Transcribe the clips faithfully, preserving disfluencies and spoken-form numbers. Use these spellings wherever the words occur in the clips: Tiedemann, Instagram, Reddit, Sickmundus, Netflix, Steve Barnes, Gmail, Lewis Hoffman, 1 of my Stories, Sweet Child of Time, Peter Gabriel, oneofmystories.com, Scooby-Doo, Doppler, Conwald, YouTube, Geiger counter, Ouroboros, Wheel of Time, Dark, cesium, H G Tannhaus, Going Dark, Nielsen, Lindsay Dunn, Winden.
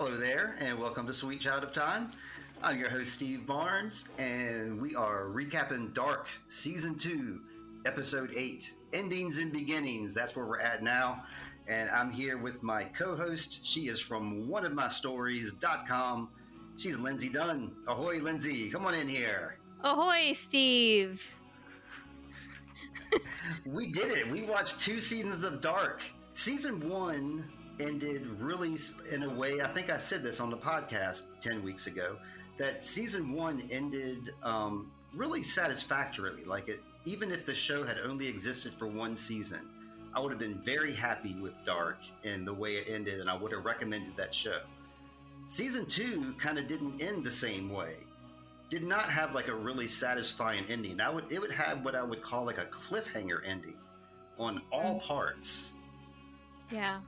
Hello there, and welcome to Sweet Child of Time. I'm your host, Steve Barnes, and we are recapping Dark, Season two, Episode eight, Endings and Beginnings. That's where we're at now, and I'm here with my co-host. She is from one of my stories dot com. She's Lindsay Dunn. Ahoy, Lindsay. Come on in here. Ahoy, Steve. We did it. We watched two seasons of Dark. Season one ended really in a way, I think I said this on the podcast ten weeks ago, that season one ended um, really satisfactorily. Like, it, even if the show had only existed for one season, I would have been very happy with Dark and the way it ended, and I would have recommended that show. Season two kind of didn't end the same way. Did not have like a really satisfying ending. I would, it would have what I would call like a cliffhanger ending on all parts. Yeah.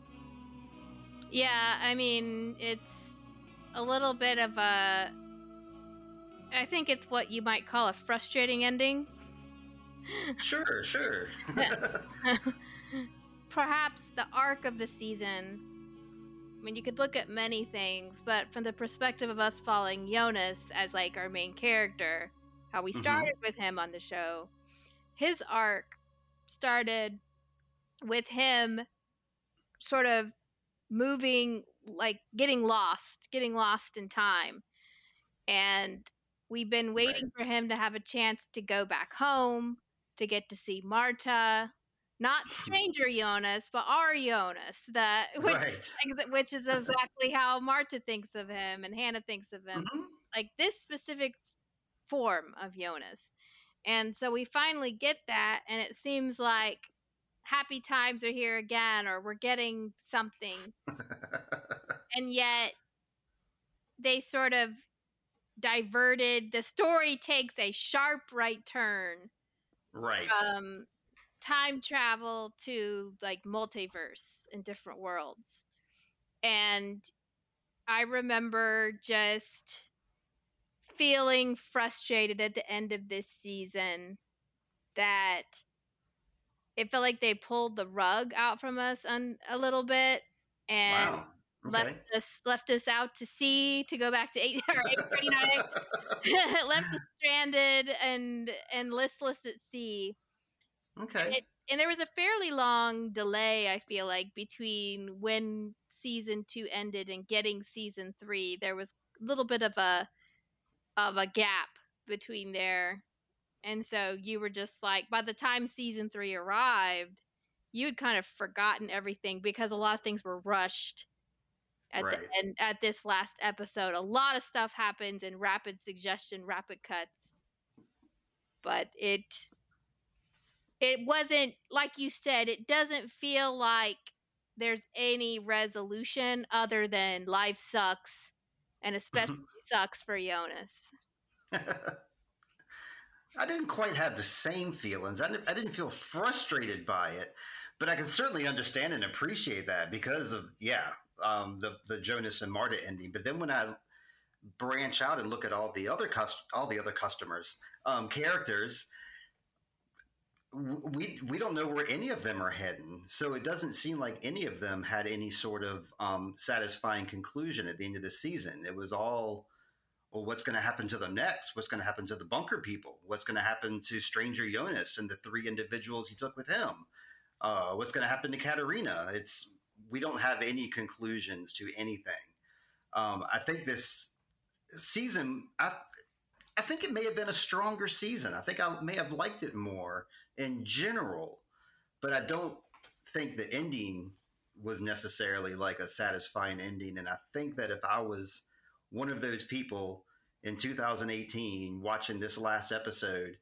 Yeah, I mean, it's a little bit of a, I think it's what you might call a frustrating ending. Sure, sure. Perhaps the arc of the season, I mean, you could look at many things, but from the perspective of us following Jonas as like our main character, how we started mm-hmm. with him on the show, his arc started with him sort of moving, like getting lost, getting lost in time. And we've been waiting right. for him to have a chance to go back home, to get to see Marta, not stranger Jonas, but our Jonas, that, which, right. which is exactly how Marta thinks of him and Hannah thinks of him, mm-hmm. like this specific form of Jonas. And so we finally get that, and it seems like happy times are here again, or we're getting something. And yet they sort of diverted. The story takes a sharp right turn. Right. From time travel to like multiverse in different worlds. And I remember just feeling frustrated at the end of this season that it felt like they pulled the rug out from us on, a little bit and wow. okay. left us left us out to sea, to go back to eight or eight thirty-nine. Left us stranded and and listless at sea. Okay. And, it, and there was a fairly long delay, I feel like, between when season two ended and getting season three. There was a little bit of a of a gap between there. And so you were just like, by the time season three arrived, you'd kind of forgotten everything because a lot of things were rushed at right. the end, at this last episode. A lot of stuff happens in rapid suggestion, rapid cuts. But it, it wasn't, like you said, it doesn't feel like there's any resolution other than life sucks, and especially sucks for Jonas. I didn't quite have the same feelings. I didn't, I didn't feel frustrated by it, but I can certainly understand and appreciate that because of, yeah, um, the, the Jonas and Marta ending. But then when I branch out and look at all the other cust- all the other customers, um, characters, we we don't know where any of them are heading. So it doesn't seem like any of them had any sort of um, satisfying conclusion at the end of the season. It was all, well, what's going to happen to them next? What's going to happen to the bunker people? What's going to happen to Stranger Jonas and the three individuals he took with him? Uh, what's going to happen to Katarina? It's, we don't have any conclusions to anything. Um, I think this season, I, I think it may have been a stronger season. I think I may have liked it more in general, but I don't think the ending was necessarily like a satisfying ending. And I think that if I was one of those people in two thousand eighteen watching this last episode,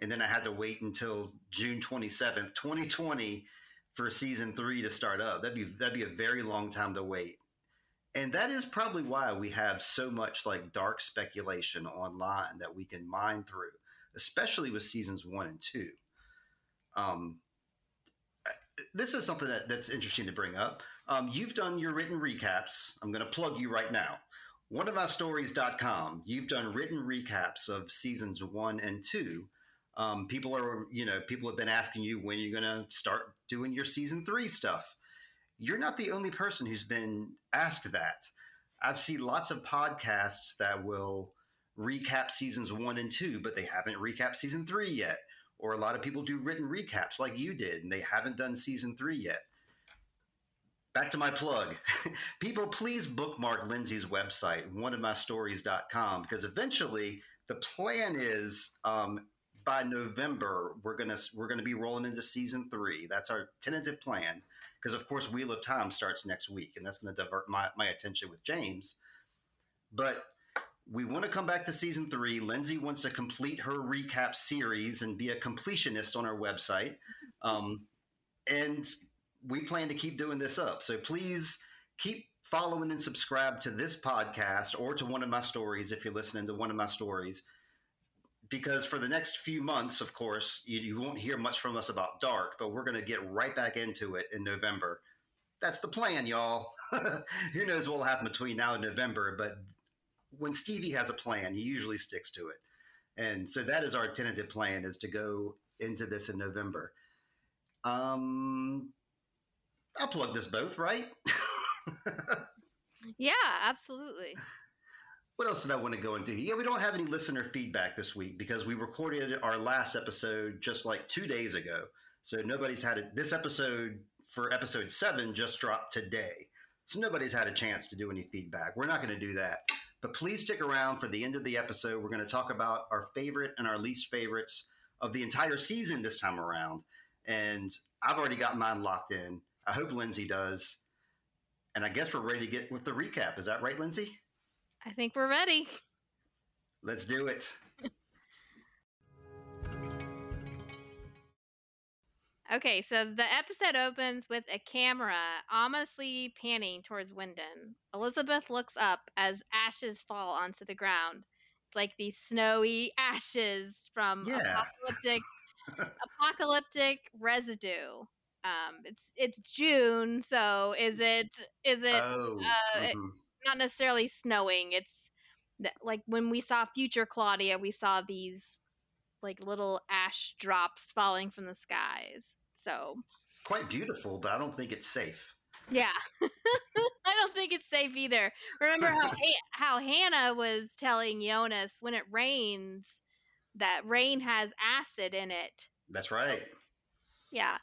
and then I had to wait until June twenty-seventh, twenty twenty for season three to start up. That'd be, that'd be a very long time to wait. And that is probably why we have so much like dark speculation online that we can mine through, especially with seasons one and two. Um, this is something that, that's interesting to bring up. Um, you've done your written recaps. I'm going to plug you right now. one of my stories dot com, you've done written recaps of seasons one and two. Um, people are, you know, people have been asking you when you're going to start doing your season three stuff. You're not the only person who's been asked that. I've seen lots of podcasts that will recap seasons one and two, but they haven't recapped season three yet. Or a lot of people do written recaps like you did, and they haven't done season three yet. Back to my plug. People, please bookmark Lindsay's website, one of my stories dot com, because eventually the plan is um, by November we're gonna we're gonna be rolling into season three. That's our tentative plan, because of course Wheel of Time starts next week, and that's going to divert my, my attention with James. But we want to come back to season three. Lindsay wants to complete her recap series and be a completionist on our website. Um, and we plan to keep doing this up. So please keep following and subscribe to this podcast or to One of My Stories if you're listening to One of My Stories. Because for the next few months, of course, you, you won't hear much from us about Dark, but we're going to get right back into it in November. That's the plan, y'all. Who knows what will happen between now and November, but when Stevie has a plan, he usually sticks to it. And so that is our tentative plan, is to go into this in November. Um, I'll plug this both, right? Yeah, absolutely. What else did I want to go into? Yeah, we don't have any listener feedback this week because we recorded our last episode just like two days ago. So nobody's had it. This episode for episode seven just dropped today. So nobody's had a chance to do any feedback. We're not going to do that. But please stick around for the end of the episode. We're going to talk about our favorite and our least favorites of the entire season this time around. And I've already got mine locked in. I hope Lindsay does. And I guess we're ready to get with the recap. Is that right, Lindsay? I think we're ready. Let's do it. Okay, so the episode opens with a camera ominously panning towards Winden. Elizabeth looks up as ashes fall onto the ground. It's like these snowy ashes from yeah. apocalyptic apocalyptic residue. Um, it's it's June, so is it is it oh, uh, mm-hmm. it's not necessarily snowing? It's th- like when we saw Future Claudia, we saw these like little ash drops falling from the skies. So quite beautiful, but I don't think it's safe. Yeah. I don't think it's safe either. Remember how how Hannah was telling Jonas when it rains, that rain has acid in it. That's right. Yeah.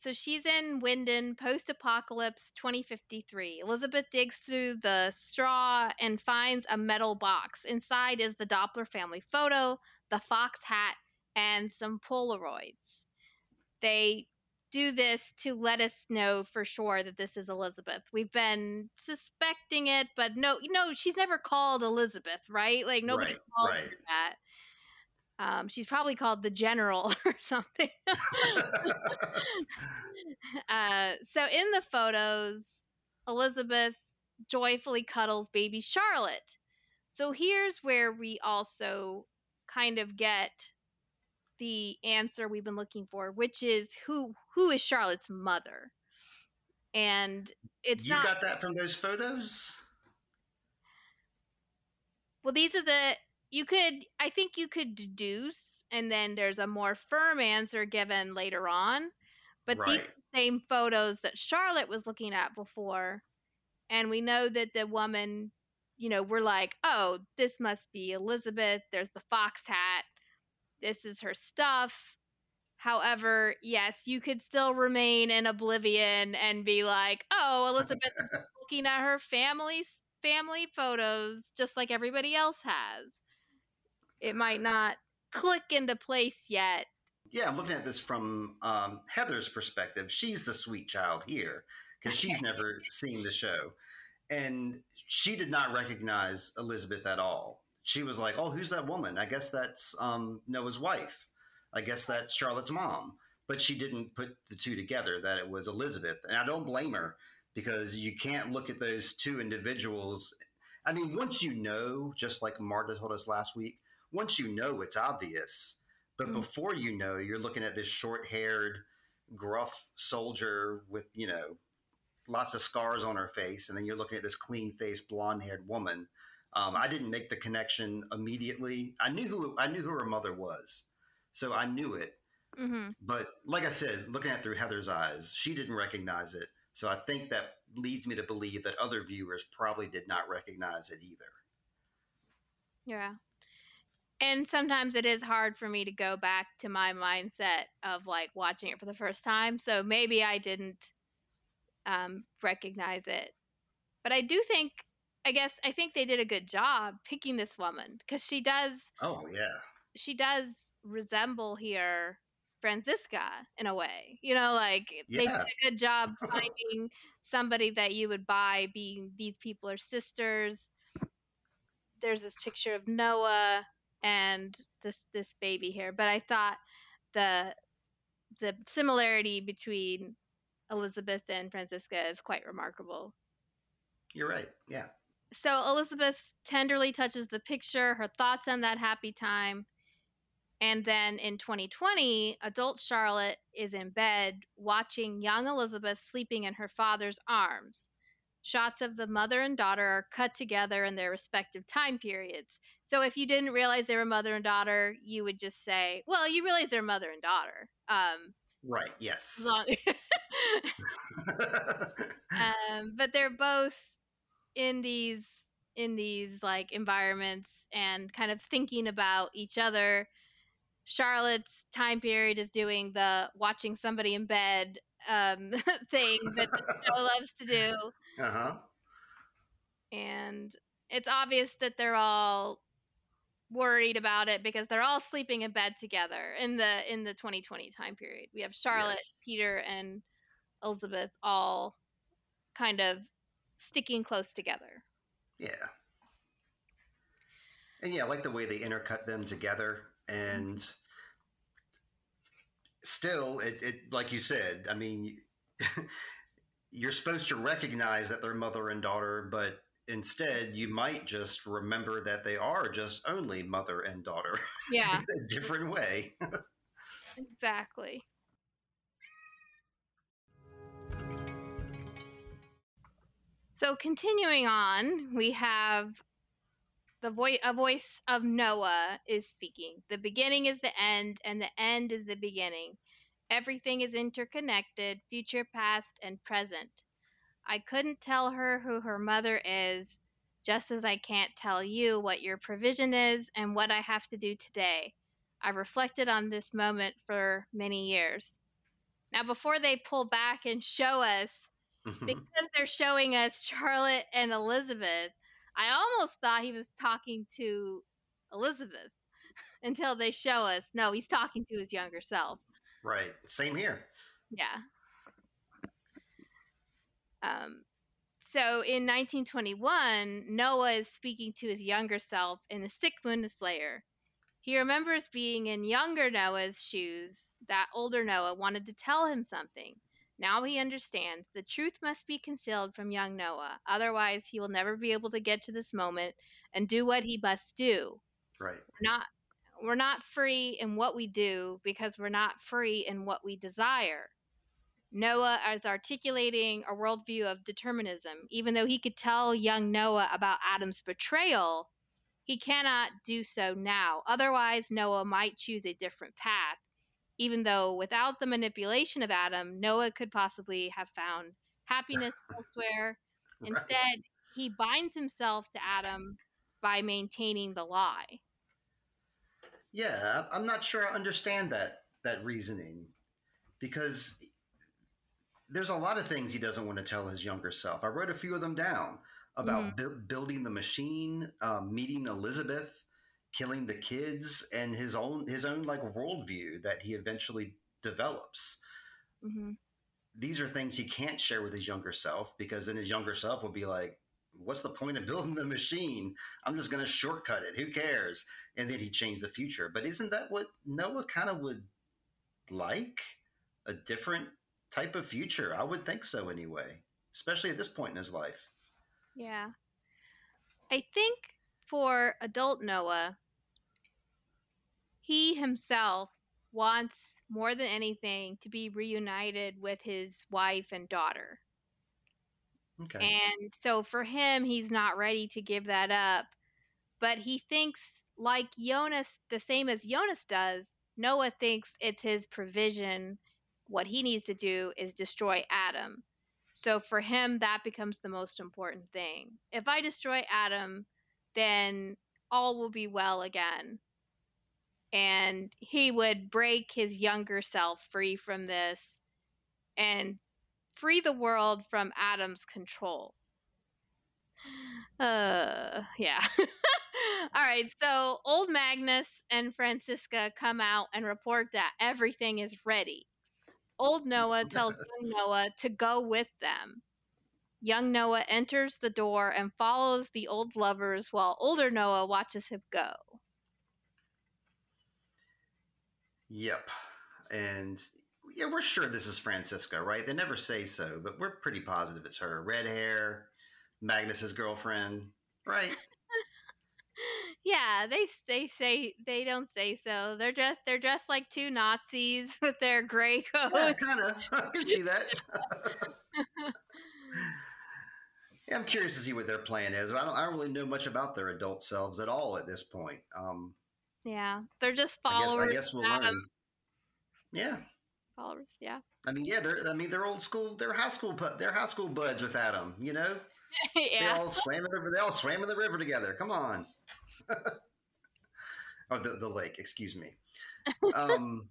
So she's in Winden, post-apocalypse twenty fifty-three. Elizabeth digs through the straw and finds a metal box. Inside is the Doppler family photo, the fox hat, and some Polaroids. They do this to let us know for sure that this is Elizabeth. We've been suspecting it, but no, you know, she's never called Elizabeth, right? Like nobody right, calls right. her that. Um, she's probably called the General or something. uh, so in the photos, Elizabeth joyfully cuddles baby Charlotte. So here's where we also kind of get the answer we've been looking for, which is who who is Charlotte's mother? And it's you not... got that from those photos? Well, these are the... You could, I think you could deduce, and then there's a more firm answer given later on. But right. these are the same photos that Charlotte was looking at before. And we know that the woman, you know, we're like, oh, this must be Elizabeth. There's the fox hat. This is her stuff. However, yes, you could still remain in oblivion and be like, oh, Elizabeth is looking at her family family photos just like everybody else has. It might not click into place yet. Yeah, I'm looking at this from um, Heather's perspective. She's the sweet child here because she's never seen the show. And she did not recognize Elizabeth at all. She was like, oh, who's that woman? I guess that's um, Noah's wife. I guess that's Charlotte's mom. But she didn't put the two together, that it was Elizabeth. And I don't blame her because you can't look at those two individuals. I mean, once you know, just like Marta told us last week, once you know, it's obvious. But mm-hmm. before you know, you're looking at this short-haired, gruff soldier with, you know, lots of scars on her face. And then you're looking at this clean-faced, blonde-haired woman. Um, I didn't make the connection immediately. I knew who I knew who her mother was, so I knew it. Mm-hmm. But like I said, looking at it through Heather's eyes, she didn't recognize it. So I think that leads me to believe that other viewers probably did not recognize it either. Yeah. And sometimes it is hard for me to go back to my mindset of like watching it for the first time. So maybe I didn't um, recognize it. But I do think, I guess, I think they did a good job picking this woman because she does. Oh, yeah. She does resemble here Franziska in a way, you know, like yeah. they did a good job finding somebody that you would buy being these people are sisters. There's this picture of Noah and this this baby here. But I thought the the similarity between Elizabeth and Franziska is quite remarkable. You're right. Yeah. So Elizabeth tenderly touches the picture, her thoughts on that happy time. And then in twenty twenty, adult Charlotte is in bed watching young Elizabeth sleeping in her father's arms. Shots of the mother and daughter are cut together in their respective time periods. So if you didn't realize they were mother and daughter, you would just say, well, you realize they're mother and daughter. Um, right. Yes. Long- um, but they're both in these, in these like environments and kind of thinking about each other. Charlotte's time period is doing the watching somebody in bed um thing that the show loves to do. Uh-huh. And it's obvious that they're all worried about it because they're all sleeping in bed together in the in the twenty twenty time period. We have Charlotte, yes. Peter, and Elizabeth all kind of sticking close together. Yeah. And yeah, I like the way they intercut them together and mm-hmm. Still, it, it like you said, I mean, you're supposed to recognize that they're mother and daughter, but instead you might just remember that they are just only mother and daughter. Yeah. A different way. Exactly. So continuing on, we have The voice, a voice of Noah is speaking. The beginning is the end, and the end is the beginning. Everything is interconnected, future, past, and present. I couldn't tell her who her mother is, just as I can't tell you what your provision is and what I have to do today. I've reflected on this moment for many years. Now, before they pull back and show us, mm-hmm. because they're showing us Charlotte and Elizabeth, I almost thought he was talking to Elizabeth until they show us. No, he's talking to his younger self. Right. Same here. Yeah. Um, so in nineteen twenty-one, Noah is speaking to his younger self in the sick moon slayer. He remembers being in younger Noah's shoes. That older Noah wanted to tell him something. Now he understands the truth must be concealed from young Noah. Otherwise, he will never be able to get to this moment and do what he must do. Right. We're not, we're not free in what we do because we're not free in what we desire. Noah is articulating a worldview of determinism. Even though he could tell young Noah about Adam's betrayal, he cannot do so now. Otherwise, Noah might choose a different path. Even though without the manipulation of Adam, Noah could possibly have found happiness elsewhere. Right. Instead, he binds himself to Adam by maintaining the lie. Yeah, I'm not sure I understand that that reasoning because there's a lot of things he doesn't want to tell his younger self. I wrote a few of them down about mm. bu- building the machine, uh, meeting Elizabeth, killing the kids, and his own his own like worldview that he eventually develops. Mm-hmm. These are things he can't share with his younger self because then his younger self will be like, what's the point of building the machine? I'm just going to shortcut it. Who cares? And then he changed the future. But isn't that what Noah kind of would like? A different type of future? I would think so anyway, especially at this point in his life. Yeah. I think for adult Noah, he himself wants more than anything to be reunited with his wife and daughter. Okay. And so for him, he's not ready to give that up. But he thinks, like Jonas, the same as Jonas does, Noah thinks it's his provision. What he needs to do is destroy Adam. So for him, that becomes the most important thing. If I destroy Adam, then all will be well again. And he would break his younger self free from this and free the world from Adam's control. Uh, yeah. All right, so old Magnus and Francisca come out and report that everything is ready. Old Noah tells young Noah to go with them. Young Noah enters the door and follows the old lovers while older Noah watches him go. Yep. And yeah, we're sure this is Francisca, right? They never say so, but we're pretty positive it's her. Red hair, Magnus's girlfriend, right? Yeah, they they say they don't say so. They're just they're dressed like two Nazis with their gray coats. Yeah, kind of. I can see that. Yeah, I'm curious to see what their plan is. I don't I don't really know much about their adult selves at all at this point. Um, yeah, they're just followers. I guess, I guess we'll Adam. learn. Yeah, followers. Yeah. I mean, yeah, they're I mean they're old school. They're high school. They're high school buds with Adam. You know. Yeah. They all swam in the they all swam in the river together. Come on. Oh, the, the lake, excuse me. Um,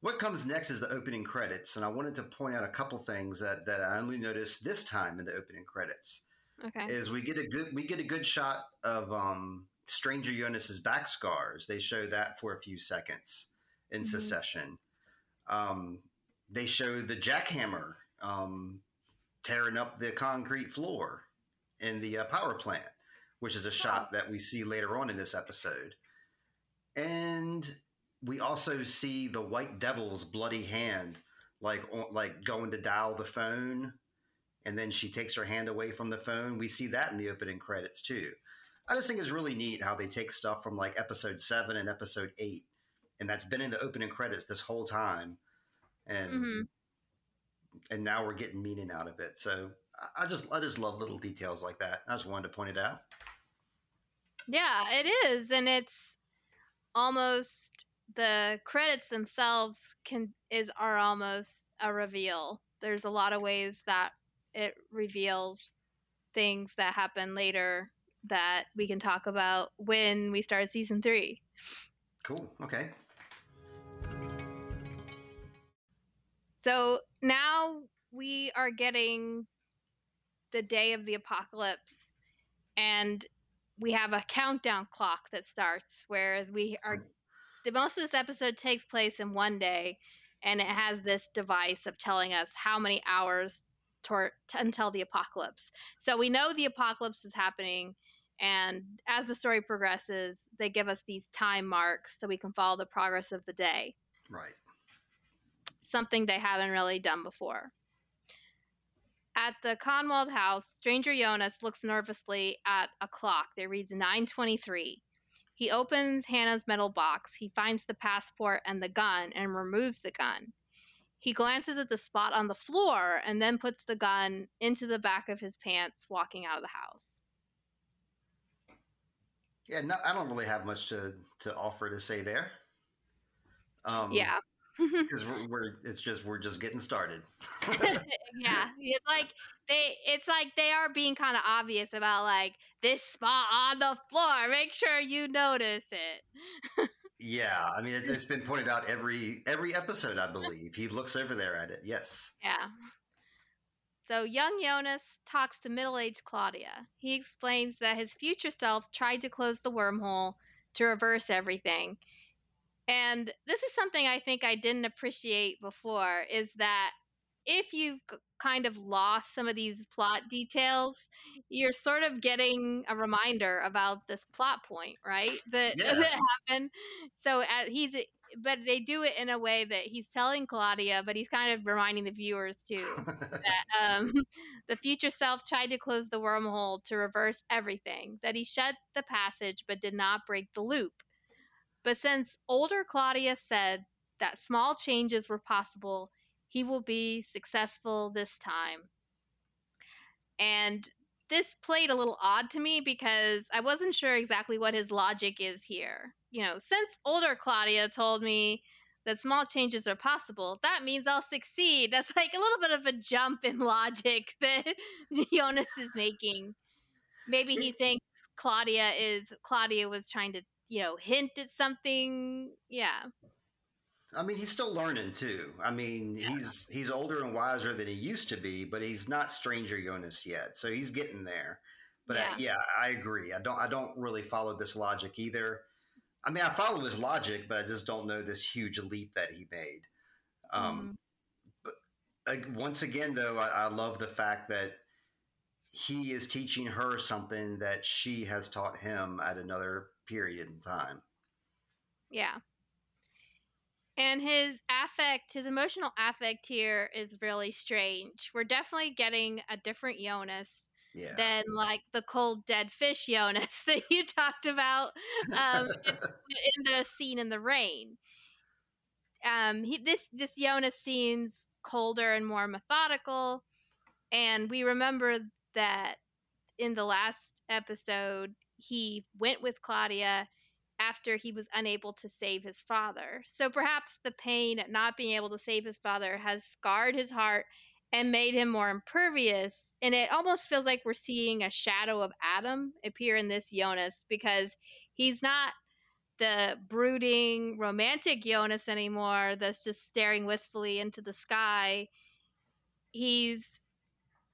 what comes next is the opening credits, and I wanted to point out a couple things that, that I only noticed this time in the opening credits. Okay, is we get a good we get a good shot of um, Stranger Jonas's back scars. They show that for a few seconds in mm-hmm. succession. Um, they show the jackhammer um, tearing up the concrete floor in the uh, power plant, which is a shot that we see later on in this episode. And we also see the White Devil's bloody hand, like like going to dial the phone, and then she takes her hand away from the phone. We see that in the opening credits, too. I just think it's really neat how they take stuff from, like, Episode seven and Episode eight, and that's been in the opening credits this whole time, and mm-hmm. and now we're getting meaning out of it. So I just I just love little details like that. I just wanted to point it out. Yeah, it is, and it's almost the credits themselves can is are almost a reveal. There's a lot of ways that it reveals things that happen later that we can talk about when we start season three. Cool. Okay. So now we are getting the day of the apocalypse, and we have a countdown clock that starts, whereas we are the most of this episode takes place in one day, and it has this device of telling us how many hours tor- t- until the apocalypse. So we know the apocalypse is happening, and as the story progresses, they give us these time marks so we can follow the progress of the day. Right. Something they haven't really done before. At the Conwald house, Stranger Jonas looks nervously at a clock that reads nine twenty-three. He opens Hannah's metal box. He finds the passport and the gun and removes the gun. He glances at the spot on the floor and then puts the gun into the back of his pants, walking out of the house. Yeah, no, I don't really have much to, to offer to say there. Um, yeah. Because we're, we're it's just we're just getting started. Yeah, it's like they it's like they are being kind of obvious about like this spot on the floor. Make sure you notice it. Yeah, I mean it, it's been pointed out every every episode, I believe. He looks over there at it. Yes. Yeah. So young Jonas talks to middle-aged Claudia. He explains that his future self tried to close the wormhole to reverse everything. And this is something I think I didn't appreciate before, is that if you've kind of lost some of these plot details, you're sort of getting a reminder about this plot point, right? That, yeah. that happened. So at, he's, but they do it in a way that he's telling Claudia, but he's kind of reminding the viewers too that um, the future self tried to close the wormhole to reverse everything. That he shut the passage but did not break the loop. But since older Claudia said that small changes were possible, he will be successful this time. And this played a little odd to me because I wasn't sure exactly what his logic is here. You know, since older Claudia told me that small changes are possible, that means I'll succeed. That's like a little bit of a jump in logic that Jonas is making. Maybe he thinks Claudia is Claudia was trying to, you know, hint at something. Yeah. I mean, he's still learning too. I mean, he's he's older and wiser than he used to be, but he's not Stranger Jonas yet. So he's getting there. But yeah, I, yeah, I agree. I don't I don't really follow this logic either. I mean, I follow his logic, but I just don't know this huge leap that he made. Um, mm-hmm. But like, once again, though, I, I love the fact that he is teaching her something that she has taught him at another period in time. Yeah. And his affect, his emotional affect here is really strange. We're definitely getting a different Jonas yeah. than like the cold dead fish Jonas that you talked about um, in, in the scene in the rain. Um, he, this this Jonas seems colder and more methodical, and we remember that in the last episode he went with Claudia after he was unable to save his father. So perhaps the pain at not being able to save his father has scarred his heart and made him more impervious. And it almost feels like we're seeing a shadow of Adam appear in this Jonas, because he's not the brooding, romantic Jonas anymore that's just staring wistfully into the sky. He's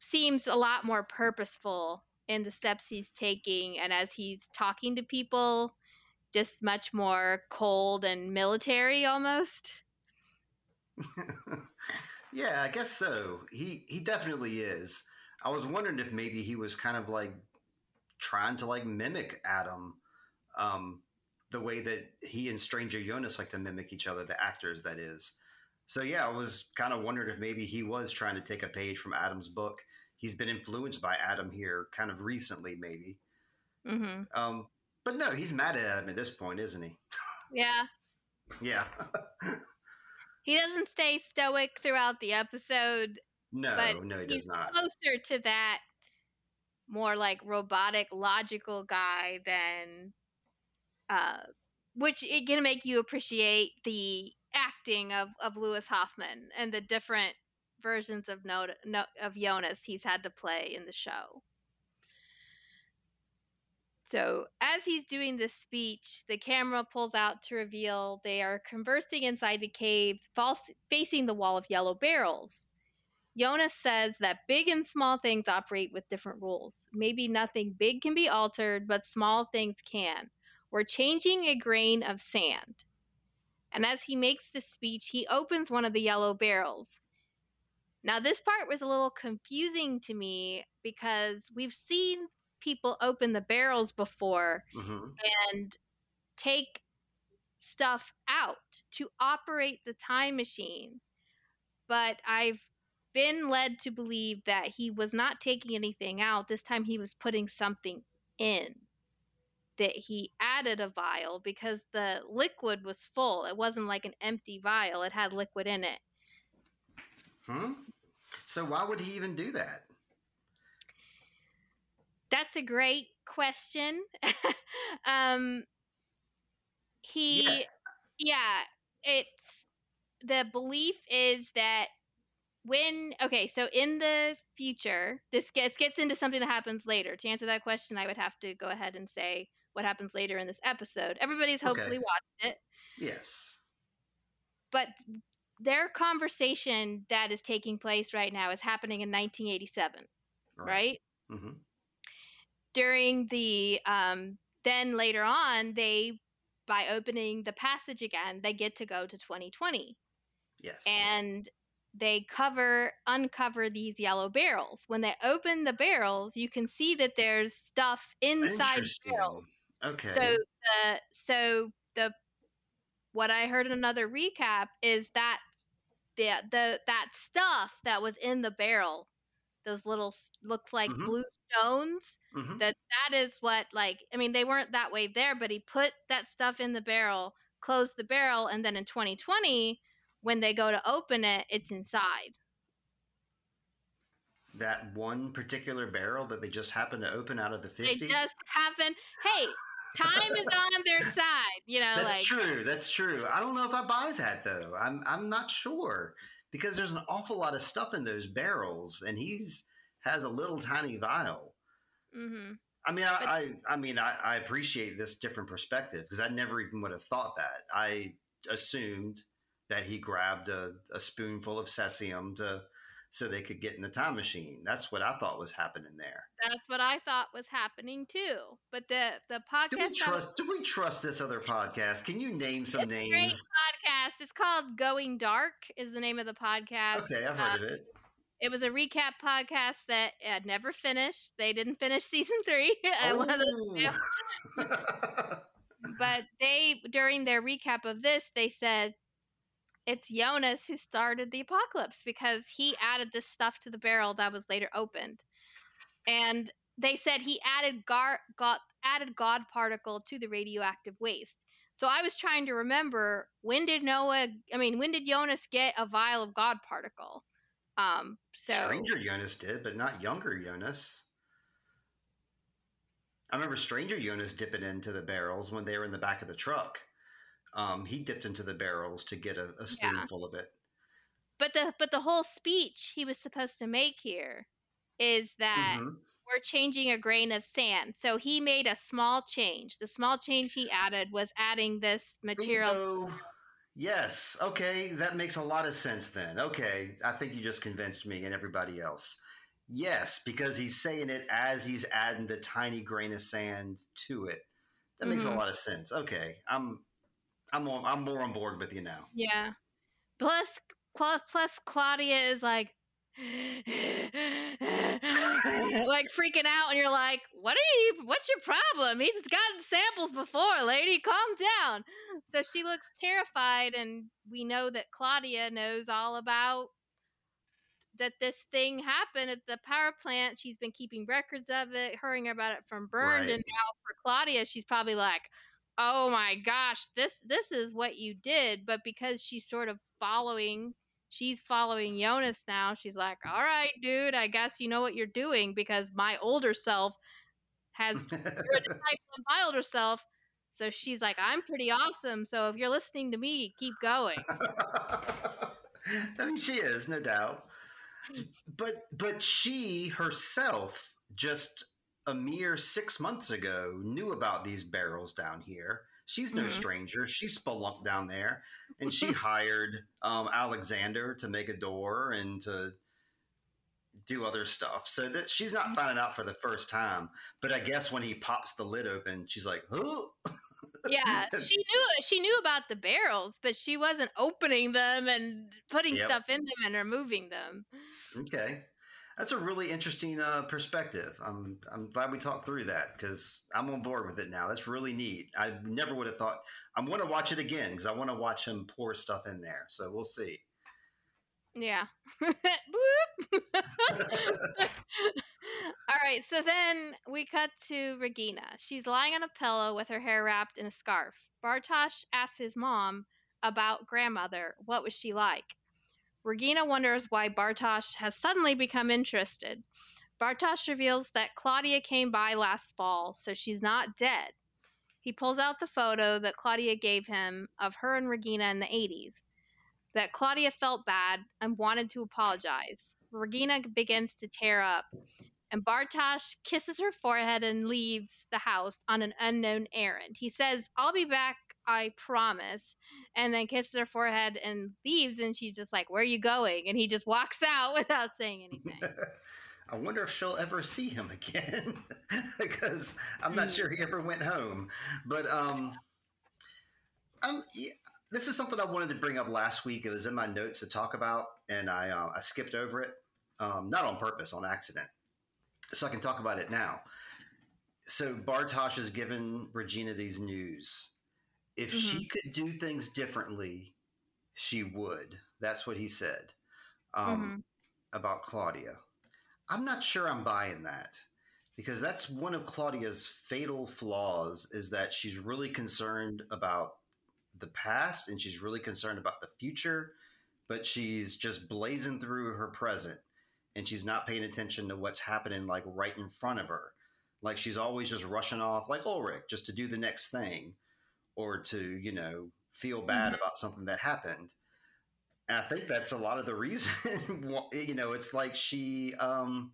seems a lot more purposeful in the steps he's taking, and as he's talking to people, just much more cold and military almost. Yeah, I guess so. He he definitely is. I was wondering if maybe he was kind of like trying to like mimic Adam, um, the way that he and Stranger Jonas like to mimic each other, the actors, that is. So yeah, I was kind of wondering if maybe he was trying to take a page from Adam's book. He's been influenced by Adam here kind of recently, maybe. Mm-hmm. Um, But no, he's mad at Adam at this point, isn't he? Yeah. Yeah. He doesn't stay stoic throughout the episode. No, but no, he does not. Closer to that more like robotic, logical guy than, uh, which is going to make you appreciate the acting of, of Lewis Hoffman and the different versions of no, no, of Jonas he's had to play in the show. So as he's doing this speech, the camera pulls out to reveal they are conversing inside the caves, false, facing the wall of yellow barrels. Jonas says that big and small things operate with different rules. Maybe nothing big can be altered, but small things can. We're changing a grain of sand. And as he makes this speech, he opens one of the yellow barrels. Now, this part was a little confusing to me because we've seen people open the barrels before mm-hmm. and take stuff out to operate the time machine. But I've been led to believe that he was not taking anything out. This time he was putting something in, that he added a vial because the liquid was full. It wasn't like an empty vial. It had liquid in it. Hmm? So why would he even do that? That's a great question. um, he, yeah. yeah, it's the belief is that when, okay, so in the future, this gets, gets into something that happens later. To answer that question, I would have to go ahead and say what happens later in this episode. Everybody's hopefully okay. watched it. Yes. But their conversation that is taking place right now is happening in nineteen eighty-seven, right? right? Mm-hmm. During the, um, then later on, they, by opening the passage again, they get to go to twenty twenty. Yes. And they cover, uncover these yellow barrels. When they open the barrels, you can see that there's stuff inside the barrels. Okay. So, the, so the, what I heard in another recap is that the, the, that stuff that was in the barrel, those little look like mm-hmm. blue stones, mm-hmm. that that is what, like, I mean, they weren't that way there, but he put that stuff in the barrel, closed the barrel, and then in twenty twenty, when they go to open it, it's inside. That one particular barrel that they just happened to open out of the fifties? They just happened. Hey, Time is on their side, you know. That's like, true. That's true. I don't know if I buy that though. I'm I'm not sure because there's an awful lot of stuff in those barrels, and he's has a little tiny vial. Mm-hmm. I mean, I, I I mean, I, I appreciate this different perspective because I never even would have thought that. I assumed that he grabbed a, a spoonful of cesium to so they could get in the time machine. That's what I thought was happening there. That's what I thought was happening too. But the the podcast. Do we trust? Was, do we trust this other podcast? Can you name some it's names? A great podcast. It's called Going Dark. Is the name of the podcast. Okay, I've heard um, of it. It was a recap podcast that uh, never finished. They didn't finish season three. Oh. One of the, but they, during their recap of this, they said it's Jonas who started the apocalypse because he added this stuff to the barrel that was later opened. And they said he added gar- God, added God particle to the radioactive waste. So I was trying to remember, when did Noah, I mean, when did Jonas get a vial of God particle? Um, so Stranger Jonas did, but not younger Jonas. I remember Stranger Jonas dipping into the barrels when they were in the back of the truck. Um, he dipped into the barrels to get a, a spoonful yeah. of it. But the but the whole speech he was supposed to make here is that mm-hmm. we're changing a grain of sand. So he made a small change. The small change he added was adding this material. Bingo. Yes. Okay. That makes a lot of sense then. Okay. I think you just convinced me and everybody else. Yes, because he's saying it as he's adding the tiny grain of sand to it. That makes mm-hmm. a lot of sense. Okay. I'm I'm on, I'm more on board with you now. Yeah. Plus, plus, plus Claudia is like, like freaking out, and you're like, what are you what's your problem? He's gotten samples before, lady, calm down. So she looks terrified, and we know that Claudia knows all about that this thing happened at the power plant. She's been keeping records of it, hearing about it from Burned, right. And now for Claudia, she's probably like, oh my gosh, this this is what you did. But because she's sort of following She's following Jonas now. She's like, all right, dude, I guess you know what you're doing because my older self has you're a disciple of my older self. So she's like, I'm pretty awesome. So if you're listening to me, keep going. I mean, she is, no doubt. But but she herself, just a mere six months ago, knew about these barrels down here. She's no mm-hmm. stranger. She spelunked down there, and she hired um, Alexander to make a door and to do other stuff. So that she's not finding out for the first time. But I guess when he pops the lid open, she's like, "Oh, yeah." She knew she knew about the barrels, but she wasn't opening them and putting yep. stuff in them and removing them. Okay, that's a really interesting uh, perspective. I'm I'm glad we talked through that because I'm on board with it now. That's really neat. I never would have thought. I'm going to watch it again because I want to watch him pour stuff in there. So we'll see. Yeah. All right. So then we cut to Regina. She's lying on a pillow with her hair wrapped in a scarf. Bartosz asks his mom about grandmother. What was she like? Regina wonders why Bartosz has suddenly become interested. Bartosz reveals that Claudia came by last fall, so she's not dead. He pulls out the photo that Claudia gave him of her and Regina in the eighties, that Claudia felt bad and wanted to apologize. Regina begins to tear up, and Bartosz kisses her forehead and leaves the house on an unknown errand. He says, I'll be back. I promise, and then kisses her forehead and leaves, and she's just like, where are you going? And he just walks out without saying anything. I wonder if she'll ever see him again because I'm not sure he ever went home. But um, um, yeah, this is something I wanted to bring up last week. It was in my notes to talk about, and I, uh, I skipped over it, um, not on purpose, on accident. So I can talk about it now. So Bartosz has given Regina these news. If mm-hmm. she could do things differently, she would. That's what he said um, mm-hmm. about Claudia. I'm not sure I'm buying that because that's one of Claudia's fatal flaws is that she's really concerned about the past and she's really concerned about the future, but she's just blazing through her present and she's not paying attention to what's happening like right in front of her. Like she's always just rushing off, like Ulrich, just to do the next thing or to, you know, feel bad mm-hmm. about something that happened. And I think that's a lot of the reason, you know, it's like she um,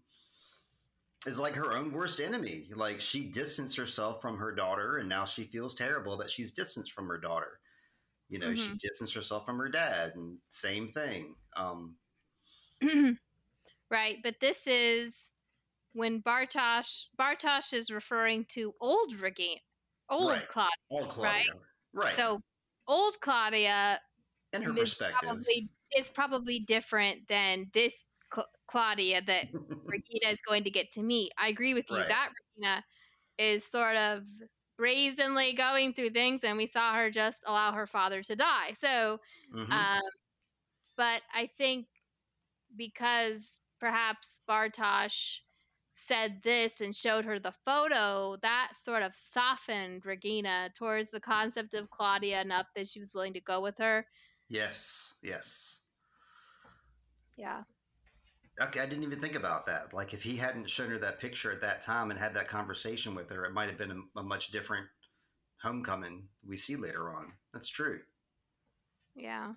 is like her own worst enemy. Like she distanced herself from her daughter and now she feels terrible that she's distanced from her daughter. You know, mm-hmm. she distanced herself from her dad and same thing. Um, right. But this is when Bartosz, Bartosz is referring to old Regina, old right. Claudia, old Claudia, right? Right. So old Claudia in her is perspective probably, is probably different than this Cl- Claudia that Regina is going to get to meet. I agree with you. Right. That Regina is sort of brazenly going through things, and we saw her just allow her father to die. So, mm-hmm. um, but I think because perhaps Bartosz said this and showed her the photo, that sort of softened Regina towards the concept of Claudia enough that she was willing to go with her. Yes, yes. Yeah. Okay, I didn't even think about that. Like, if he hadn't shown her that picture at that time and had that conversation with her, it might have been a, a much different homecoming we see later on. That's true. Yeah.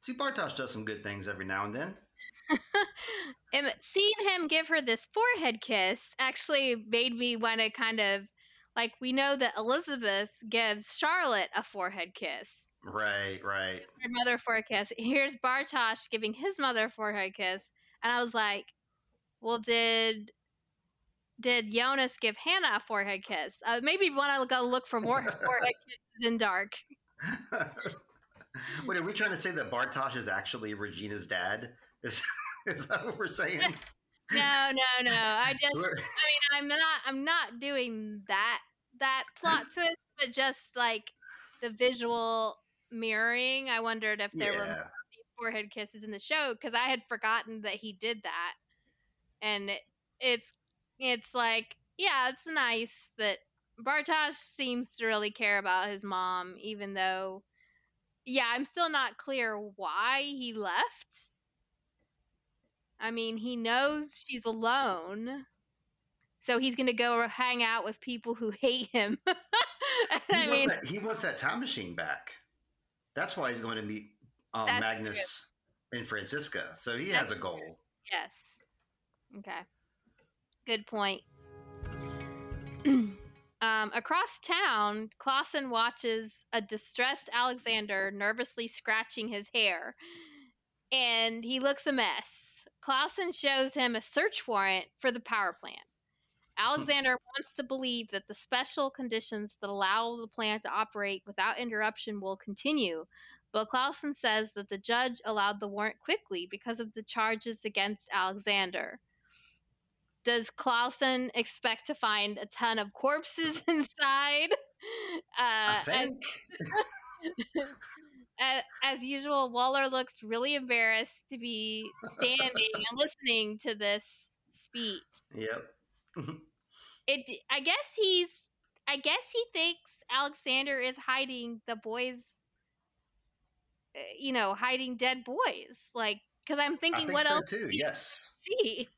See, Bartosz does some good things every now and then. And seeing him give her this forehead kiss actually made me want to kind of, like, we know that Elizabeth gives Charlotte a forehead kiss. Right, right. Gives her mother a forehead kiss. Here's Bartosz giving his mother a forehead kiss. And I was like, well, did did Jonas give Hannah a forehead kiss? I maybe want to go look for more forehead kisses in Dark. Wait, are we trying to say that Bartosz is actually Regina's dad? Is, is that what we're saying? No, no, no. I just, I mean, I'm not, I'm not doing that that plot twist, but just like the visual mirroring. I wondered if there yeah. were forehead kisses in the show because I had forgotten that he did that, and it, it's it's like yeah, it's nice that Bartosz seems to really care about his mom, even though yeah, I'm still not clear why he left. I mean, he knows she's alone, so he's going to go hang out with people who hate him. he, I wants mean, that, he wants that time machine back. That's why he's going to meet um, Magnus true. and Franziska. So he that's has a goal. True. Yes. Okay. Good point. um, across town, Clausen watches a distressed Alexander nervously scratching his hair, and he looks a mess. Clausen shows him a search warrant for the power plant. Alexander wants to believe that the special conditions that allow the plant to operate without interruption will continue, but Clausen says that the judge allowed the warrant quickly because of the charges against Alexander. Does Clausen expect to find a ton of corpses inside? Uh, I think. And- As usual, Waller looks really embarrassed to be standing and listening to this speech. Yep. it. I guess he's. I guess he thinks Alexander is hiding the boys. You know, hiding dead boys. Like, because I'm thinking, I think what so else? Too. Yes. See?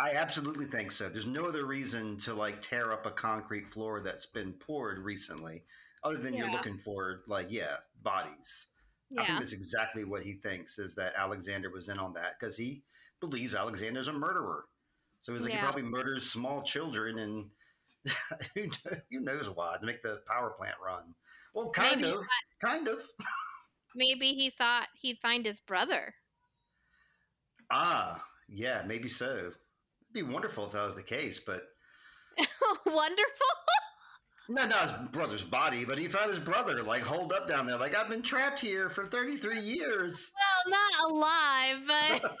I absolutely think so. There's no other reason to like tear up a concrete floor that's been poured recently. Other than yeah. you're looking for, like, yeah, bodies. Yeah. I think that's exactly what he thinks is that Alexander was in on that because he believes Alexander's a murderer. So he's like, yeah. he probably murders small children and who, knows, who knows why, to make the power plant run. Well, kind maybe of. Thought, kind of. Maybe he thought he'd find his brother. Ah, yeah, maybe so. It'd be wonderful if that was the case, but. Wonderful? No, not his brother's body, but he found his brother, like, holed up down there. Like, I've been trapped here for thirty-three years. Well, not alive, but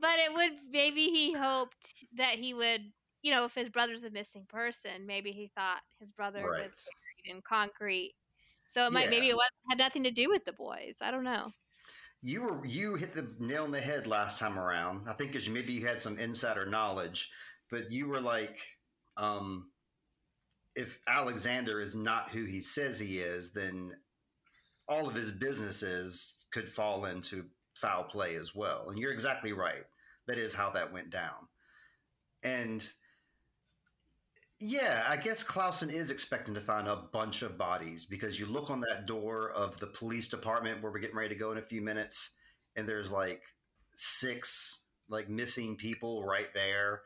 but it would, maybe he hoped that he would, you know, if his brother's a missing person, maybe he thought his brother right. was buried in concrete. So it might, yeah. maybe it had nothing to do with the boys. I don't know. You were, you hit the nail on the head last time around. I think because maybe you had some insider knowledge, but you were like, um... if Alexander is not who he says he is, then all of his businesses could fall into foul play as well. And you're exactly right. That is how that went down. And Yeah, I guess Clausen is expecting to find a bunch of bodies, because you look on that door of the police department where we're getting ready to go in a few minutes, and there's like six like missing people right there.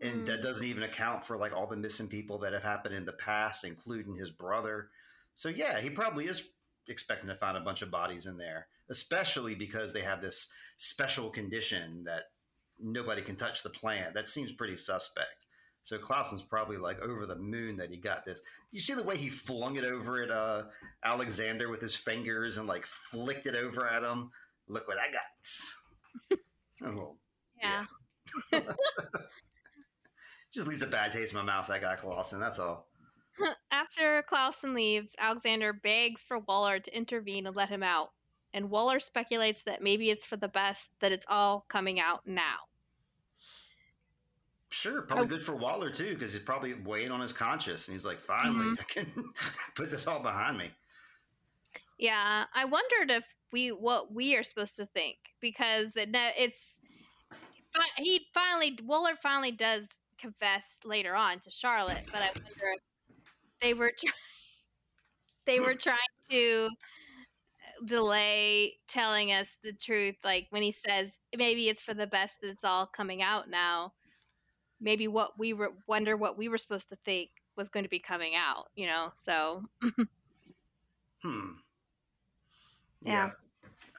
And mm. that doesn't even account for like all the missing people that have happened in the past, including his brother. So yeah, he probably is expecting to find a bunch of bodies in there, especially because they have this special condition that nobody can touch the plant. That seems pretty suspect. So Clausen's probably like over the moon that he got this. You see the way he flung it over at uh, Alexander with his fingers and like flicked it over at him. Look what I got. A little, yeah. yeah. Just leaves a bad taste in my mouth, that guy Clausen. That's all. After Clausen leaves, Alexander begs for Waller to intervene and let him out. And Waller speculates that maybe it's for the best, that it's all coming out now. Sure, probably good for Waller too, because he's probably weighing on his conscience, and he's like, "Finally, mm-hmm. I can put this all behind me." Yeah, I wondered if we what we are supposed to think, because it, it's he finally Waller finally does confess later on to Charlotte, but I wonder if they were try- they were trying to delay telling us the truth, like when he says maybe it's for the best that it's all coming out now. Maybe what we were wonder what we were supposed to think was going to be coming out, you know, so. hmm. Yeah. yeah.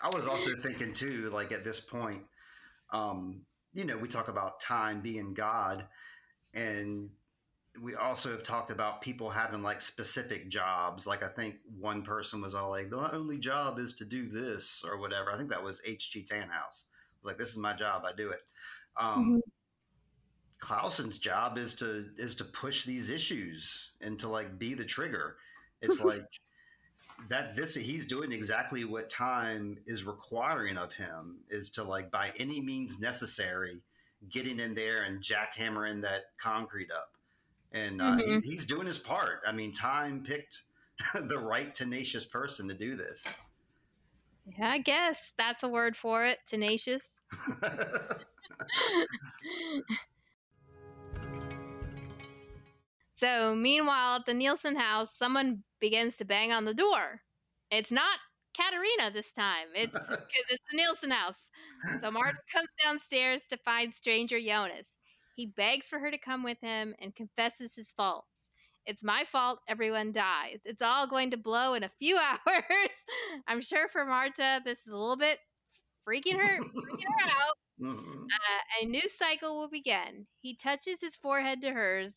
I was also thinking too, like at this point, um, you know, we talk about time being God, and we also have talked about people having like specific jobs. Like I think one person was all like, the only job is to do this or whatever. I think that was H G Tannhaus. Like, this is my job. I do it. Um, mm-hmm. Clausen's job is to is to push these issues and to like be the trigger. It's like that this he's doing exactly what time is requiring of him, is to like by any means necessary getting in there and jackhammering that concrete up. And uh, mm-hmm. he's, he's doing his part. I mean, time picked the right tenacious person to do this. Yeah, I guess that's a word for it. Tenacious. So, meanwhile, at the Nielsen house, someone begins to bang on the door. It's not Katerina this time. It's because it's the Nielsen house. So Martin comes downstairs to find stranger Jonas. He begs for her to come with him and confesses his faults. It's my fault everyone dies. It's all going to blow in a few hours. I'm sure for Marta, this is a little bit freaking her, freaking her out. Mm-hmm. Uh, a new cycle will begin. He touches his forehead to hers.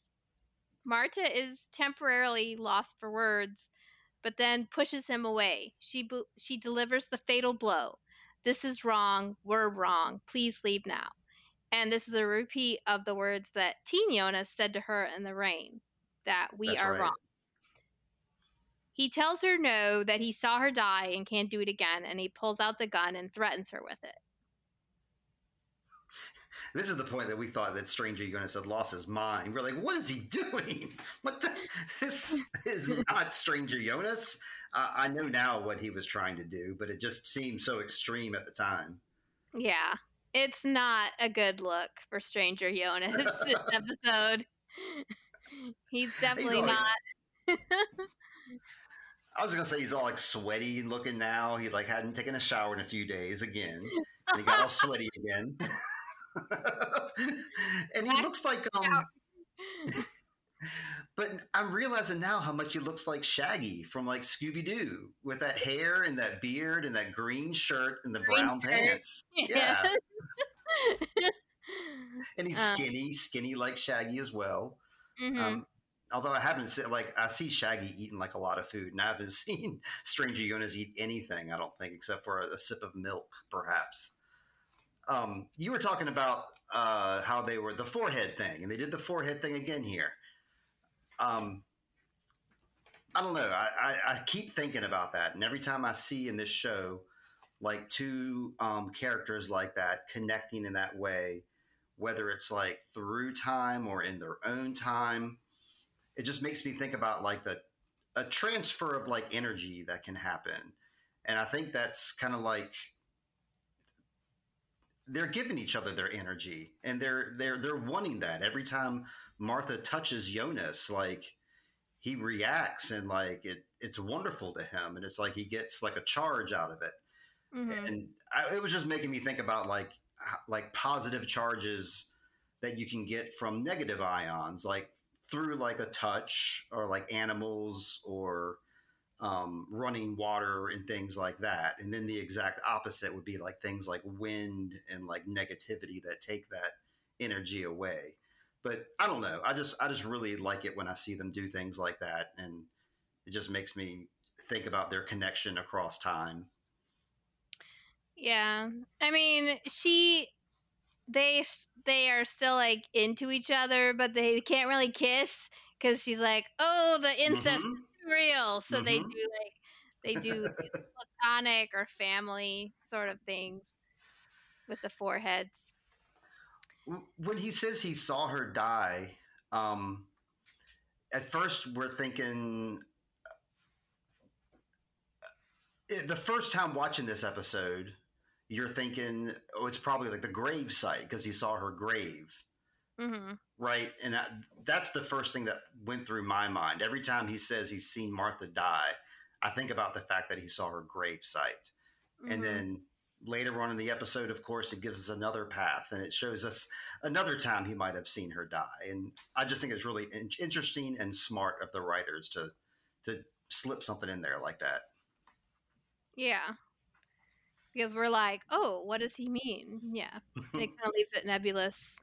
Marta is temporarily lost for words, but then pushes him away. She she delivers the fatal blow. This is wrong. We're wrong. Please leave now. And this is a repeat of the words that Teen Jonas said to her in the rain, that we That's are right. wrong. He tells her no, that he saw her die and can't do it again, and he pulls out the gun and threatens her with it. This is the point that we thought that stranger Jonas had lost his mind. We're like, what is he doing? What the, this is not stranger Jonas. Uh, I know now what he was trying to do, but it just seemed so extreme at the time. Yeah, it's not a good look for stranger Jonas this episode. He's definitely he's not. Like, I was going to say he's all like sweaty looking now. He like hadn't taken a shower in a few days again. And he got all sweaty again. And he looks like um but I'm realizing now how much he looks like Shaggy from like Scooby-Doo, with that hair and that beard and that green shirt and the green brown shirt. pants yeah, yeah. And he's um, skinny skinny like Shaggy as well. Mm-hmm. um although I haven't seen, like I see Shaggy eating like a lot of food, and I haven't seen stranger Jonas eat anything, I don't think, except for a, a sip of milk perhaps. Um, you were talking about uh, how they were the forehead thing, and they did the forehead thing again here. Um, I don't know. I, I, I keep thinking about that. And every time I see in this show, like two um, characters like that connecting in that way, whether it's like through time or in their own time, it just makes me think about like the, a transfer of like energy that can happen. And I think that's kind of like, they're giving each other their energy, and they're they're they're wanting that. Every time Martha touches Jonas, like he reacts, and like it, it's wonderful to him. And it's like he gets like a charge out of it. Mm-hmm. And I, it was just making me think about like, like positive charges that you can get from negative ions, like through like a touch or like animals or um, running water and things like that. And then the exact opposite would be like things like wind and like negativity that take that energy away. But I don't know. I just, I just really like it when I see them do things like that. And it just makes me think about their connection across time. Yeah. I mean, she, they, they are still like into each other, but they can't really kiss because she's like, oh, the incest mm-hmm. is real. So mm-hmm. they do like, they do platonic or family sort of things with the foreheads. When he says he saw her die, um, at first we're thinking, the first time watching this episode, you're thinking, oh, it's probably like the grave site because he saw her grave. Mm-hmm. Right. And I, that's the first thing that went through my mind. Every time he says he's seen Martha die, I think about the fact that he saw her grave site. Mm-hmm. And then later on in the episode, of course, it gives us another path and it shows us another time he might have seen her die. And I just think it's really in- interesting and smart of the writers to, to slip something in there like that. Yeah, because we're like, oh, what does he mean? Yeah, it kind of leaves it nebulous.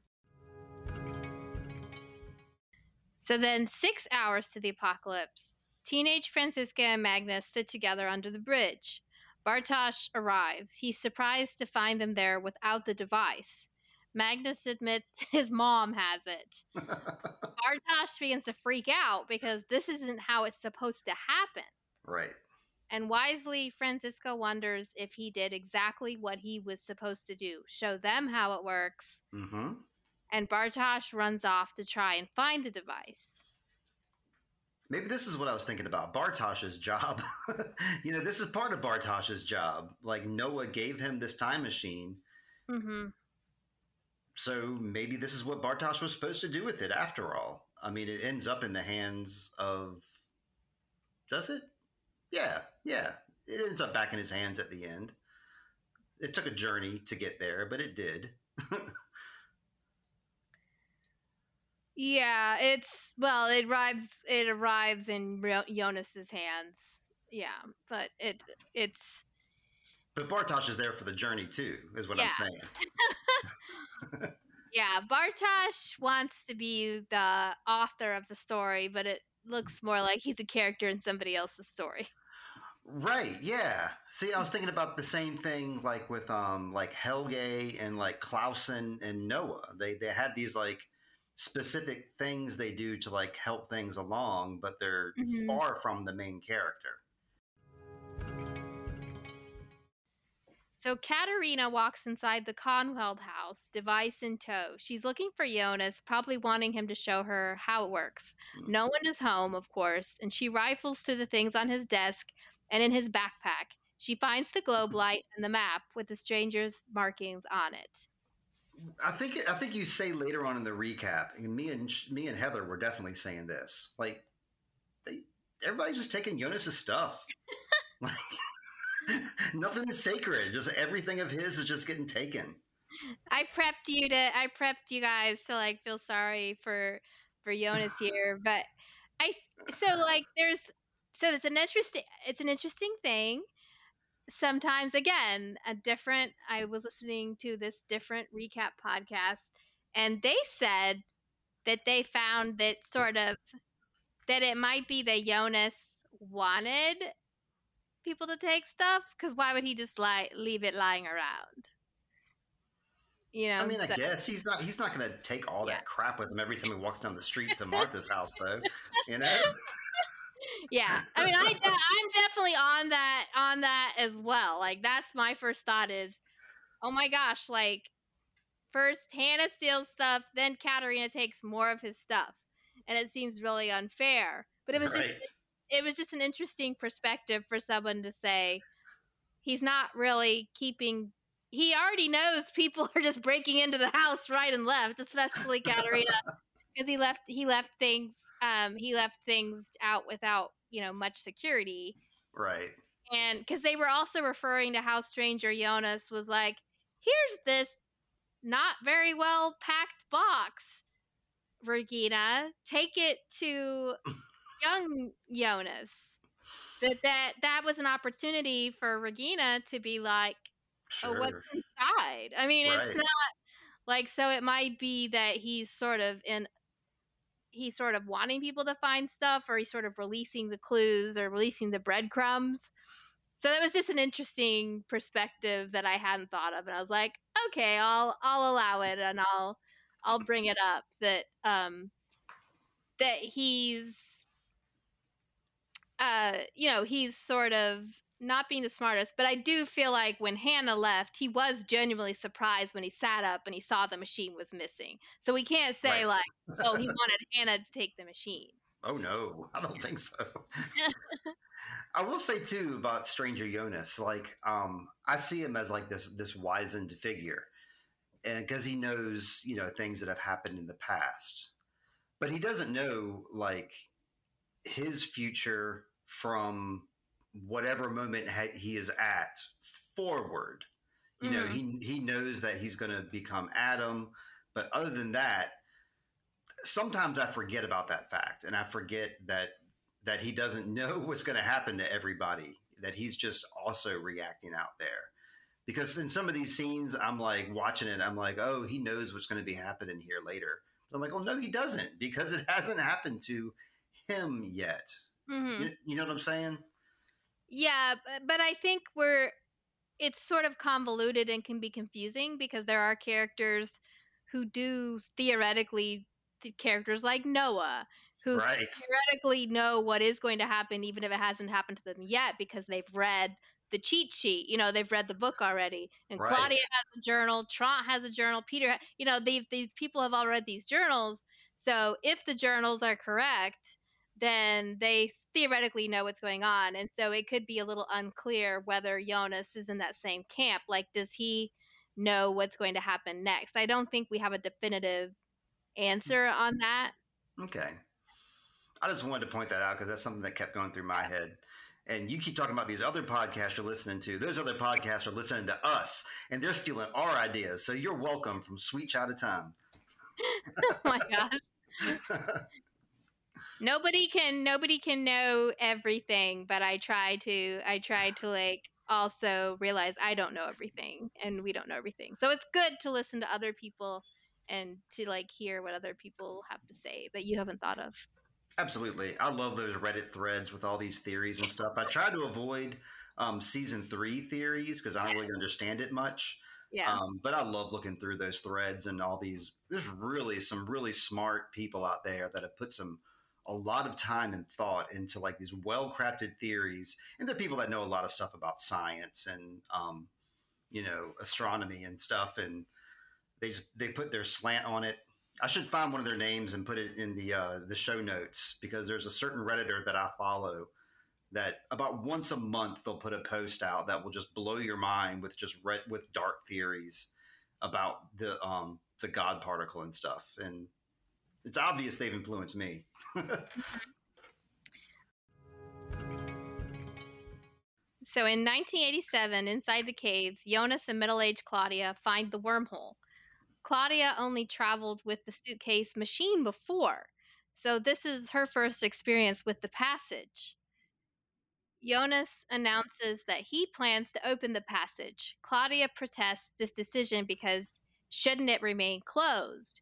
So then six hours to the apocalypse. Teenage Francisca and Magnus sit together under the bridge. Bartosz arrives. He's surprised to find them there without the device. Magnus admits his mom has it. Bartosz begins to freak out because this isn't how it's supposed to happen. Right. And wisely, Francisca wonders if he did exactly what he was supposed to do, show them how it works. Mm-hmm. And Bartosz runs off to try and find the device. Maybe this is what I was thinking about, Bartosz's job. You know, this is part of Bartosz's job. Like, Noah gave him this time machine. Mm-hmm. So maybe this is what Bartosz was supposed to do with it after all. I mean, it ends up in the hands of... Does it? Yeah, yeah. It ends up back in his hands at the end. It took a journey to get there, but it did. Yeah, it's, well, it arrives it arrives in Jonas's hands. Yeah, but it it's... But Bartosz is there for the journey, too, is what yeah. I'm saying. Yeah, Bartosz wants to be the author of the story, but it looks more like he's a character in somebody else's story. Right. Yeah. See, I was thinking about the same thing, like with um, like Helge and like Clausen and Noah. They they had these like specific things they do to like help things along, but they're mm-hmm. far from the main character. So Katerina walks inside the Conwell house, device in tow. She's looking for Jonas, probably wanting him to show her how it works. No one is home, of course, and she rifles through the things on his desk and in his backpack. She finds the globe light and the map with the stranger's markings on it. I think I think you say later on in the recap, and me and me and Heather were definitely saying this. Like, they, everybody's just taking Jonas's stuff. Like. Nothing is sacred. Just everything of his is just getting taken. I prepped you to. I prepped you guys to like feel sorry for for Jonas here, but I. So like there's. So it's an interesting. It's an interesting thing. Sometimes again, a different. I was listening to this different recap podcast, and they said that they found that sort of that it might be that Jonas wanted people to take stuff, because why would he just like leave it lying around? You know, I mean, so. I guess he's not he's not gonna take all that crap with him every time he walks down the street to Martha's house, though, you know. Yeah, I mean, I de- I'm definitely on that on that as well. Like, that's my first thought is, oh my gosh, like first Hannah steals stuff, then Katerina takes more of his stuff, and it seems really unfair. But it was right. just It was just an interesting perspective for someone to say he's not really keeping. He already knows people are just breaking into the house right and left, especially Katerina, because he left he left things um he left things out without, you know, much security. Right. And because they were also referring to how Stranger Jonas was like, here's this not very well packed box, Regina. Take it to young Jonas. That that that was an opportunity for Regina to be like, sure. Oh, what's inside? I mean, right. It's not like, so it might be that he's sort of in, he's sort of wanting people to find stuff, or he's sort of releasing the clues or releasing the breadcrumbs. So that was just an interesting perspective that I hadn't thought of. And I was like, okay, I'll, I'll allow it. And I'll, I'll bring it up that, um, that he's, uh, you know, he's sort of not being the smartest, but I do feel like when Hannah left, he was genuinely surprised when he sat up and he saw the machine was missing. So we can't say right. like, oh, he wanted Hannah to take the machine. Oh no, I don't think so. I will say too about Stranger Jonas, like um, I see him as like this, this wizened figure, and cause he knows, you know, things that have happened in the past, but he doesn't know like his future from whatever moment he is at forward, you know, mm-hmm. he, he knows that he's going to become Adam. But other than that, sometimes I forget about that fact. And I forget that, that he doesn't know what's going to happen to everybody, that he's just also reacting out there. Because in some of these scenes, I'm like watching it. I'm like, oh, he knows what's going to be happening here later. But I'm like, oh no, he doesn't, because it hasn't happened to him yet. Mm-hmm. You, you know what I'm saying? Yeah, but, but I think we're it's sort of convoluted and can be confusing because there are characters who do theoretically characters like Noah who right. theoretically know what is going to happen even if it hasn't happened to them yet because they've read the cheat sheet. You know, they've read the book already. And right. Claudia has a journal, Trant has a journal, Peter, you know, they've, these people have all read these journals. So if the journals are correct, then they theoretically know what's going on. And so it could be a little unclear whether Jonas is in that same camp. Like, does he know what's going to happen next? I don't think we have a definitive answer on that. Okay. I just wanted to point that out because that's something that kept going through my head. And you keep talking about these other podcasts you're listening to. Those other podcasts are listening to us, and they're stealing our ideas. So you're welcome from Sweet Child of Time. Oh, my gosh. Nobody can nobody can know everything, but I try to I try to like also realize I don't know everything and we don't know everything. So it's good to listen to other people and to like hear what other people have to say that you haven't thought of. Absolutely. I love those Reddit threads with all these theories and stuff. I try to avoid um, season three theories because I don't yeah. really understand it much. Yeah. Um, but I love looking through those threads and all these. There's really some really smart people out there that have put some a lot of time and thought into like these well-crafted theories. And they're people that know a lot of stuff about science and, um, you know, astronomy and stuff. And they just, they put their slant on it. I should find one of their names and put it in the, uh, the show notes because there's a certain Redditor that I follow that about once a month, they'll put a post out that will just blow your mind with just red with dark theories about the, um, the God particle and stuff. And, it's obvious they've influenced me. So in nineteen eighty-seven, inside the caves, Jonas and middle-aged Claudia find the wormhole. Claudia only traveled with the suitcase machine before, so this is her first experience with the passage. Jonas announces that he plans to open the passage. Claudia protests this decision because shouldn't it remain closed?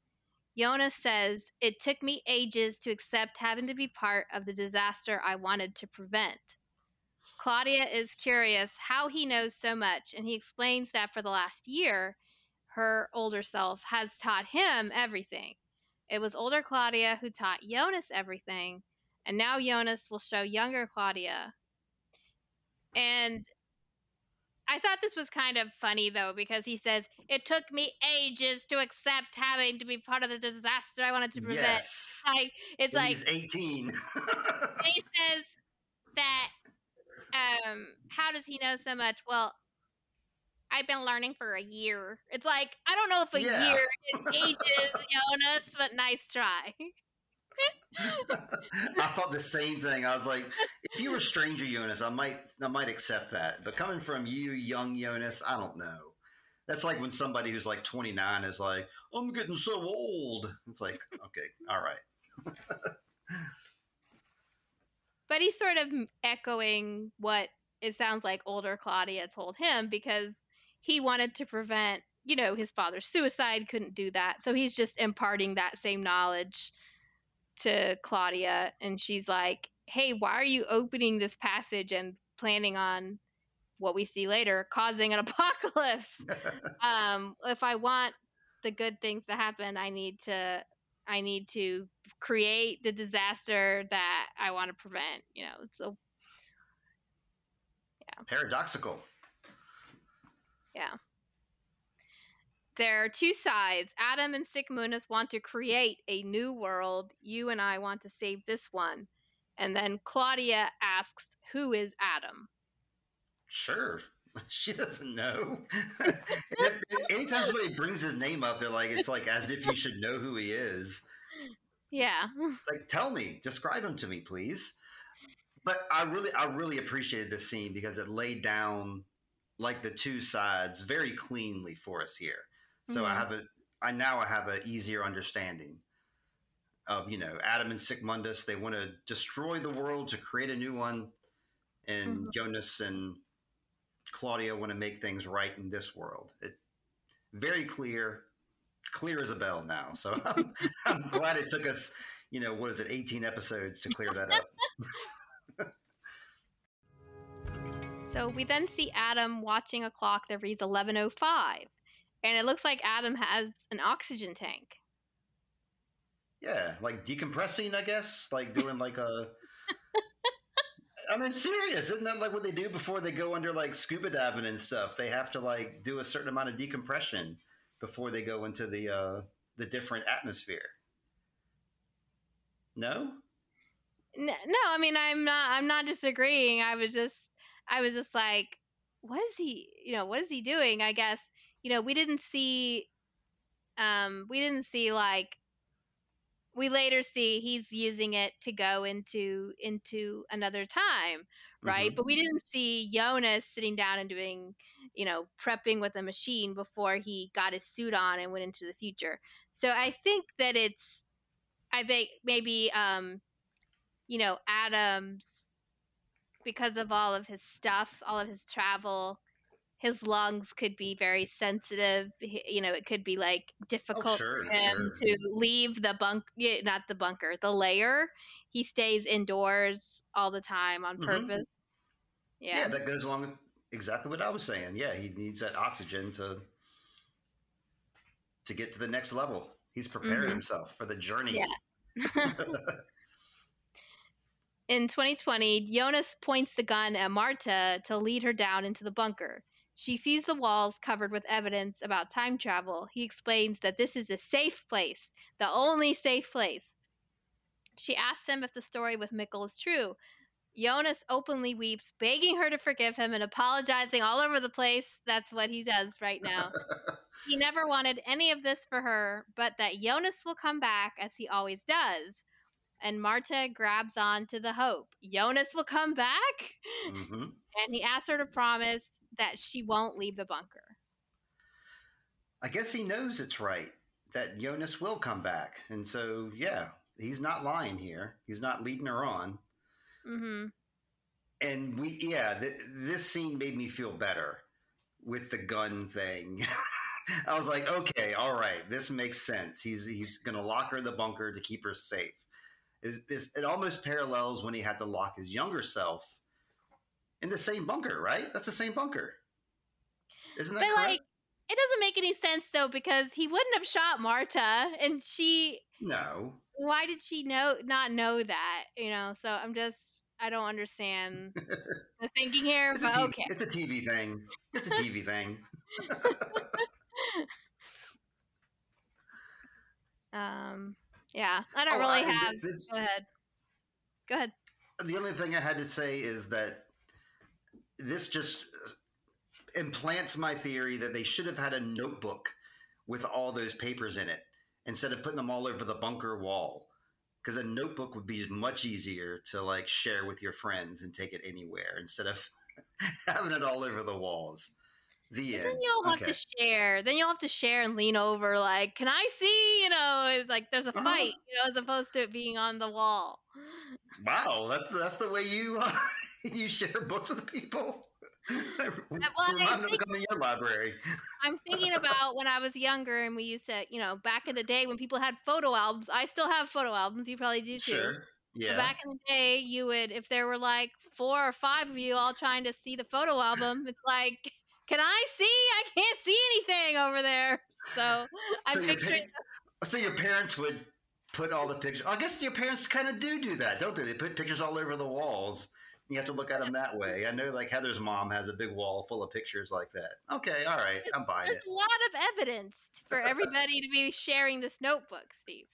Jonas says, it took me ages to accept having to be part of the disaster I wanted to prevent. Claudia is curious how he knows so much, and he explains that for the last year, her older self has taught him everything. It was older Claudia who taught Jonas everything, and now Jonas will show younger Claudia. And I thought this was kind of funny, though, because he says, it took me ages to accept having to be part of the disaster I wanted to prevent. Yes. Like, it's it like... He's eighteen. He says that, um, how does he know so much? Well, I've been learning for a year. It's like, I don't know if a yeah. year is ages, Jonas, but nice try. I thought the same thing. I was like, if you were stranger Jonas, I might I might accept that. But coming from you, young Jonas, I don't know. That's like when somebody who's like twenty-nine is like, I'm getting so old. It's like, okay, all right. But he's sort of echoing what it sounds like older Claudia told him, because he wanted to prevent, you know, his father's suicide, couldn't do that. So he's just imparting that same knowledge to Claudia. And she's like, hey, why are you opening this passage and planning on what we see later, causing an apocalypse? um, if I want the good things to happen, I need to, I need to create the disaster that I want to prevent, you know, so yeah. Paradoxical. Yeah. There are two sides. Adam and Sigmundus want to create a new world. You and I want to save this one. And then Claudia asks, who is Adam? Sure. She doesn't know. Anytime somebody brings his name up, they're like, it's like as if you should know who he is. Yeah. Like, tell me, describe him to me, please. But I really, I really appreciated this scene because it laid down like the two sides very cleanly for us here. So mm-hmm. I have a, I now I have an easier understanding of, you know, Adam and Sigmundus. They want to destroy the world to create a new one, and mm-hmm. Jonas and Claudia want to make things right in this world. It, very clear, clear as a bell now. So I'm, I'm glad it took us, you know, what is it, eighteen episodes to clear that up. So we then see Adam watching a clock that reads eleven oh five, and it looks like Adam has an oxygen tank. Yeah, like decompressing, I guess, like doing like a... I mean, serious. Isn't that like what they do before they go under like scuba diving and stuff? They have to like do a certain amount of decompression before they go into the uh, the different atmosphere. No? no, no. I mean, I'm not. I'm not disagreeing. I was just, I was just like, what is he? You know, what is he doing? I guess, you know, we didn't see, um, we didn't see like. We later see he's using it to go into into another time, right? Mm-hmm. But we didn't see Jonas sitting down and doing, you know, prepping with a machine before he got his suit on and went into the future. So I think that it's, I think maybe, um, you know, Adam's, because of all of his stuff, all of his travel, his lungs could be very sensitive. You know, it could be like difficult oh, sure, for him sure. to leave the bunk, not the bunker, the lair. He stays indoors all the time on purpose. Mm-hmm. Yeah. Yeah, that goes along with exactly what I was saying. Yeah, he needs that oxygen to to get to the next level. He's prepared mm-hmm. himself for the journey. Yeah. In twenty twenty, Jonas points the gun at Marta to lead her down into the bunker. She sees the walls covered with evidence about time travel. He explains that this is a safe place, the only safe place. She asks him if the story with Mikkel is true. Jonas openly weeps, begging her to forgive him and apologizing all over the place. That's what he does right now. He never wanted any of this for her, but that Jonas will come back as he always does. And Marta grabs on to the hope. Jonas will come back? Mm-hmm. And he asks her to promise that she won't leave the bunker. I guess he knows it's right, that Jonas will come back. And so, yeah, he's not lying here. He's not leading her on. Mm-hmm. And we, yeah, th- this scene made me feel better with the gun thing. I was like, okay, all right, this makes sense. He's, he's going to lock her in the bunker to keep her safe. Is this, it almost parallels when he had to lock his younger self in the same bunker, right? That's the same bunker. Isn't that but correct? Like, it doesn't make any sense, though, because he wouldn't have shot Marta, and she... No. Why did she know not know that? You know, so I'm just... I don't understand the thinking here, it's but T V, okay. It's a T V thing. It's a T V thing. um... Yeah, I don't oh, really I, have. This, Go ahead. Go ahead. The only thing I had to say is that this just implants my theory that they should have had a notebook with all those papers in it instead of putting them all over the bunker wall, because a notebook would be much easier to like share with your friends and take it anywhere instead of having it all over the walls. The end. Then you'll have okay. to share. Then you'll have to share and lean over like, can I see? You know, it's like there's a fight, uh-huh. you know, as opposed to it being on the wall. Wow, that's that's the way you uh, you share books with people. Well, Remind them to come to your library. I'm thinking about when I was younger and we used to, you know, back in the day when people had photo albums. I still have photo albums. You probably do too. Sure. Yeah. So back in the day, you would, if there were like four or five of you all trying to see the photo album, it's like, can I see? I can't see anything over there. So, so I'm picturing. Pa- so your parents would put all the pictures. I guess your parents kind of do do that, don't they? They put pictures all over the walls. You have to look at them that way. I know, like Heather's mom has a big wall full of pictures like that. Okay, all right, I'm buying There's it. There's a lot of evidence for everybody to be sharing this notebook, Steve.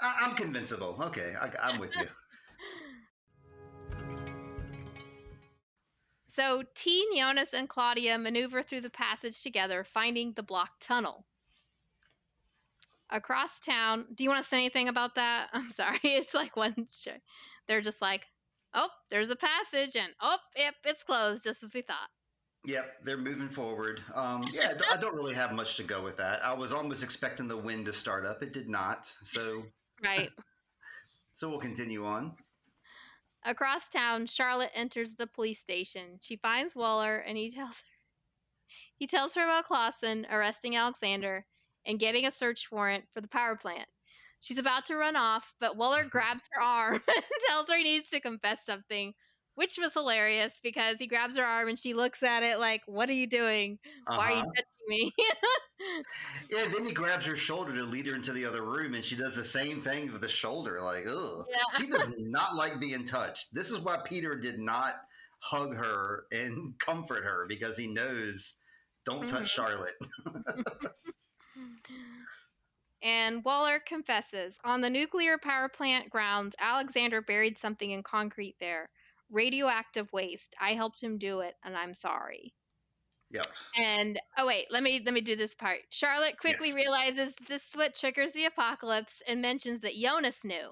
I- I'm convincible. Okay, I- I'm with you. So T, Jonas, and Claudia maneuver through the passage together, finding the blocked tunnel. Across town, do you want to say anything about that? I'm sorry, it's like one show. They're just like, oh, there's a passage, and oh, yep, it's closed, just as we thought. Yep, they're moving forward. Um, yeah, I don't really have much to go with that. I was almost expecting the wind to start up. It did not, so... Right. So we'll continue on. Across town, Charlotte enters the police station. She finds Waller, and he tells her, he tells her about Clausen arresting Alexander and getting a search warrant for the power plant. She's about to run off, but Waller grabs her arm and tells her he needs to confess something, which was hilarious because he grabs her arm and she looks at it like, what are you doing? Uh-huh. Why are you touching me? Yeah, then he grabs her shoulder to lead her into the other room, and she does the same thing with the shoulder. Like, ugh. Yeah. She does not like being touched. This is why Peter did not hug her and comfort her, because he knows, don't touch Charlotte. And Waller confesses. On the nuclear power plant grounds, Alexander buried something in concrete there. Radioactive waste. I helped him do it, and I'm sorry. Yep. And oh wait, let me let me do this part. Charlotte quickly yes. realizes this is what triggers the apocalypse and mentions that Jonas knew.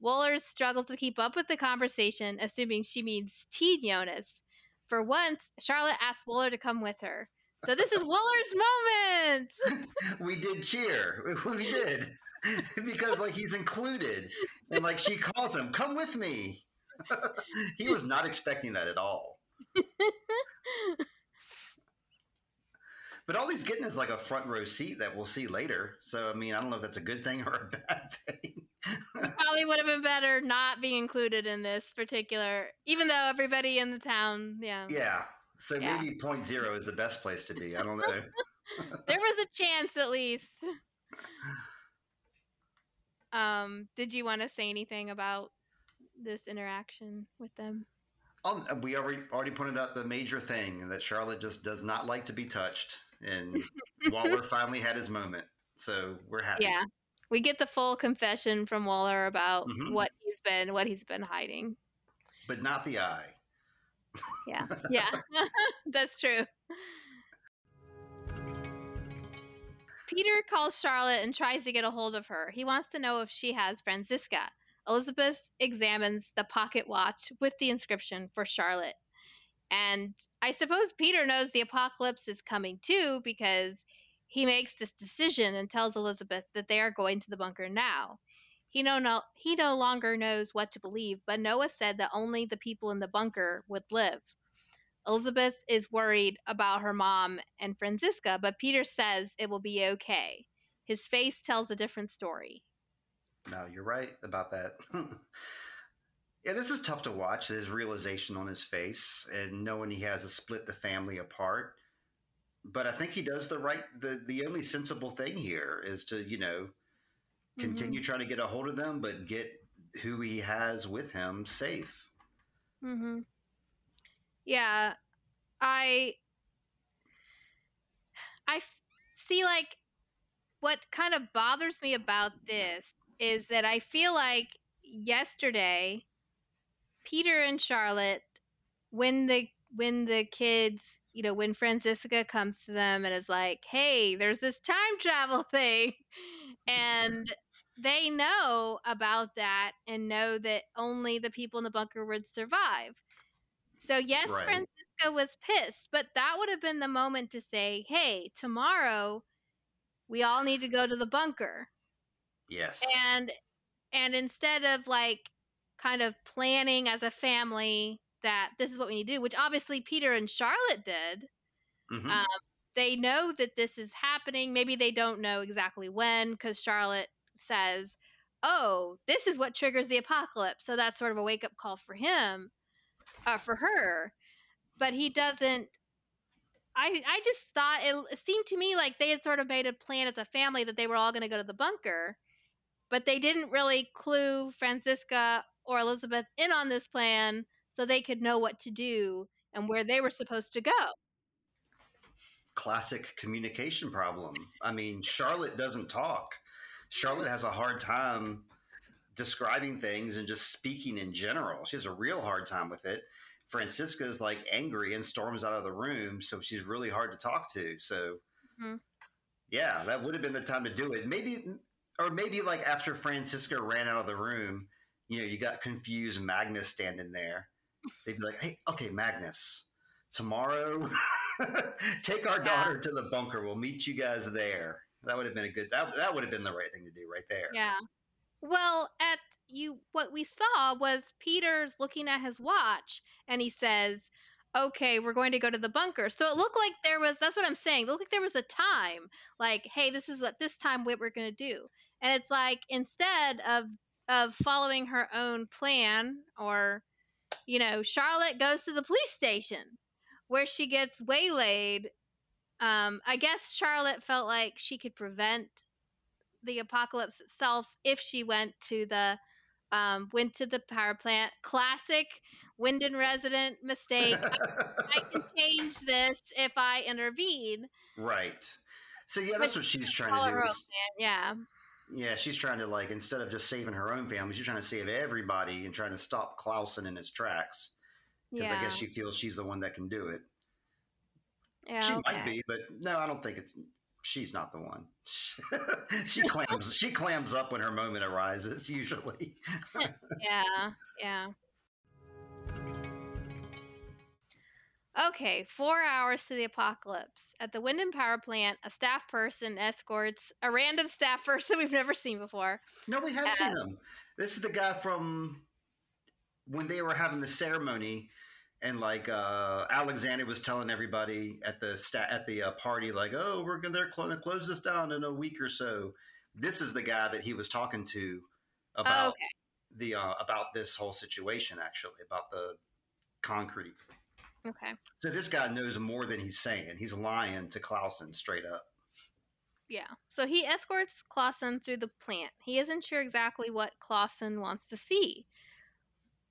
Waller struggles to keep up with the conversation, assuming she means T. Jonas. For once, Charlotte asks Waller to come with her. So this is Waller's moment. We did cheer. We did. Because like he's included. And like she calls him, come with me. He was not expecting that at all. But all he's getting is like a front row seat that we'll see later. So, I mean, I don't know if that's a good thing or a bad thing. Probably would have been better not being included in this particular, even though everybody in the town, yeah. Yeah. So yeah. Maybe point zero is the best place to be. I don't know. There was a chance at least. Um, did you want to say anything about this interaction with them? Oh, we already already pointed out the major thing, that Charlotte just does not like to be touched. And Waller finally had his moment. So we're happy. Yeah. We get the full confession from Waller about mm-hmm. what he's been, what he's been hiding. But not the eye. Yeah, yeah, that's true. Peter calls Charlotte and tries to get a hold of her. He wants to know if she has Franziska. Elizabeth examines the pocket watch with the inscription for Charlotte. And I suppose Peter knows the apocalypse is coming too, because he makes this decision and tells Elizabeth that they are going to the bunker now. He no, no, he no longer knows what to believe, but Noah said that only the people in the bunker would live. Elizabeth is worried about her mom and Franziska, but Peter says it will be okay. His face tells a different story. No, you're right about that. Yeah, this is tough to watch, his realization on his face and knowing he has to split the family apart. But I think he does the right, the, the only sensible thing here is to, you know, continue mm-hmm. trying to get a hold of them, but get who he has with him safe. Mm-hmm. Yeah. I, I f- see, like, what kind of bothers me about this is that I feel like yesterday, Peter and Charlotte, when the when the kids you know, when Franziska comes to them and is like, hey, there's this time travel thing. And they know about that and know that only the people in the bunker would survive. So, yes, right. Franziska was pissed, but that would have been the moment to say, hey, tomorrow we all need to go to the bunker. Yes. And and instead of, like, kind of planning as a family that this is what we need to do, which obviously Peter and Charlotte did. Mm-hmm. Um, they know that this is happening. Maybe they don't know exactly when, because Charlotte says, oh, this is what triggers the apocalypse. So that's sort of a wake-up call for him, uh, for her. But he doesn't. I, I just thought it, it seemed to me like they had sort of made a plan as a family that they were all going to go to the bunker, but they didn't really clue Franziska or Elizabeth in on this plan so they could know what to do and where they were supposed to go. Classic communication problem. I mean, Charlotte doesn't talk. Charlotte has a hard time describing things and just speaking in general. She has a real hard time with it. Franziska is like angry and storms out of the room. So she's really hard to talk to. So mm-hmm. yeah, that would have been the time to do it. Maybe, or maybe like after Franziska ran out of the room, you know, you got confused Magnus standing there. They'd be like, hey, okay, Magnus, tomorrow, take our yeah. daughter to the bunker. We'll meet you guys there. That would have been a good, that, that would have been the right thing to do right there. Yeah. Well, at you, what we saw was Peter's looking at his watch and he says, okay, we're going to go to the bunker. So it looked like there was, that's what I'm saying. It looked like there was a time like, hey, this is what this time what we're going to do. And it's like, instead of, of following her own plan or, you know, Charlotte goes to the police station where she gets waylaid. Um, I guess Charlotte felt like she could prevent the apocalypse itself if she went to the um went to the power plant. Classic Winden resident mistake. I, I can change this if I intervene, right? So yeah, that's but what she's trying to do is, yeah yeah she's trying to, like, instead of just saving her own family, she's trying to save everybody and trying to stop Clausen in his tracks, because yeah. I guess she feels she's the one that can do it. yeah, she okay. might be, but no, I don't think it's she's not the one. she clams she clams up when her moment arises, usually. yeah, yeah. Okay, four hours to the apocalypse. At the Winden power plant, a staff person escorts a random staff person we've never seen before. No, we have uh, seen him. This is the guy from when they were having the ceremony. And like uh, Alexander was telling everybody at the sta- at the uh, party, like, oh, we're going to cl- close this down in a week or so. This is the guy that he was talking to about oh, okay. the uh, about this whole situation, actually, about the concrete. Okay. So this guy knows more than he's saying. He's lying to Clausen straight up. Yeah. So he escorts Clausen through the plant. He isn't sure exactly what Clausen wants to see.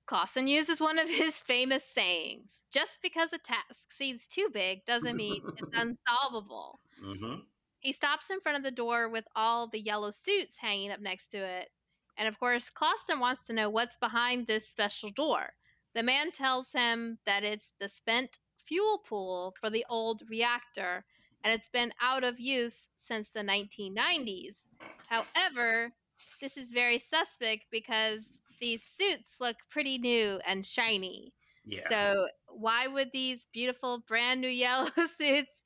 Clausen uses one of his famous sayings, just because a task seems too big doesn't mean it's unsolvable. Mm-hmm. He stops in front of the door with all the yellow suits hanging up next to it. And of course, Clausen wants to know what's behind this special door. The man tells him that it's the spent fuel pool for the old reactor, and it's been out of use since the nineteen nineties. However, this is very suspect because these suits look pretty new and shiny. Yeah. So why would these beautiful brand new yellow suits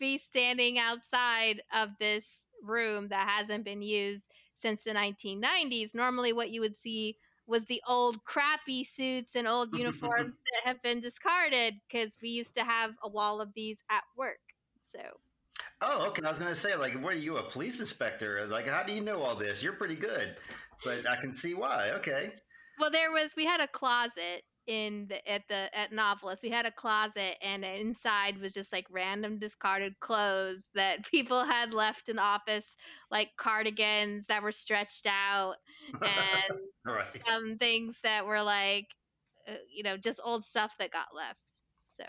be standing outside of this room that hasn't been used since the nineteen nineties? Normally what you would see was the old crappy suits and old uniforms that have been discarded, because we used to have a wall of these at work. So. Oh, okay. I was going to say, like, what are you, a police inspector? Like, how do you know all this? You're pretty good, but I can see why. Okay. Well, there was, we had a closet in the, at the, at Novelist. We had a closet, and inside was just like random discarded clothes that people had left in the office, like cardigans that were stretched out and right. some things that were like, uh, you know, just old stuff that got left. So.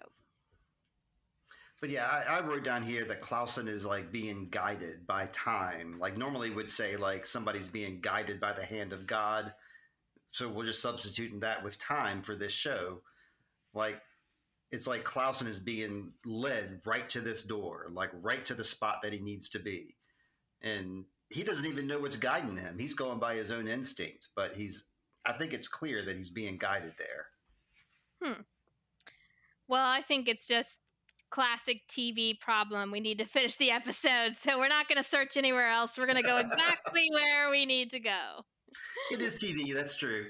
But yeah, I, I wrote down here that Clausen is like being guided by time. Like normally would say like somebody's being guided by the hand of God. So we're just substituting that with time for this show. Like it's like Clausen is being led right to this door, like right to the spot that he needs to be. And he doesn't even know what's guiding him. He's going by his own instinct, but he's, I think it's clear that he's being guided there. Hmm. Well, I think it's just classic T V problem. We need to finish the episode, so we're not going to search anywhere else. We're going to go exactly where we need to go. It is T V. That's true.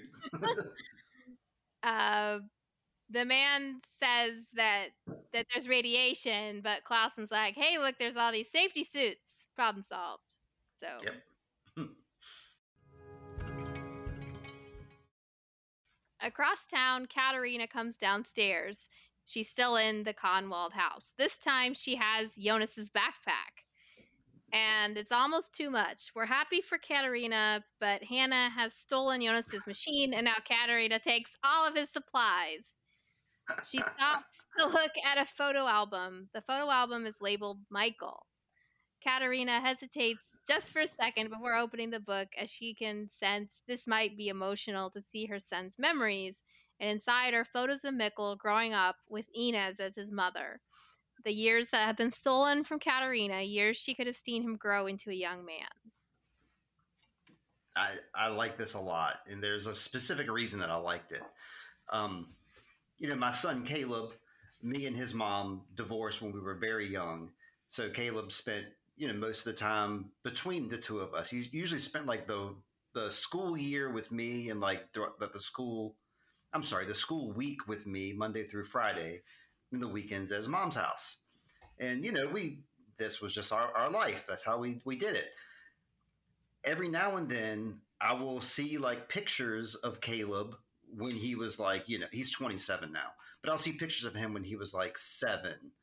uh, the man says that that there's radiation, but Clausen's like, "Hey, look, there's all these safety suits." Problem solved. So. Yep. Across town, Katerina comes downstairs. She's still in the Conwald house. This time she has Jonas's backpack. And it's almost too much. We're happy for Katerina, but Hannah has stolen Jonas's machine, and now Katerina takes all of his supplies. She stops to look at a photo album. The photo album is labeled Michael. Katerina hesitates just for a second before opening the book, as she can sense this might be emotional to see her son's memories, and inside are photos of Mikkel growing up with Inez as his mother. The years that have been stolen from Katerina, years she could have seen him grow into a young man. I, I like this a lot, and there's a specific reason that I liked it. Um, you know, my son Caleb, me and his mom divorced when we were very young, so Caleb spent you know, most of the time between the two of us. He's usually spent like the the school year with me and like the, the school, I'm sorry, the school week with me Monday through Friday, and the weekends as mom's house. And, you know, we, this was just our, our life. That's how we, we did it. Every now and then I will see like pictures of Caleb when he was like, you know, he's twenty-seven now, but I'll see pictures of him when he was like seven,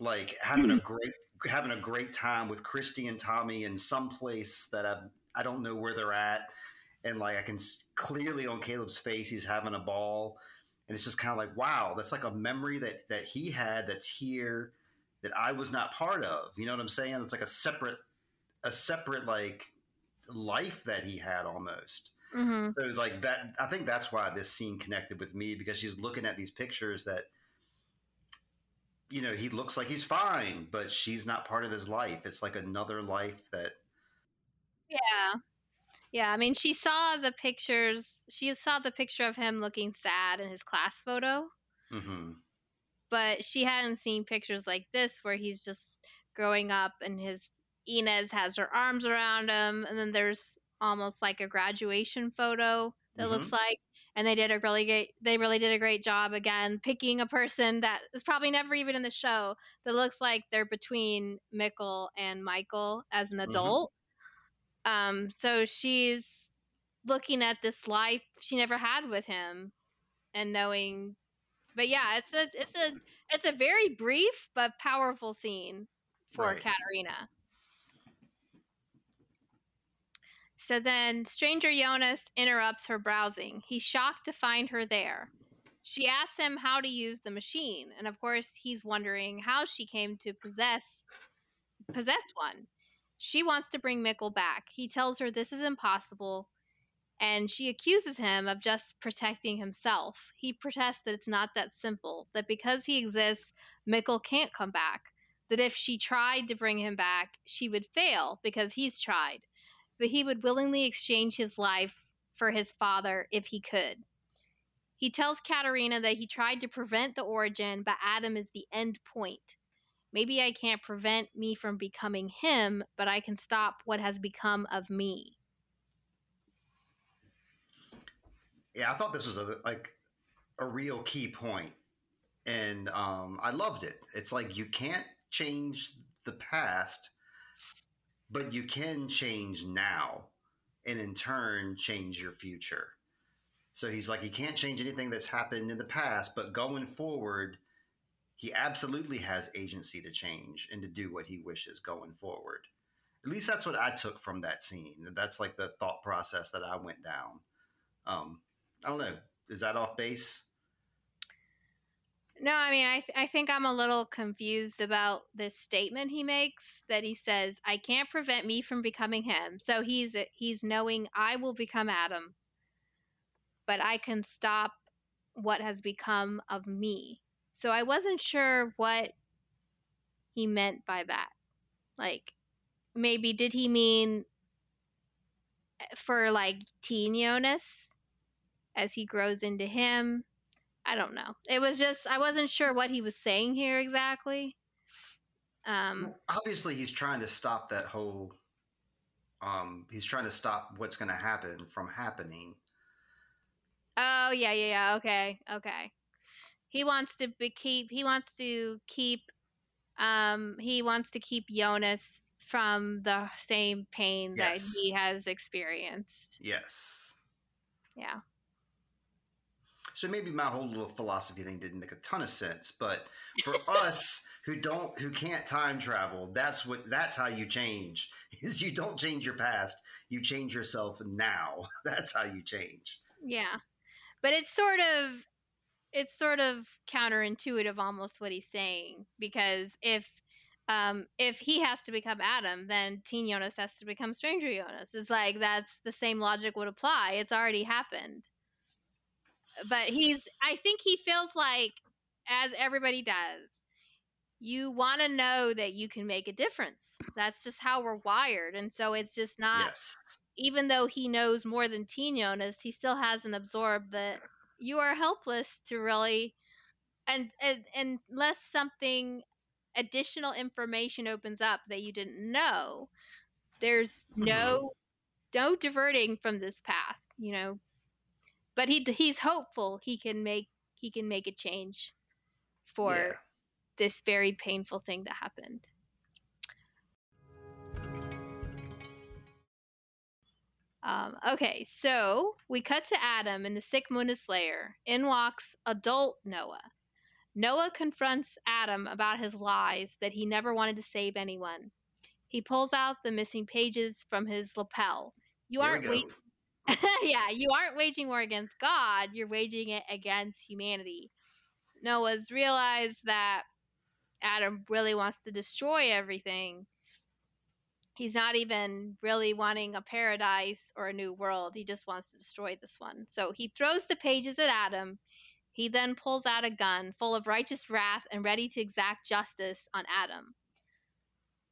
like having a great having a great time with Christy and Tommy in some place that I I don't know where they're at, and like I can clearly on Caleb's face he's having a ball, and it's just kind of like, wow, that's like a memory that that he had that's here that I was not part of. You know what I'm saying? It's like a separate a separate like life that he had almost. Mm-hmm. So like that, I think that's why this scene connected with me, because she's looking at these pictures that, you know, he looks like he's fine, but she's not part of his life. It's like another life that. Yeah. Yeah. I mean, she saw the pictures. She saw the picture of him looking sad in his class photo. Mm-hmm. But she hadn't seen pictures like this where he's just growing up and his Inez has her arms around him. And then there's almost like a graduation photo that mm-hmm. looks like. And they did a really great, they really did a great job, again, picking a person that is probably never even in the show that looks like they're between Mikkel and Michael as an adult. Mm-hmm. Um, so she's looking at this life she never had with him and knowing, but yeah, it's a, it's a, it's a very brief but powerful scene for right. Katerina. So then Stranger Jonas interrupts her browsing. He's shocked to find her there. She asks him how to use the machine. And of course, he's wondering how she came to possess possess one. She wants to bring Mikkel back. He tells her this is impossible. And she accuses him of just protecting himself. He protests that it's not that simple, that because he exists, Mikkel can't come back, that if she tried to bring him back, she would fail because he's tried. But he would willingly exchange his life for his father if he could. He tells Katerina that he tried to prevent the origin, but Adam is the end point. Maybe I can't prevent me from becoming him, but I can stop what has become of me. Yeah, I thought this was a, like a real key point, and um, I loved it. It's like you can't change the past, but you can change now and in turn change your future. So he's like, he can't change anything that's happened in the past, but going forward, he absolutely has agency to change and to do what he wishes going forward. At least that's what I took from that scene. That's like the thought process that I went down. Um, I don't know. Is that off base? No, I mean, I th- I think I'm a little confused about this statement he makes, that he says, I can't prevent me from becoming him. So he's he's knowing I will become Adam, but I can stop what has become of me. So I wasn't sure what he meant by that. Like, maybe did he mean for like teen Jonas as he grows into him? I don't know. It was just, I wasn't sure what he was saying here exactly. Um, Obviously, he's trying to stop that whole, um, he's trying to stop what's going to happen from happening. Oh, yeah, yeah, yeah. Okay, okay. He wants to be keep, he wants to keep, um, he wants to keep Jonas from the same pain yes. that he has experienced. Yes. Yeah. So maybe my whole little philosophy thing didn't make a ton of sense, but for us who don't, who can't time travel, that's what, that's how you change, is you don't change your past. You change yourself now. That's how you change. Yeah. But it's sort of, it's sort of counterintuitive almost what he's saying, because if, um, if he has to become Adam, then teen Jonas has to become stranger Jonas. It's like, that's the same logic would apply. It's already happened. But he's, I think he feels like, as everybody does, you want to know that you can make a difference. That's just how we're wired. And so it's just not, yes. even though he knows more than teen Jonas, he still hasn't absorbed that you are helpless to really, and, and, and unless something, additional information opens up that you didn't know, there's no, no diverting from this path, you know. But he he's hopeful he can make he can make a change for yeah. this very painful thing that happened. Um, okay, so we cut to Adam in the sick Muna's lair. In walks adult Noah. Noah confronts Adam about his lies that he never wanted to save anyone. He pulls out the missing pages from his lapel. You Here aren't waiting. Yeah, you aren't waging war against God, you're waging it against humanity. Noah's realized that Adam really wants to destroy everything. He's not even really wanting a paradise or a new world. He just wants to destroy this one. So he throws the pages at Adam. He then pulls out a gun full of righteous wrath and ready to exact justice on Adam.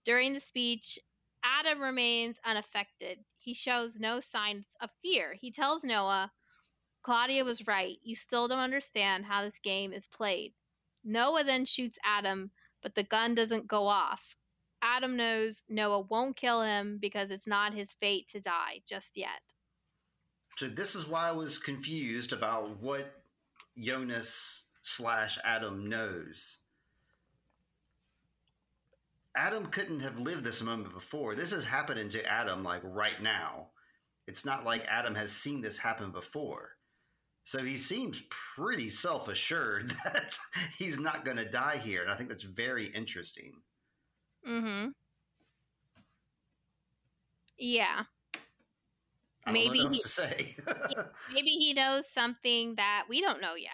During the speech, Adam remains unaffected. He shows no signs of fear. He tells Noah, Claudia was right. You still don't understand how this game is played. Noah then shoots Adam, but the gun doesn't go off. Adam knows Noah won't kill him because it's not his fate to die just yet. So this is why I was confused about what Jonas slash Adam knows. Adam couldn't have lived this moment before. This is happening to Adam like right now. It's not like Adam has seen this happen before. So he seems pretty self-assured that he's not going to die here. And I think that's very interesting. Mm-hmm. Yeah. I don't maybe know what else he, to say. Maybe he knows something that we don't know yet.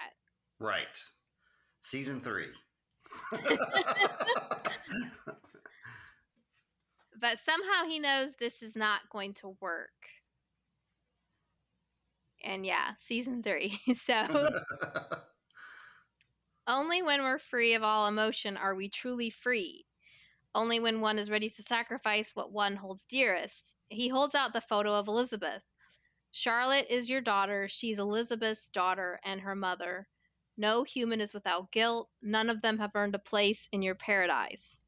Right. Season three. But somehow he knows this is not going to work. And yeah, season three. So only when we're free of all emotion are we truly free. Only when one is ready to sacrifice what one holds dearest. He holds out the photo of Elizabeth. Charlotte is your daughter. She's Elizabeth's daughter and her mother. No human is without guilt. None of them have earned a place in your paradise.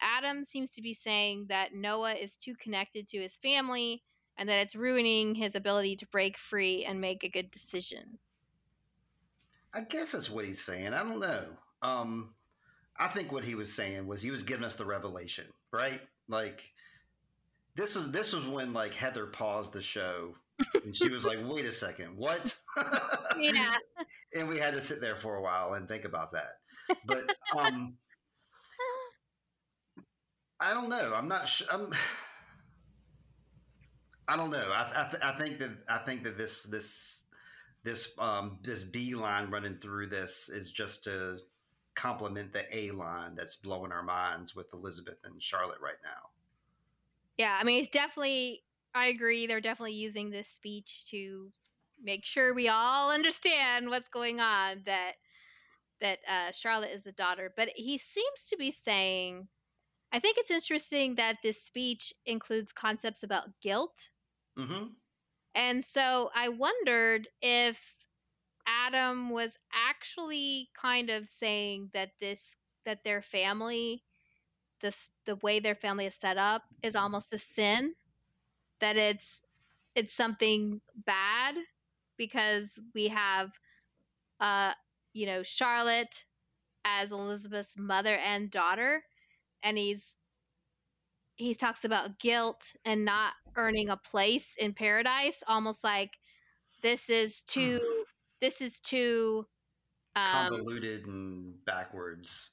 Adam seems to be saying that Noah is too connected to his family and that it's ruining his ability to break free and make a good decision. I guess that's what he's saying. I don't know. Um, I think what he was saying was he was giving us the revelation, right? Like this is, this was when like Heather paused the show and she was like, wait a second, what? Yeah. And we had to sit there for a while and think about that. But, um, I don't know. I'm not sure. I'm, I don't know. I, I, th- I think that I think that this this this um, this B line running through this is just to complement the A line that's blowing our minds with Elizabeth and Charlotte right now. Yeah, I mean, it's definitely. I agree. They're definitely using this speech to make sure we all understand what's going on. That that uh, Charlotte is the daughter. But he seems to be saying, I think it's interesting that this speech includes concepts about guilt. Mm-hmm. And so I wondered if Adam was actually kind of saying that this, that their family, this, the way their family is set up is almost a sin, that it's, it's something bad because we have, uh, you know, Charlotte as Elizabeth's mother and daughter. And he's, he talks about guilt and not earning a place in paradise, almost like this is too, this is too um, convoluted and backwards.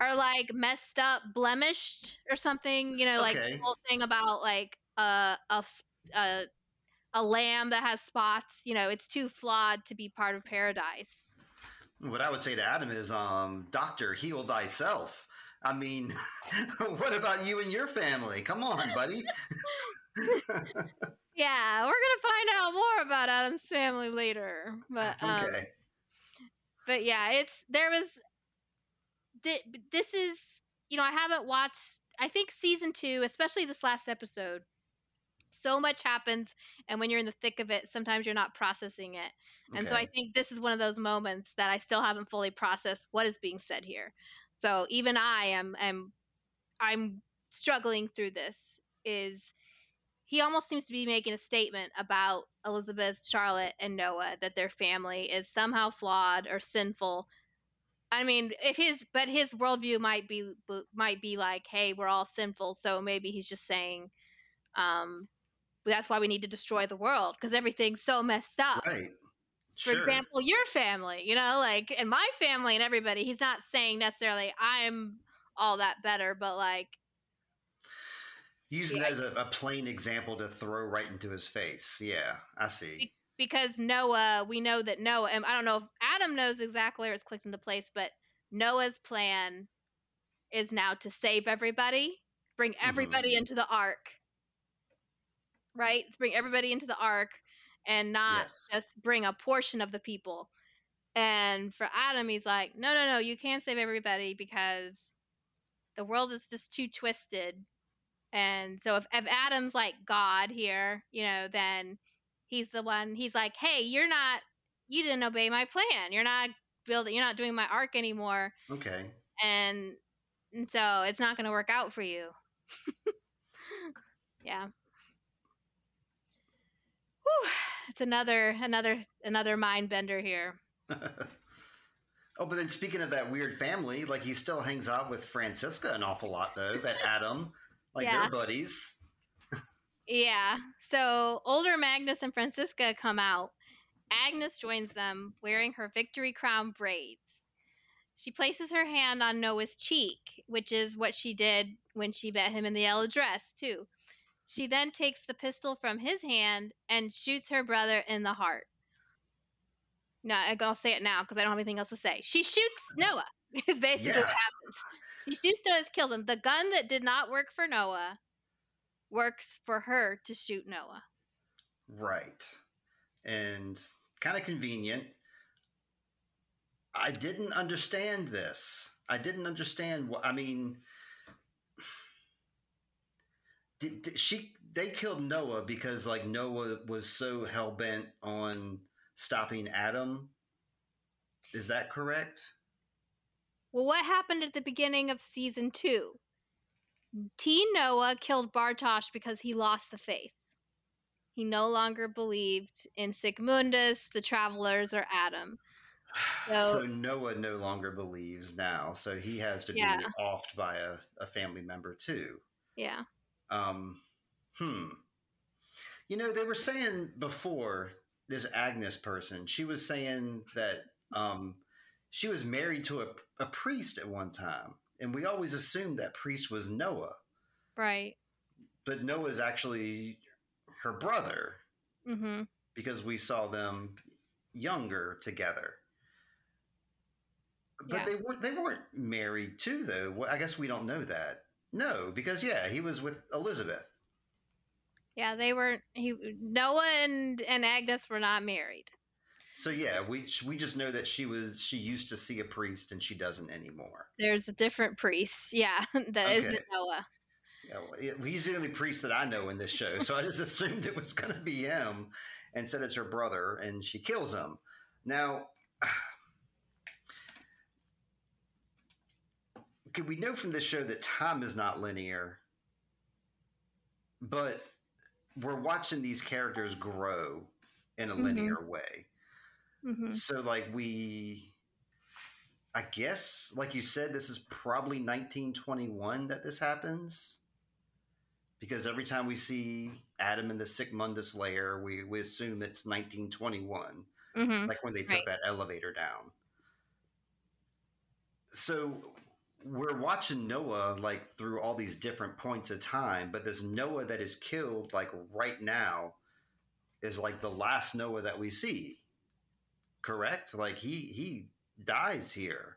Or like messed up, blemished or something, you know, like okay. The whole thing about like uh, a, a, a lamb that has spots, you know, it's too flawed to be part of paradise. What I would say to Adam is, um, doctor, heal thyself. I mean, what about you and your family? Come on, buddy. Yeah, we're going to find out more about Adam's family later. But, um, okay. But yeah, it's, there was, th- this is, you know, I haven't watched, I think season two, especially this last episode, so much happens. And when you're in the thick of it, sometimes you're not processing it. Okay. And so I think this is one of those moments that I still haven't fully processed what is being said here. So even I am, am, I'm struggling through this. Is he almost seems to be making a statement about Elizabeth, Charlotte, and Noah, that their family is somehow flawed or sinful. I mean, if his, but his worldview might be, might be like, hey, we're all sinful. So maybe he's just saying, um, that's why we need to destroy the world, because everything's so messed up. Right. For sure. Example, your family, you know, like, and my family and everybody. He's not saying necessarily I'm all that better, but like. Use it yeah, as a, a plain example to throw right into his face. Yeah, I see. Because Noah, we know that Noah, and I don't know if Adam knows exactly where it's clicked into place, but Noah's plan is now to save everybody, bring everybody mm-hmm. into the ark, right? Let's bring everybody into the ark. And not yes. just bring a portion of the people. And for Adam, he's like, no, no, no, you can't save everybody because the world is just too twisted. And so if, if Adam's like God here, you know, then he's the one, he's like, hey, you're not, you didn't obey my plan. You're not building, you're not doing my ark anymore. Okay. And, and so it's not going to work out for you. Yeah. Whew. It's another, another, another mind bender here. Oh, but then speaking of that weird family, like he still hangs out with Francisca an awful lot though, that Adam, like yeah. They're buddies. Yeah. So older Magnus and Francisca come out. Agnes joins them wearing her victory crown braids. She places her hand on Noah's cheek, which is what she did when she met him in the yellow dress too. She then takes the pistol from his hand and shoots her brother in the heart. No, I'll say it now because I don't have anything else to say. She shoots Noah is basically yeah. what happens. She shoots Noah, kills him. The gun that did not work for Noah works for her to shoot Noah. Right. And kind of convenient. I didn't understand this. I didn't understand what, I mean... She, they killed Noah because like Noah was so hell-bent on stopping Adam. Is that correct? Well, what happened at the beginning of season two? T. Noah killed Bartosz because he lost the faith. He no longer believed in Sigmundus, the Travelers, or Adam. So, so Noah no longer believes now. So he has to be yeah. offed by a, a family member too. Yeah. Um, hmm. You know, they were saying before, this Agnes person, she was saying that um, she was married to a, a priest at one time. And we always assumed that priest was Noah. Right. But Noah's actually her brother. Mm-hmm. Because we saw them younger together. But yeah. they, were, they weren't married too, though. Well, I guess we don't know that. No, because, yeah, he was with Elizabeth. Yeah, they weren't – Noah and, and Agnes were not married. So yeah, we we just know that she was she used to see a priest and she doesn't anymore. There's a different priest, yeah, that okay. isn't Noah. Yeah, well, he's the only priest that I know in this show, so I just assumed it was going to be him, and said it's her brother, and she kills him. Now, could we know from this show that time is not linear, but we're watching these characters grow in a mm-hmm. linear way. Mm-hmm. So, like, we, I guess, like you said, this is probably nineteen twenty-one that this happens. Because every time we see Adam in the Sickmundus lair, we, we assume it's nineteen twenty-one. Mm-hmm. Like when they took right. that elevator down. So we're watching Noah, like, through all these different points of time. But this Noah that is killed, like, right now is, like, the last Noah that we see. Correct? Like he, he dies here.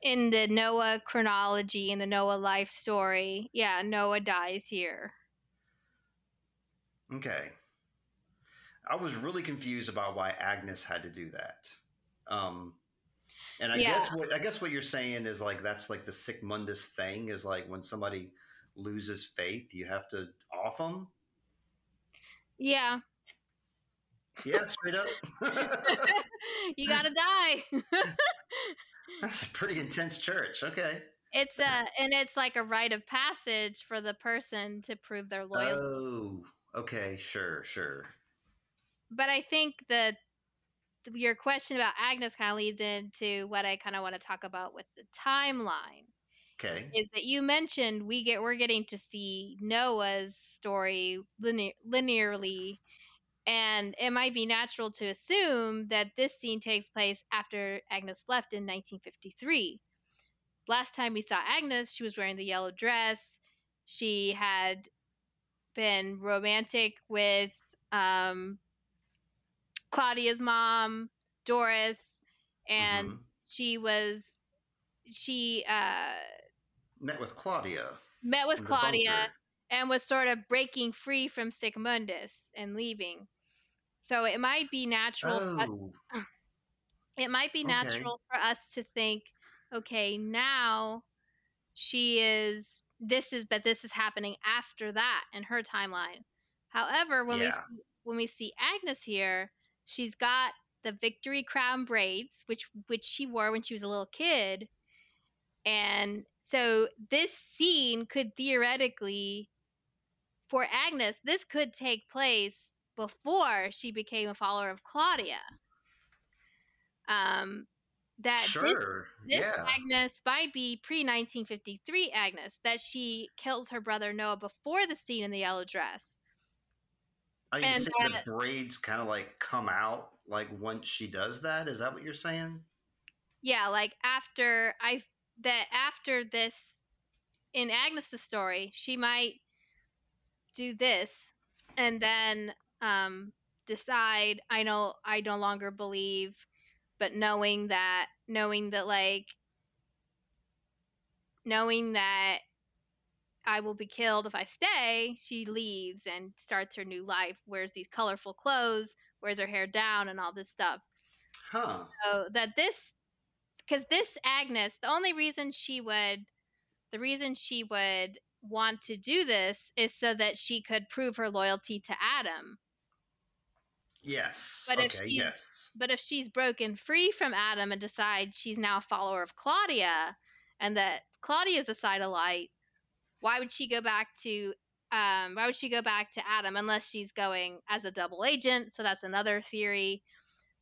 In the Noah chronology, in the Noah life story, yeah, Noah dies here. Okay. I was really confused about why Agnes had to do that. Um, and I yeah. guess what I guess what you're saying is like that's like the Sickmundus thing is like when somebody loses faith, you have to off them. Yeah. Yeah, straight up. You gotta die. That's a pretty intense church. Okay. It's a, and it's like a rite of passage for the person to prove their loyalty. Oh, okay. Sure, sure. But I think that your question about Agnes kind of leads into what I kind of want to talk about with the timeline. Okay. Is that you mentioned we get, we're getting to see Noah's story linear, linearly. And it might be natural to assume that this scene takes place after Agnes left in nineteen fifty-three. Last time we saw Agnes, she was wearing the yellow dress. She had been romantic with um, Claudia's mom, Doris, and mm-hmm. she was she uh, met with Claudia. Met with Claudia. And was sort of breaking free from Sickmundus and leaving. So it might be natural. Oh. For us, it might be natural okay. for us to think, okay, now she is, this is, but this is happening after that in her timeline. However, when yeah. we, when we see Agnes here, she's got the victory crown braids, which, which she wore when she was a little kid. And so this scene could theoretically, for Agnes, this could take place before she became a follower of Claudia. Um, that sure. this, this yeah. Agnes might be pre-nineteen fifty-three Agnes, that she kills her brother Noah before the scene in the yellow dress. Are you and saying that, the braids kind of like come out like once she does that? Is that what you're saying? Yeah, like after I've that after this, in Agnes's story, she might do this and then um, decide, I know I no longer believe, but knowing that, knowing that like, knowing that I will be killed if I stay, she leaves and starts her new life, wears these colorful clothes, wears her hair down and all this stuff. Huh. So that this, because this Agnes, the only reason she would, the reason she would want to do this is so that she could prove her loyalty to Adam. Yes. But okay, yes. But if she's broken free from Adam and decides she's now a follower of Claudia and that Claudia is a side of light, why would she go back to, um, why would she go back to Adam unless she's going as a double agent? So that's another theory.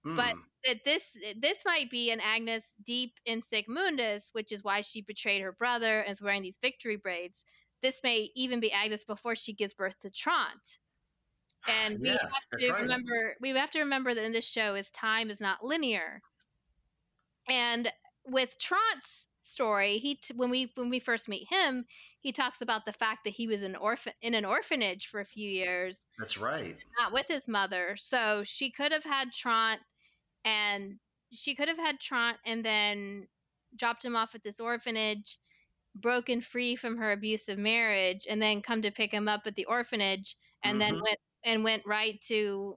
Mm. But that this this might be an Agnes deep in Sickmundus, which is why she betrayed her brother and is wearing these victory braids. This may even be Agnes before she gives birth to Trant. And yeah, we have to right. remember we have to remember that in this show is time is not linear. And with Trant's story, he t- when we when we first meet him, he talks about the fact that he was an orphan in an orphanage for a few years. That's right. Not with his mother, so she could have had Trant. And she could have had Trant and then dropped him off at this orphanage, broken free from her abusive marriage, and then come to pick him up at the orphanage, and mm-hmm. then went and went right to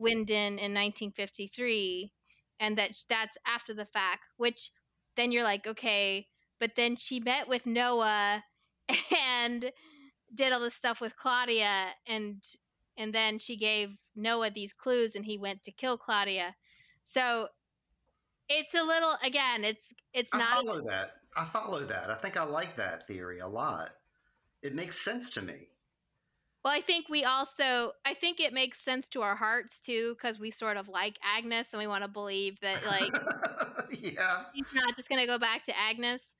Winden in nineteen fifty-three, and that that's after the fact, which then you're like, okay, but then she met with Noah and did all this stuff with Claudia, and and then she gave Noah these clues and he went to kill Claudia. So it's a little, again, it's it's not. I follow that. I follow that. I think I like that theory a lot. It makes sense to me. Well, I think we also, I think it makes sense to our hearts too, because we sort of like Agnes and we want to believe that, like, yeah, he's not just going to go back to Agnes.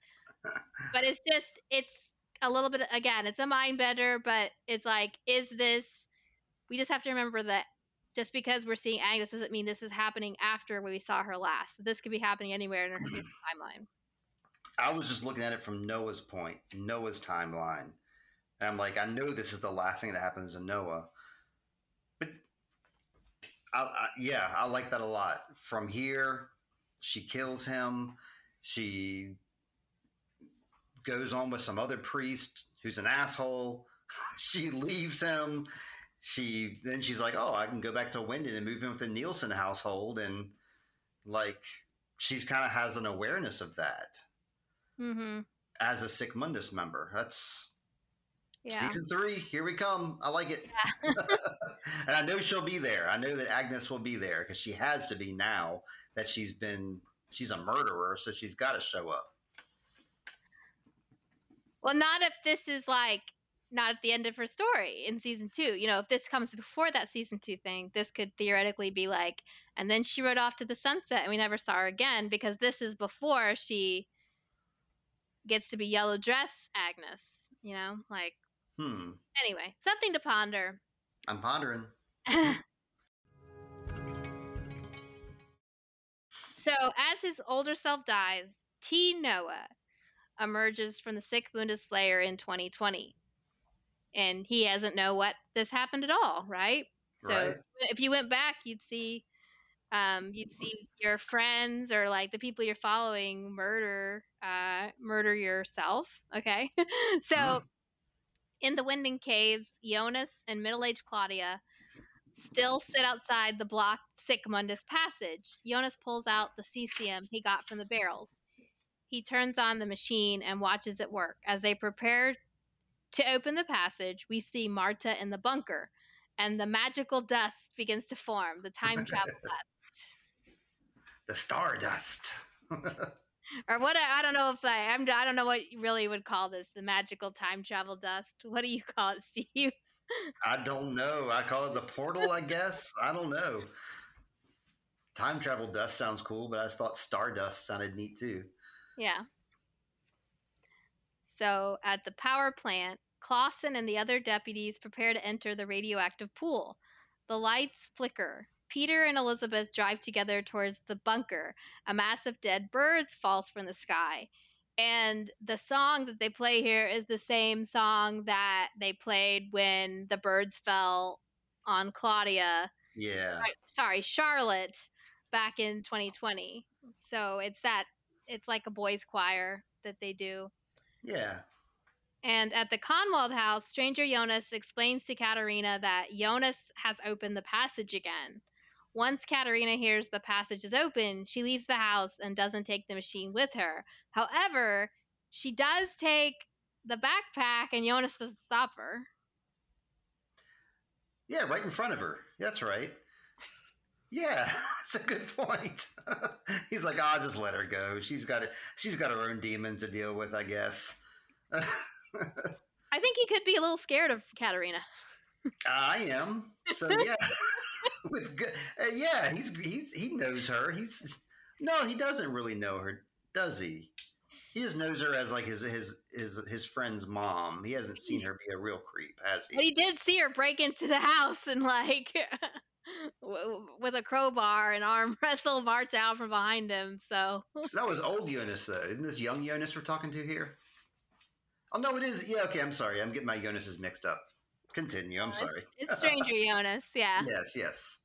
But it's just, it's a little bit, again, it's a mind bender, but it's like, is this, we just have to remember that just because we're seeing Agnes doesn't mean this is happening after we saw her last. This could be happening anywhere in her timeline. I was just looking at it from Noah's point, Noah's timeline. And I'm like, I know this is the last thing that happens to Noah. But, I, I, yeah, I like that a lot. From here, she kills him. She goes on with some other priest who's an asshole. She leaves him. She then she's like, oh, I can go back to Winden and move in with the Nielsen household. And, like, she's kind of has an awareness of that. Mm-hmm. As a Sick Mundus member. That's yeah. Season three. Here we come. I like it. Yeah. And I know she'll be there. I know that Agnes will be there because she has to be now that she's been, she's a murderer. So she's got to show up. Well, not if this is like, not at the end of her story in season two. You know, if this comes before that season two thing, this could theoretically be like, and then she rode off to the sunset and we never saw her again, because this is before she gets to be yellow dress Agnes, you know, like, hmm. Anyway, something to ponder. I'm pondering. So as his older self dies, T. Noah emerges from the Sick Mundus lair in twenty twenty. And he doesn't know what this happened at all, right? So right. If you went back, you'd see um, you'd see your friends or like the people you're following murder uh, murder yourself, okay? So mm. in the Winden Caves, Jonas and middle-aged Claudia still sit outside the blocked Sick Mundus passage. Jonas pulls out the cesium he got from the barrels. He turns on the machine and watches it work. As they prepare to open the passage, we see Marta in the bunker, and the magical dust begins to form, the time travel dust. The star dust. Or what, I, I don't know if I, I'm, I don't know what you really would call this, the magical time travel dust. What do you call it, Steve? I don't know. I call it the portal, I guess. I don't know. Time travel dust sounds cool, but I just thought star dust sounded neat too. Yeah. So at the power plant, Clausen and the other deputies prepare to enter the radioactive pool. The lights flicker. Peter and Elizabeth drive together towards the bunker. A mass of dead birds falls from the sky. And the song that they play here is the same song that they played when the birds fell on Claudia. Yeah. Sorry, Charlotte back in twenty twenty. So it's that, it's like a boys' choir that they do. Yeah. And at the Conwald house, Stranger Jonas explains to Katerina that Jonas has opened the passage again. Once Katerina hears the passage is open, she leaves the house and doesn't take the machine with her. However, she does take the backpack and Jonas doesn't stop her. Yeah, right in front of her. That's right. Yeah, that's a good point. He's like, I'll just let her go. She's got it. She's got her own demons to deal with, I guess. I think he could be a little scared of Katerina. I am. So yeah, with good, uh, yeah, he's he's he knows her. He's no, he doesn't really know her, does he? He just knows her as like his his his his friend's mom. He hasn't seen her be a real creep, has he? But he did see her break into the house and like. With a crowbar and arm wrestle Marta out from behind him. So that was old Jonas, though. Isn't this young Jonas we're talking to here? Oh no, it is. Yeah, okay. I'm sorry. I'm getting my Jonas's mixed up. Continue. I'm sorry. It's Stranger Jonas. Yeah. Yes. Yes.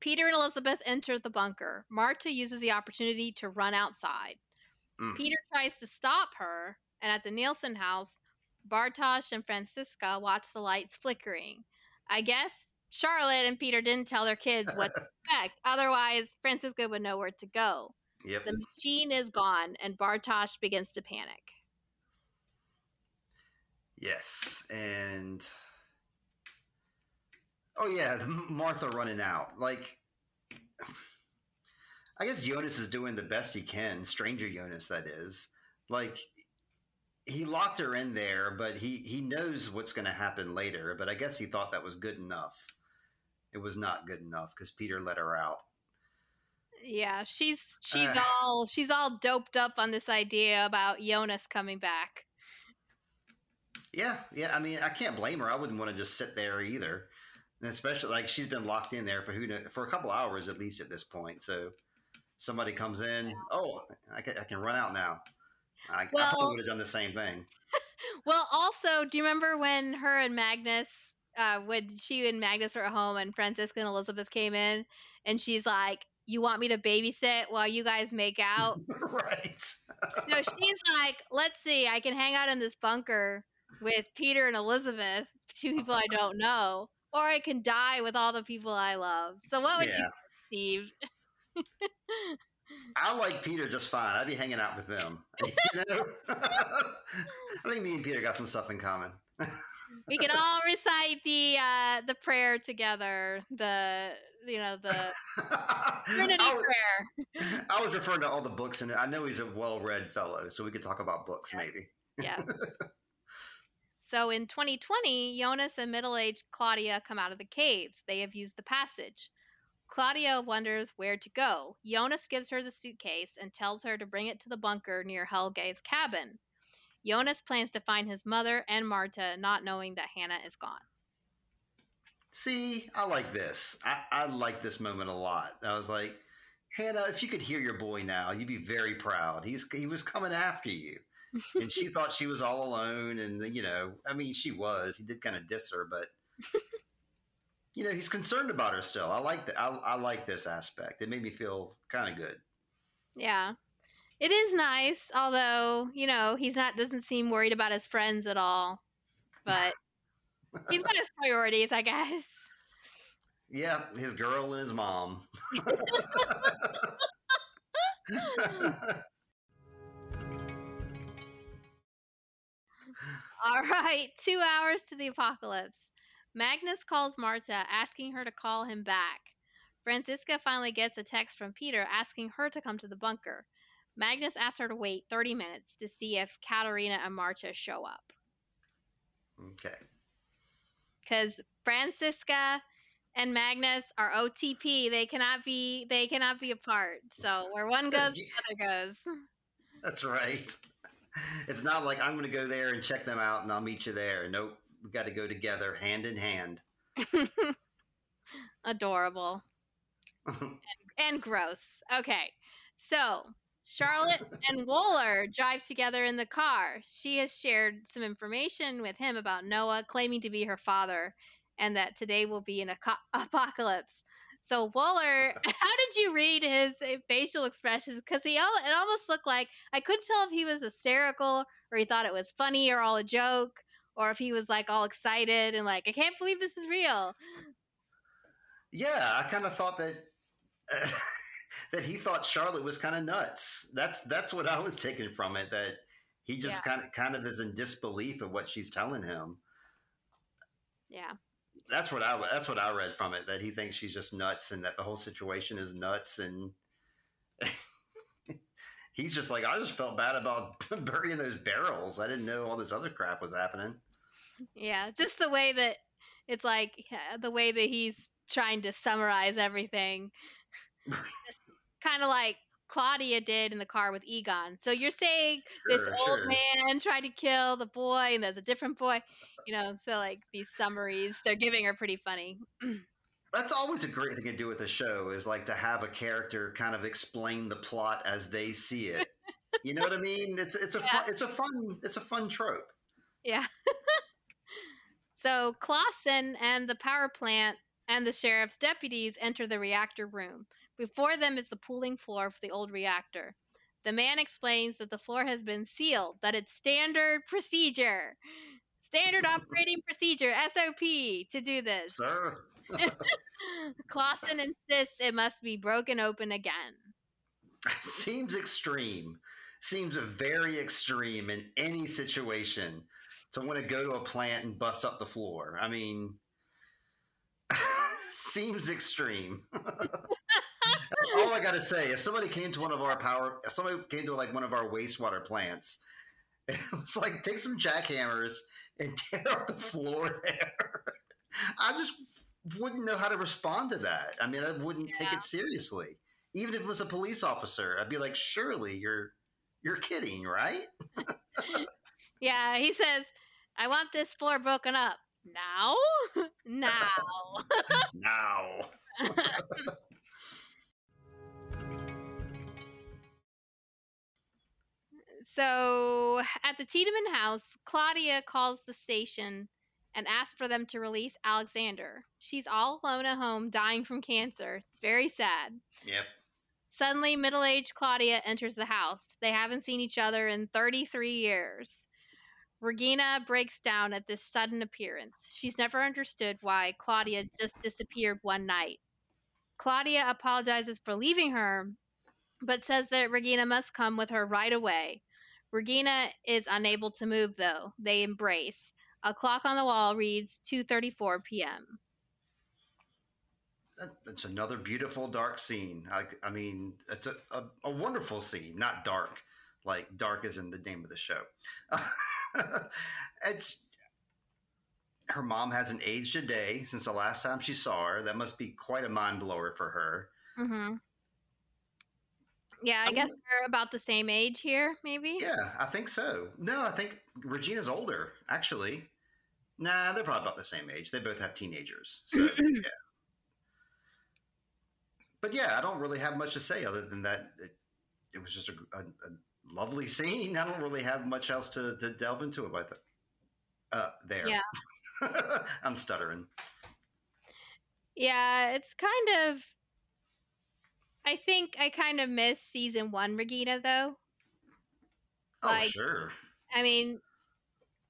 Peter and Elizabeth enter the bunker. Marta uses the opportunity to run outside. Mm. Peter tries to stop her, and at the Nielsen house, Bartosz and Franziska watch the lights flickering. I guess Charlotte and Peter didn't tell their kids what to expect. Otherwise, Francisco would know where to go. Yep. The machine is gone, and Bartosz begins to panic. Yes, and... Oh, yeah, Martha running out. Like, I guess Jonas is doing the best he can. Stranger Jonas, that is. Like, he locked her in there, but he, he knows what's going to happen later. But I guess he thought that was good enough. It was not good enough because Peter let her out. Yeah, she's she's uh, all she's all doped up on this idea about Jonas coming back. Yeah, yeah. I mean, I can't blame her. I wouldn't want to just sit there either. And especially, like, she's been locked in there for who knows, for a couple hours at least at this point. So somebody comes in, oh, I can, I can run out now. I, well, I probably would have done the same thing. Well, also, do you remember when her and Magnus, uh, when she and Magnus were at home and Francisco and Elizabeth came in, and she's like, you want me to babysit while you guys make out? Right. No, she's like, let's see, I can hang out in this bunker with Peter and Elizabeth, two people I don't know. Or I can die with all the people I love. So what would yeah. you do, Steve? I like Peter just fine. I'd be hanging out with them. You know? I think me and Peter got some stuff in common. We can all recite the uh, the prayer together. The you know the Trinity I was, prayer. I was referring to all the books, and I know he's a well-read fellow, so we could talk about books yeah. maybe. Yeah. So in twenty twenty, Jonas and middle-aged Claudia come out of the caves. They have used the passage. Claudia wonders where to go. Jonas gives her the suitcase and tells her to bring it to the bunker near Helge's cabin. Jonas plans to find his mother and Marta, not knowing that Hannah is gone. See, I like this. I, I like this moment a lot. I was like, Hannah, if you could hear your boy now, you'd be very proud. He's he was coming after you. And she thought she was all alone, and, you know, I mean, she was. He did kind of diss her, but, you know, he's concerned about her still. I like that. I, I like this aspect. It made me feel kind of good. Yeah, it is nice. Although, you know, he's not doesn't seem worried about his friends at all. But he's got his priorities, I guess. Yeah, his girl and his mom. All right, two hours to the apocalypse. Magnus calls Marta, asking her to call him back. Francisca finally gets a text from Peter asking her to come to the bunker. Magnus asks her to wait thirty minutes to see if Katerina and Marta show up. Okay. Because Francisca and Magnus are O T P. They cannot be. They cannot be apart. So where one goes, the other goes. That's right. It's not like I'm going to go there and check them out and I'll meet you there. Nope. We got to go together hand in hand. Adorable. and, and gross. Okay. So Charlotte and Wooler drive together in the car. She has shared some information with him about Noah, claiming to be her father and that today will be an aco- apocalypse. So Wooler, how did you read his facial expressions? Because he, it almost looked like I couldn't tell if he was hysterical or he thought it was funny or all a joke, or if he was like all excited and like I can't believe this is real. Yeah, I kind of thought that uh, that he thought Charlotte was kind of nuts. That's that's what I was taking from it. That he just yeah. kind of kind of is in disbelief of what she's telling him. Yeah. That's what I that's what I read from it, that he thinks she's just nuts and that the whole situation is nuts. And he's just like, I just felt bad about burying those barrels. I didn't know all this other crap was happening. Yeah, just the way that it's like yeah, the way that he's trying to summarize everything. Kind of like Claudia did in the car with Egon. So you're saying sure, this old sure. man tried to kill the boy and there's a different boy, you know, so like these summaries they're giving are pretty funny. That's always a great thing to do with a show is like to have a character kind of explain the plot as they see it. You know what I mean? It's it's a yeah. fun, it's a fun it's a fun trope. Yeah. So Clausen and the power plant and the sheriff's deputies enter the reactor room. Before them is the pooling floor for the old reactor. The man explains that the floor has been sealed, that it's standard procedure. Standard operating procedure, S O P, to do this. Sir. Clausen insists it must be broken open again. Seems extreme. Seems very extreme in any situation to want to go to a plant and bust up the floor. I mean, seems extreme. That's all I got to say. If somebody came to one of our power, if somebody came to like one of our wastewater plants, it was like, take some jackhammers and tear up the floor there. I just wouldn't know how to respond to that. I mean, I wouldn't yeah. take it seriously. Even if it was a police officer, I'd be like, surely you're, you're kidding, right? Yeah. He says, I want this floor broken up now. now. now. So at the Tiedemann house, Claudia calls the station and asks for them to release Alexander. She's all alone at home, dying from cancer. It's very sad. Yep. Suddenly, middle-aged Claudia enters the house. They haven't seen each other in thirty-three years. Regina breaks down at this sudden appearance. She's never understood why Claudia just disappeared one night. Claudia apologizes for leaving her, but says that Regina must come with her right away. Regina is unable to move, though. They embrace. A clock on the wall reads two thirty-four p.m. That, that's another beautiful dark scene. I, I mean, it's a, a, a wonderful scene, not dark. Like, dark isn't the name of the show. It's her mom hasn't aged a day since the last time she saw her. That must be quite a mind-blower for her. Mm-hmm. Yeah, I guess they're about the same age here, maybe? Yeah, I think so. No, I think Regina's older, actually. Nah, they're probably about the same age. They both have teenagers. So, yeah. But, yeah, I don't really have much to say other than that it, it was just a, a, a lovely scene. I don't really have much else to, to delve into about that. Uh, there. Yeah. I'm stuttering. Yeah, it's kind of... I think I kind of miss season one Regina, though. Oh, like, sure. I mean,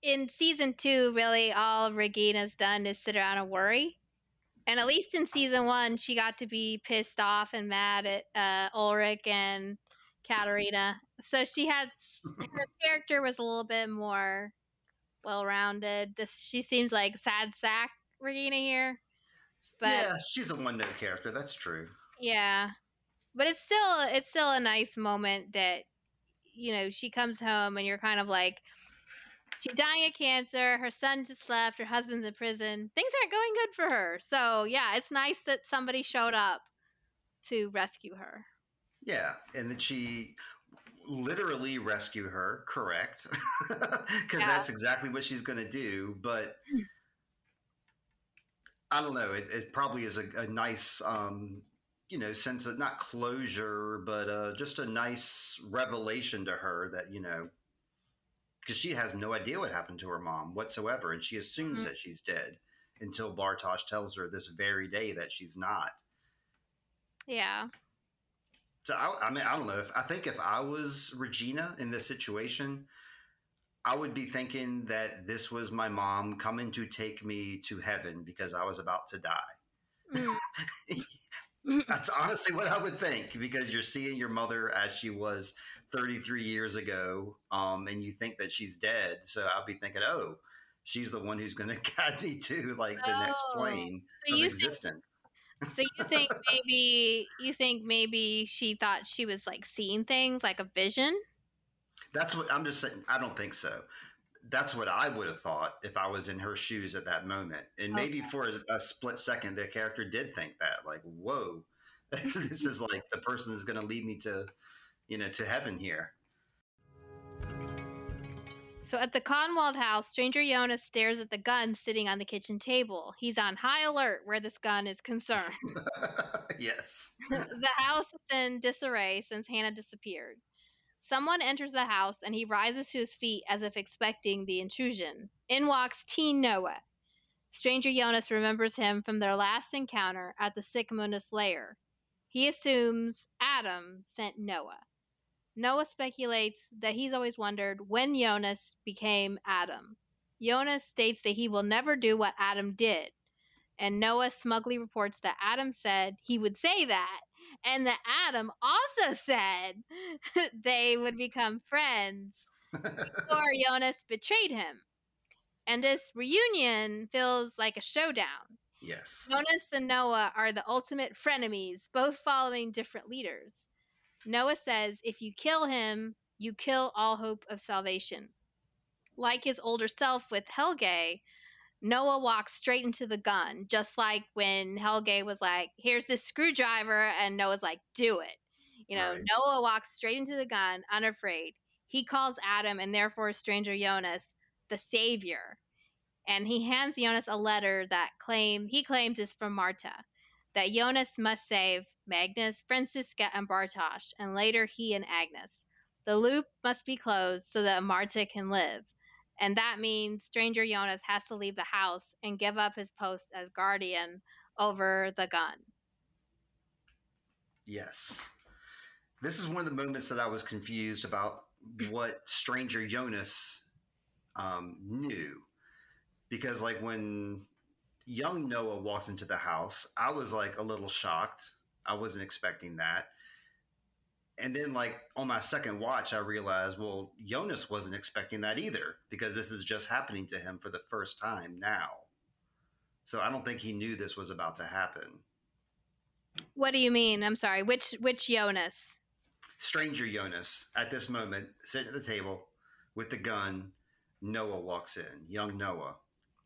in season two, really, all Regina's done is sit around and worry. And at least in season one, she got to be pissed off and mad at uh, Ulrich and Katerina. So she had – her character was a little bit more well-rounded. This, she seems like sad sack Regina here. But, yeah, she's a one-note character. That's true. Yeah. But it's still it's still a nice moment that, you know, she comes home and you're kind of like, she's dying of cancer. Her son just left. Her husband's in prison. Things aren't going good for her. So, yeah, it's nice that somebody showed up to rescue her. Yeah, and that she literally rescued her, correct? Because yeah. That's exactly what she's going to do. But I don't know. It, it probably is a, a nice um you know, sense of not closure, but uh, just a nice revelation to her that, you know, because she has no idea what happened to her mom whatsoever. And she assumes mm-hmm. that she's dead until Bartosz tells her this very day that she's not. Yeah. So, I, I mean, I don't know. If I think if I was Regina in this situation, I would be thinking that this was my mom coming to take me to heaven because I was about to die. Mm-hmm. That's honestly what I would think, because you're seeing your mother as she was thirty-three years ago, um, and you think that she's dead. So I'll be thinking, oh, she's the one who's going to guide me to like the oh. next plane so of existence. Think, so you think maybe you think maybe she thought she was like seeing things like a vision? That's what I'm just saying. I don't think so. That's what I would have thought if I was in her shoes at that moment. And maybe okay. for a, a split second, their character did think that, like, whoa, this is like the person that's going to lead me to, you know, to heaven here. So at the Conwald house, Stranger Jonas stares at the gun sitting on the kitchen table. He's on high alert where this gun is concerned. Yes. The house is in disarray since Hannah disappeared. Someone enters the house, and he rises to his feet as if expecting the intrusion. In walks Teen Noah. Stranger Jonas remembers him from their last encounter at the Sycamonas lair. He assumes Adam sent Noah. Noah speculates that he's always wondered when Jonas became Adam. Yonah states that he will never do what Adam did. And Noah smugly reports that Adam said he would say that, and that Adam also said they would become friends before Jonas betrayed him. And this reunion feels like a showdown. Yes. Jonas and Noah are the ultimate frenemies, both following different leaders. Noah says, if you kill him, you kill all hope of salvation. Like his older self with Helge, Noah walks straight into the gun, just like when Helge was like, here's this screwdriver, and Noah's like, do it. You know, right. Noah walks straight into the gun, unafraid. He calls Adam, and therefore stranger Jonas, the savior. And he hands Jonas a letter that claim he claims is from Marta, that Jonas must save Magnus, Francisca, and Bartosz, and later he and Agnes. The loop must be closed so that Marta can live. And that means stranger Jonas has to leave the house and give up his post as guardian over the gun. Yes. This is one of the moments that I was confused about what stranger Jonas um, knew. Because, like, when young Noah walked into the house, I was, like, a little shocked. I wasn't expecting that. And then, like, on my second watch, I realized, well, Jonas wasn't expecting that either, because this is just happening to him for the first time now. So I don't think he knew this was about to happen. What do you mean? I'm sorry. Which which Jonas? Stranger Jonas, at this moment, sitting at the table with the gun, Noah walks in, young Noah.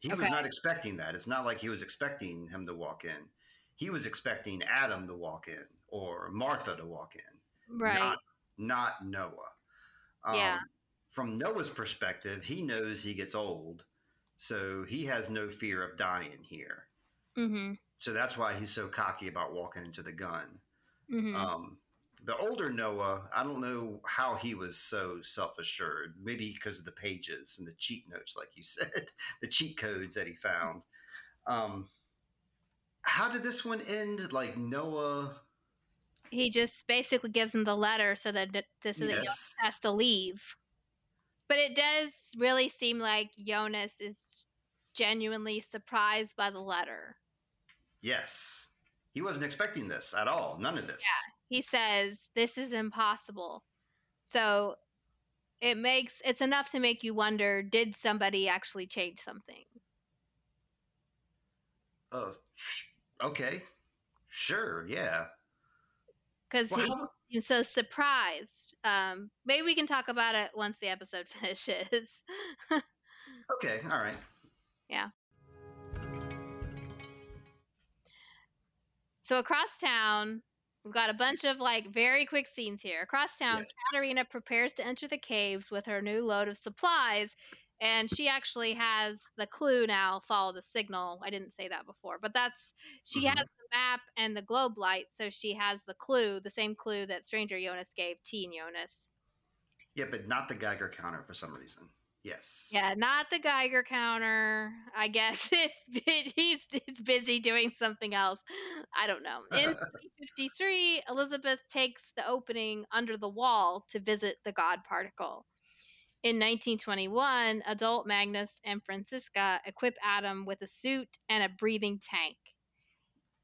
He okay. was not expecting that. It's not like he was expecting him to walk in. He was expecting Adam to walk in or Martha to walk in. Right. Not, not Noah. Um, yeah. From Noah's perspective, he knows he gets old, so he has no fear of dying here. Mm-hmm. So that's why he's so cocky about walking into the gun. Mm-hmm. Um, the older Noah, I don't know how he was so self-assured. Maybe because of the pages and the cheat notes, like you said, the cheat codes that he found. Um, how did this one end? Like Noah... He just basically gives him the letter so that this is yes. that Jonas has to leave. But it does really seem like Jonas is genuinely surprised by the letter. Yes. He wasn't expecting this at all. None of this. Yeah. He says, this is impossible. So it makes it's enough to make you wonder, did somebody actually change something? Oh, uh, okay. Sure. Yeah. Because well, he's so surprised. Um, maybe we can talk about it once the episode finishes. Okay. All right. Yeah. So across town, we've got a bunch of like very quick scenes here. Across town, yes. Katerina prepares to enter the caves with her new load of supplies. And she actually has the clue now, follow the signal. I didn't say that before, but that's, she mm-hmm. has the map and the globe light. So she has the clue, the same clue that stranger Jonas gave teen Jonas. Yeah, but not the Geiger counter for some reason. Yes. Yeah, not the Geiger counter. I guess it's, it, he's, it's busy doing something else. I don't know. In fifty-three, Elizabeth takes the opening under the wall to visit the God particle. In nineteen twenty-one, adult Magnus and Francisca equip Adam with a suit and a breathing tank.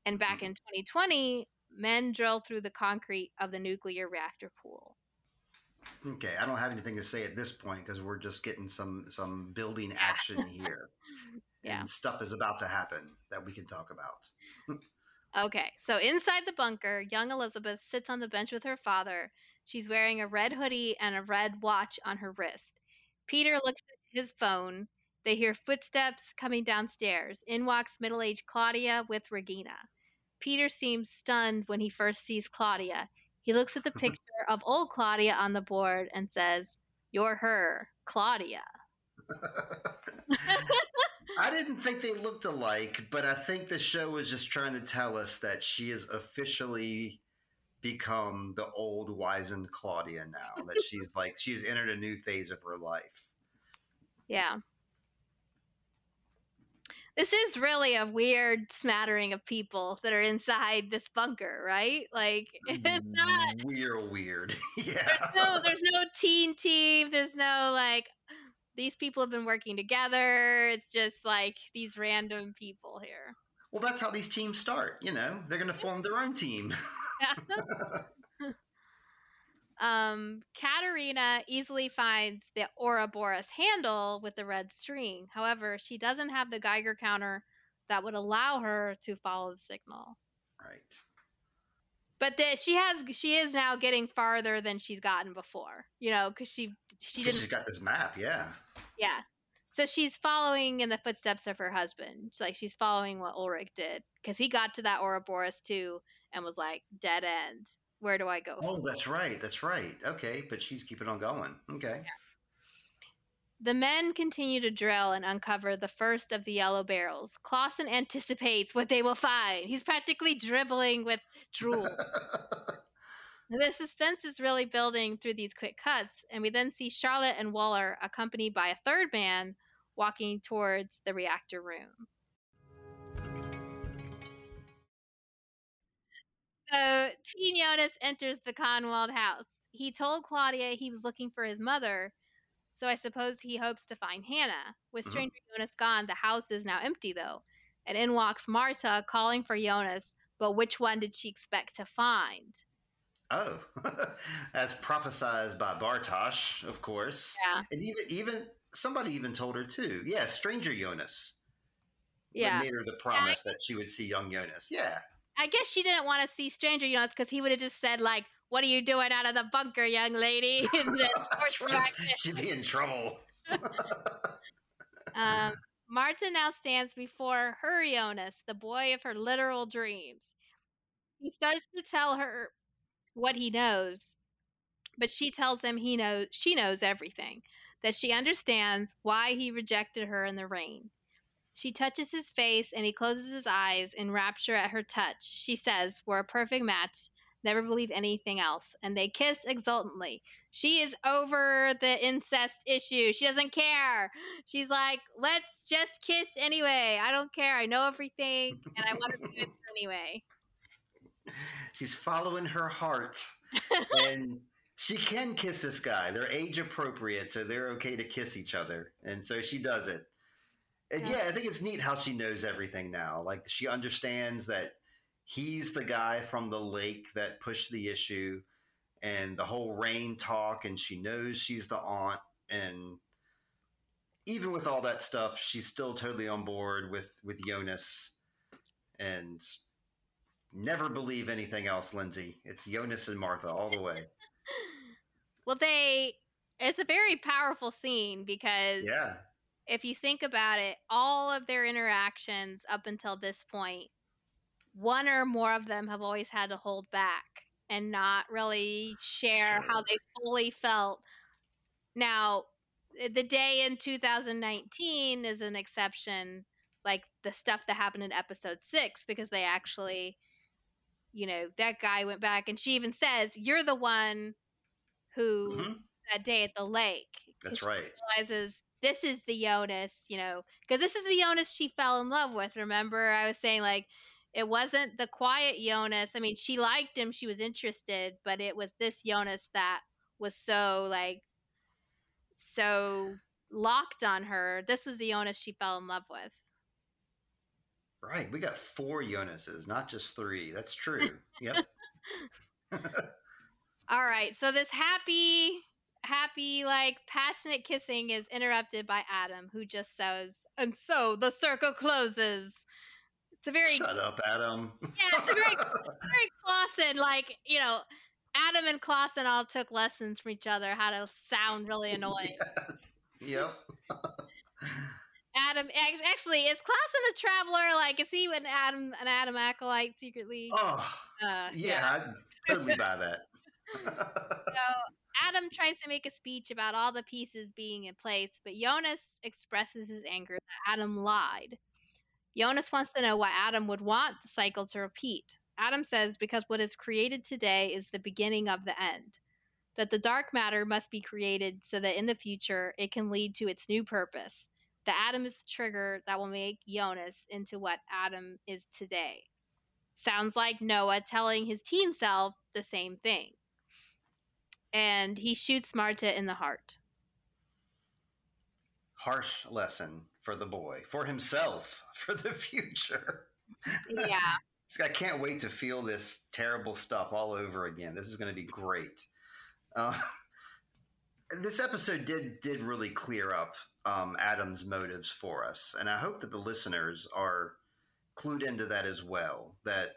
And back in twenty twenty, men drill through the concrete of the nuclear reactor pool. Okay, I don't have anything to say at this point because we're just getting some, some building action here. Yeah. And stuff is about to happen that we can talk about. Okay, so inside the bunker, young Elizabeth sits on the bench with her father. She's wearing a red hoodie and a red watch on her wrist. Peter looks at his phone. They hear footsteps coming downstairs. In walks middle-aged Claudia with Regina. Peter seems stunned when he first sees Claudia. He looks at the picture of old Claudia on the board and says, "You're her, Claudia." I didn't think they looked alike, but I think the show is just trying to tell us that she has officially become the old, wizened Claudia now. That she's like, she's entered a new phase of her life. Yeah. This is really a weird smattering of people that are inside this bunker, right? Like, it's not... We're weird. Yeah. There's no, there's no teen team. There's no, like... these people have been working together. It's just like these random people here. Well, that's how these teams start. You know, they're going to form their own team. um, Katerina easily finds the Ouroboros handle with the red string. However, she doesn't have the Geiger counter that would allow her to follow the signal. Right. But the, she has, she is now getting farther than she's gotten before, you know, because she she didn't. She's got this map, yeah. Yeah, so she's following in the footsteps of her husband. It's like she's following what Ulrich did, because he got to that Ouroboros too and was like, dead end. Where do I go? Oh, from? that's right, that's right. Okay, but she's keeping on going. Okay. Yeah. The men continue to drill and uncover the first of the yellow barrels. Clausen anticipates what they will find. He's practically dribbling with drool. The suspense is really building through these quick cuts, and we then see Charlotte and Waller, accompanied by a third man, walking towards the reactor room. So Teen Jonas enters the Conwald house. He told Claudia he was looking for his mother, so I suppose he hopes to find Hannah. With Stranger mm-hmm. Jonas gone, the house is now empty, though, and in walks Marta calling for Jonas, but which one did she expect to find? Oh, as prophesized by Bartosz, of course. Yeah. And even, even somebody even told her, too. Yeah, Stranger Jonas. Yeah. Made her the promise yeah, I, that she would see young Jonas. Yeah. I guess she didn't want to see Stranger Jonas because he would have just said, like, what are you doing out of the bunker, young lady? Right. She'd be in trouble. um, Marta now stands before her Jonas, the boy of her literal dreams. He starts to tell her what he knows, but she tells him he knows she knows everything, that she understands why he rejected her in the rain. She touches his face and he closes his eyes in rapture at her touch. She says, "We're a perfect match. Never believe anything else." And they kiss exultantly. She is over the incest issue. She doesn't care. She's like, "Let's just kiss anyway. I don't care. I know everything and I want to do it anyway." She's following her heart, and she can kiss this guy. They're age appropriate, so they're okay to kiss each other, and so she does it. And yeah. yeah, I think it's neat how she knows everything now. Like, she understands that he's the guy from the lake that pushed the issue, and the whole rain talk, and she knows she's the aunt, and even with all that stuff, she's still totally on board with, with Jonas, and... never believe anything else, Lindsay. It's Jonas and Martha all the way. Well, they it's a very powerful scene because yeah. if you think about it, all of their interactions up until this point, one or more of them have always had to hold back and not really share sure. how they fully felt. Now, the day in two thousand nineteen is an exception, like the stuff that happened in episode six, because they actually... you know, that guy went back, and she even says, "You're the one who mm-hmm. that day at the lake." That's she right. Realizes this is the Jonas, you know, because this is the Jonas she fell in love with. Remember, I was saying, like, it wasn't the quiet Jonas. I mean, she liked him, she was interested, but it was this Jonas that was so like so locked on her. This was the Jonas she fell in love with. Right. We got four Jonases, not just three. That's true. Yep. All right. So this happy, happy, like, passionate kissing is interrupted by Adam, who just says, "And so the circle closes." It's a very... Shut up, Adam. Yeah, it's a very, very Clausen, like, you know, Adam and Clausen all took lessons from each other how to sound really annoying. Yes. Yep. Adam, actually, is Clausen a traveler? Like, is he an Adam, an Adam acolyte secretly? Oh, uh, yeah, yeah. I totally buy that. So Adam tries to make a speech about all the pieces being in place, but Jonas expresses his anger that Adam lied. Jonas wants to know why Adam would want the cycle to repeat. Adam says, "Because what is created today is the beginning of the end. That the dark matter must be created so that in the future it can lead to its new purpose. The atom is the trigger that will make Jonas into what Adam is today." Sounds like Noah telling his teen self the same thing. And he shoots Marta in the heart. harsh lesson for the boy, for himself, for the future. Yeah. I can't wait to feel this terrible stuff all over again. This is going to be great. Uh, this episode did did really clear up um, Adam's motives for us, and I hope that the listeners are clued into that as well, that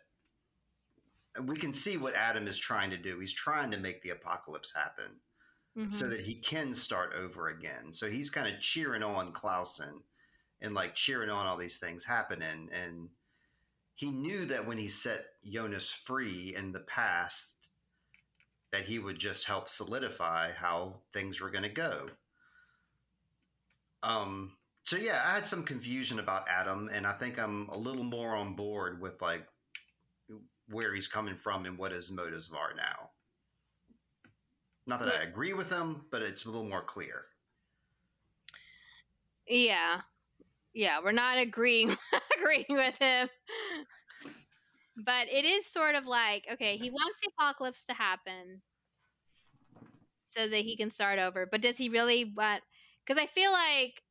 we can see what Adam is trying to do. He's trying to make the apocalypse happen mm-hmm. so that he can start over again. So he's kind of cheering on Clausen and like cheering on all these things happening. And he knew that when he set Jonas free in the past, that he would just help solidify how things were going to go. Um, so yeah, I had some confusion about Adam, and I think I'm a little more on board with like, where he's coming from and what his motives are now. Not that yeah. I agree with him, but it's a little more clear. Yeah. Yeah. We're not agreeing, agreeing with him, but it is sort of like, okay, he wants the apocalypse to happen so that he can start over, but does he really want, cause I feel like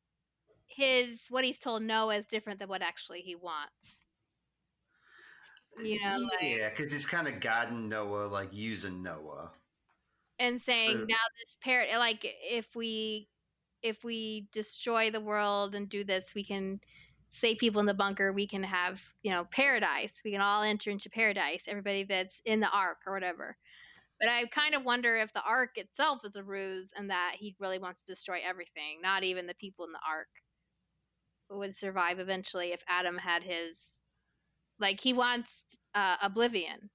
his, what he's told Noah is different than what actually he wants. You know, like, yeah, because he's kind of guiding Noah, like using Noah, and saying so, now this parrot, like if we, if we destroy the world and do this, we can save people in the bunker. We can have, you know, paradise. We can all enter into paradise. Everybody that's in the ark or whatever. But I kind of wonder if the ark itself is a ruse and that he really wants to destroy everything, not even the people in the ark would survive eventually if Adam had his. Like, he wants uh, oblivion.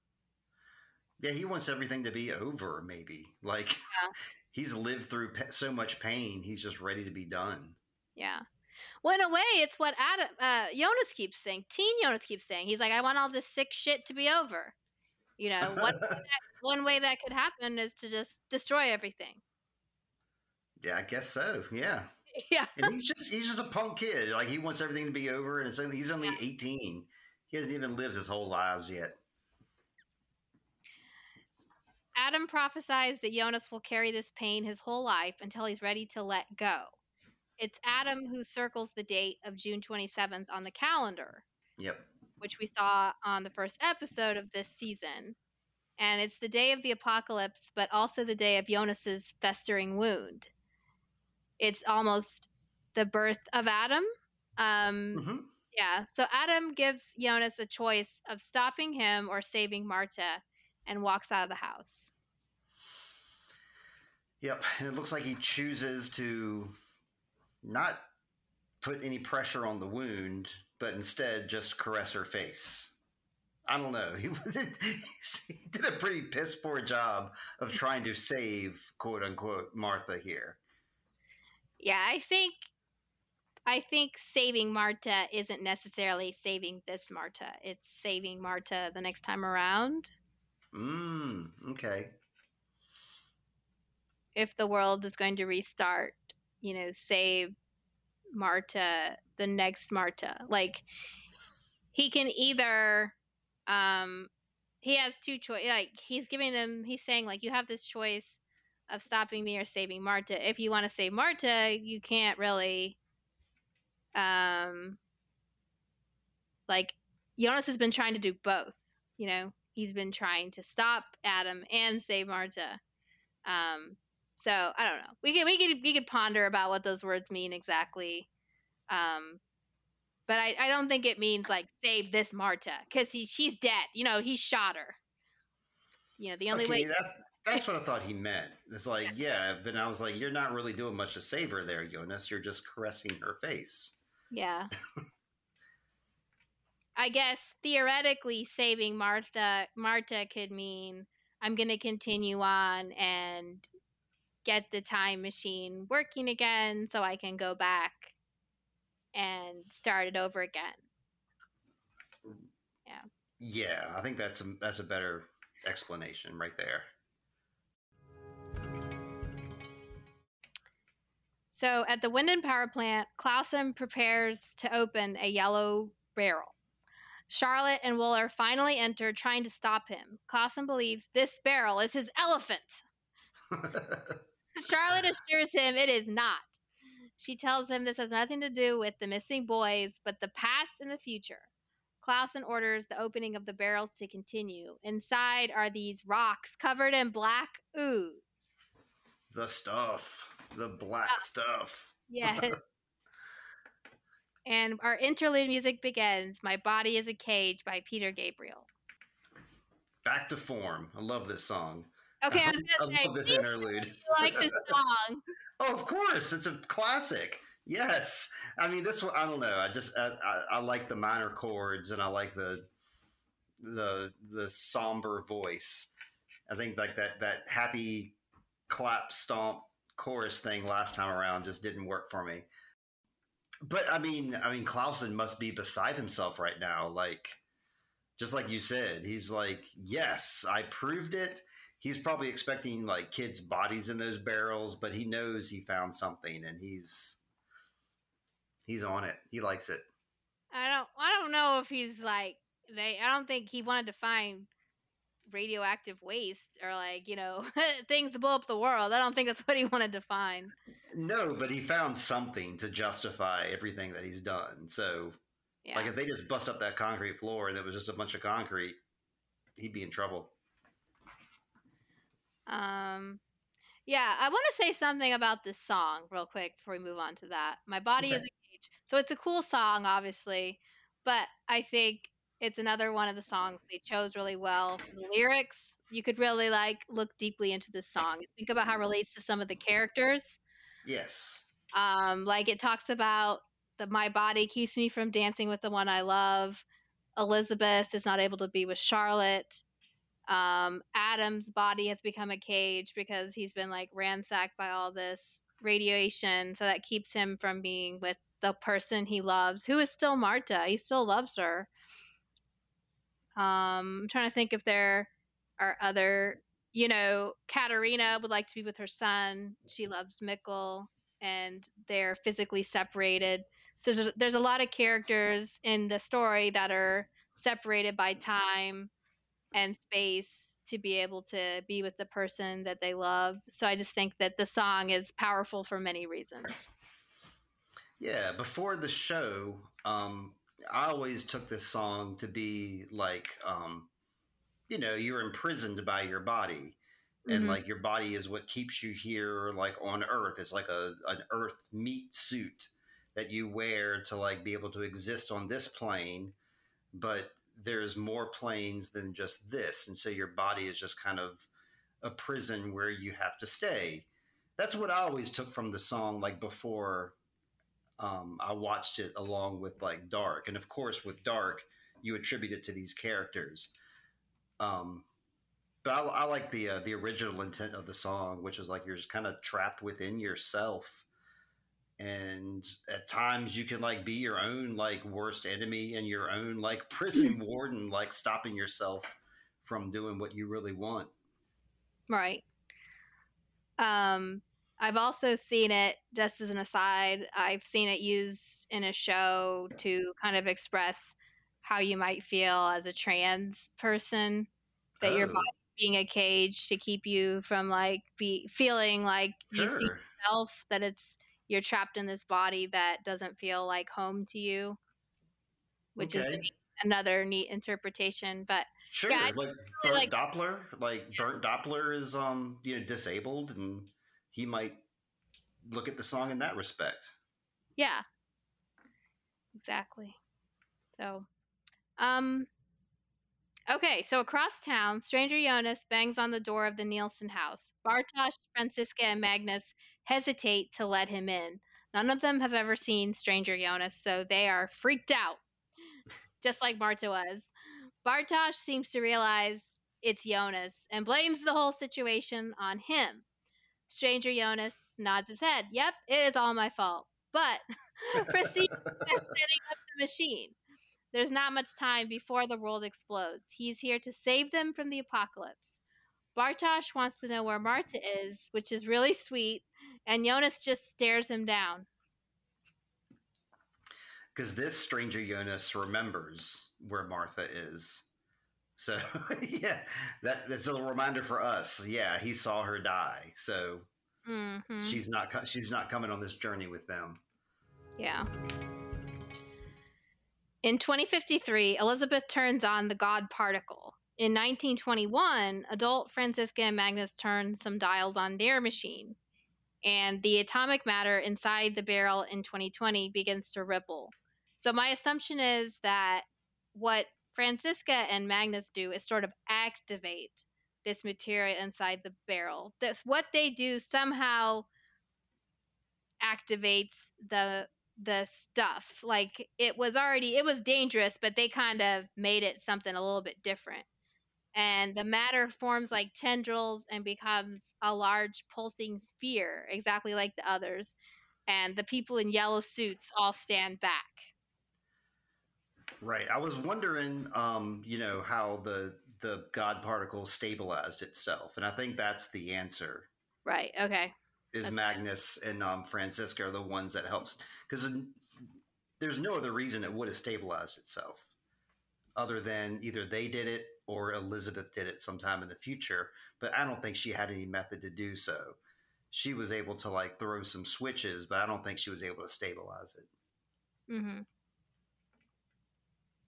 Yeah, he wants everything to be over, maybe. Like, yeah. He's lived through pe- so much pain, he's just ready to be done. Yeah. Well, in a way, it's what Adam, uh, Jonas keeps saying. Teen Jonas keeps saying. He's like, I want all this sick shit to be over. You know, one, way that, one way that could happen is to just destroy everything. Yeah, I guess so. Yeah. Yeah. And he's just he's just a punk kid. Like, he wants everything to be over, and it's only, he's only yeah. eighteen. He hasn't even lived his whole lives yet. Adam prophesies that Jonas will carry this pain his whole life until he's ready to let go. It's Adam who circles the date of June twenty-seventh on the calendar. Yep. Which we saw on the first episode of this season. And it's the day of the apocalypse, but also the day of Jonas's festering wound. It's almost the birth of Adam. Um, mm-hmm. Yeah, so Adam gives Jonas a choice of stopping him or saving Marta and walks out of the house. Yep, and it looks like he chooses to not put any pressure on the wound, but instead just caress her face. I don't know. He, he did a pretty piss poor job of trying to save, quote unquote, Martha here. Yeah, I think... I think saving Marta isn't necessarily saving this Marta. It's saving Marta the next time around. Mm, okay. If the world is going to restart, you know, save Marta, the next Marta. Like, he can either, um, he has two choices. Like, he's giving them, he's saying, like, you have this choice of stopping me or saving Marta. If you want to save Marta, you can't really... Um, like Jonas has been trying to do both, you know, he's been trying to stop Adam and save Marta. Um, so I don't know. We could, we could, we could ponder about what those words mean exactly. Um, but I, I don't think it means like save this Marta cause he, she's dead. You know, he shot her, you know, the only okay, way that's, that's what I thought he meant. It's like, yeah. yeah, but I was like, you're not really doing much to save her there, Jonas. You're just caressing her face. Yeah. I guess theoretically saving Martha Marta could mean I'm going to continue on and get the time machine working again so I can go back and start it over again. Yeah. Yeah, I think that's a, that's a better explanation right there. So at the Winden power plant, Clausen prepares to open a yellow barrel. Charlotte and Wooler finally enter, trying to stop him. Clausen believes this barrel is his elephant. Charlotte assures him it is not. She tells him this has nothing to do with the missing boys, but the past and the future. Clausen orders the opening of the barrels to continue. Inside are these rocks covered in black ooze. The stuff. The black oh. stuff. Yes. And our interlude music begins. My Body is a Cage by Peter Gabriel. Back to form. I love this song. Okay, I was going to say, I love this interlude. You like this song? Oh, of course. It's a classic. Yes. I mean, this one, I don't know. I just, I, I, I like the minor chords, and I like the, the, the somber voice. I think like that, that happy clap stomp chorus thing last time around just didn't work for me. But I mean, I mean, Clausen must be beside himself right now. Like, just like you said, he's like, yes, I proved it. He's probably expecting like kids' bodies in those barrels, but he knows he found something, and he's he's on it. He likes it. I don't. I don't know if he's like they. I don't think he wanted to find radioactive waste or like you know things to blow up the world. I don't think that's what he wanted to find. No, but he found something to justify everything that he's done. So, yeah. Like if they just bust up that concrete floor and it was just a bunch of concrete, he'd be in trouble. Um, yeah, I want to say something about this song real quick before we move on to that. My Body okay. is a Cage. So it's a cool song, obviously, but I think it's another one of the songs they chose really well. The lyrics, you could really like look deeply into this song. Think about how it relates to some of the characters. Yes. Um, like it talks about the my body keeps me from dancing with the one I love. Elizabeth is not able to be with Charlotte. Um, Adam's body has become a cage because he's been like ransacked by all this radiation. So that keeps him from being with the person he loves, who is still Marta. He still loves her. Um, I'm trying to think if there are other, you know, Katerina would like to be with her son. She loves Mikkel, and they're physically separated. So there's a, there's a lot of characters in the story that are separated by time and space to be able to be with the person that they love. So I just think that the song is powerful for many reasons. Yeah. Before the show, um, I always took this song to be like, um, you know, you're imprisoned by your body, and mm-hmm. like your body is what keeps you here, like on Earth. It's like a, an Earth meat suit that you wear to like be able to exist on this plane. But there's more planes than just this. And so your body is just kind of a prison where you have to stay. That's what I always took from the song, like before um, I watched it along with like Dark. And of course with Dark, you attribute it to these characters. Um, but I, I like the, uh, the original intent of the song, which is like, you're just kind of trapped within yourself. And at times you can like be your own like worst enemy and your own like prison warden, like stopping yourself from doing what you really want. Right. Um, I've also seen it, just as an aside, I've seen it used in a show to kind of express how you might feel as a trans person, that oh. your body being a cage to keep you from like be feeling like sure. you see yourself, that it's, you're trapped in this body that doesn't feel like home to you, which okay. is neat, another neat interpretation. But sure, yeah, like really Bert like, Doppler, like Bert Doppler is um you know disabled, and he might look at the song in that respect. Yeah, exactly. So, um, okay. So across town, stranger Jonas bangs on the door of the Nielsen house. Bartosz, Franziska, and Magnus hesitate to let him in. None of them have ever seen stranger Jonas, so they are freaked out, just like Marta was. Bartosz seems to realize it's Jonas and blames the whole situation on him. Stranger Jonas nods his head. Yep, it is all my fault, but proceeds to setting up the machine. There's not much time before the world explodes. He's here to save them from the apocalypse. Bartosz wants to know where Marta is, which is really sweet, and Jonas just stares him down. Because this stranger Jonas remembers where Martha is. So, yeah, that, that's a little reminder for us. Yeah, he saw her die. So Mm-hmm. She's not. She's not coming on this journey with them. Yeah. In twenty fifty-three, Elizabeth turns on the God particle. In nineteen twenty-one, adult Francisca and Magnus turn some dials on their machine, and the atomic matter inside the barrel in twenty twenty begins to ripple. So my assumption is that what Francisca and Magnus do is sort of activate this material inside the barrel. That's what they do somehow activates the the stuff. Like it was already, it was dangerous, but they kind of made it something a little bit different. And the matter forms like tendrils and becomes a large pulsing sphere, exactly like the others. And the people in yellow suits all stand back. Right. I was wondering, um, you know, how the the God particle stabilized itself. And I think that's the answer. Right. Okay. Is that's Magnus right. and um, Francisca are the ones that helps. Because there's no other reason it would have stabilized itself other than either they did it or Elizabeth did it sometime in the future, but I don't think she had any method to do so. She was able to like throw some switches, but I don't think she was able to stabilize it. Mm-hmm.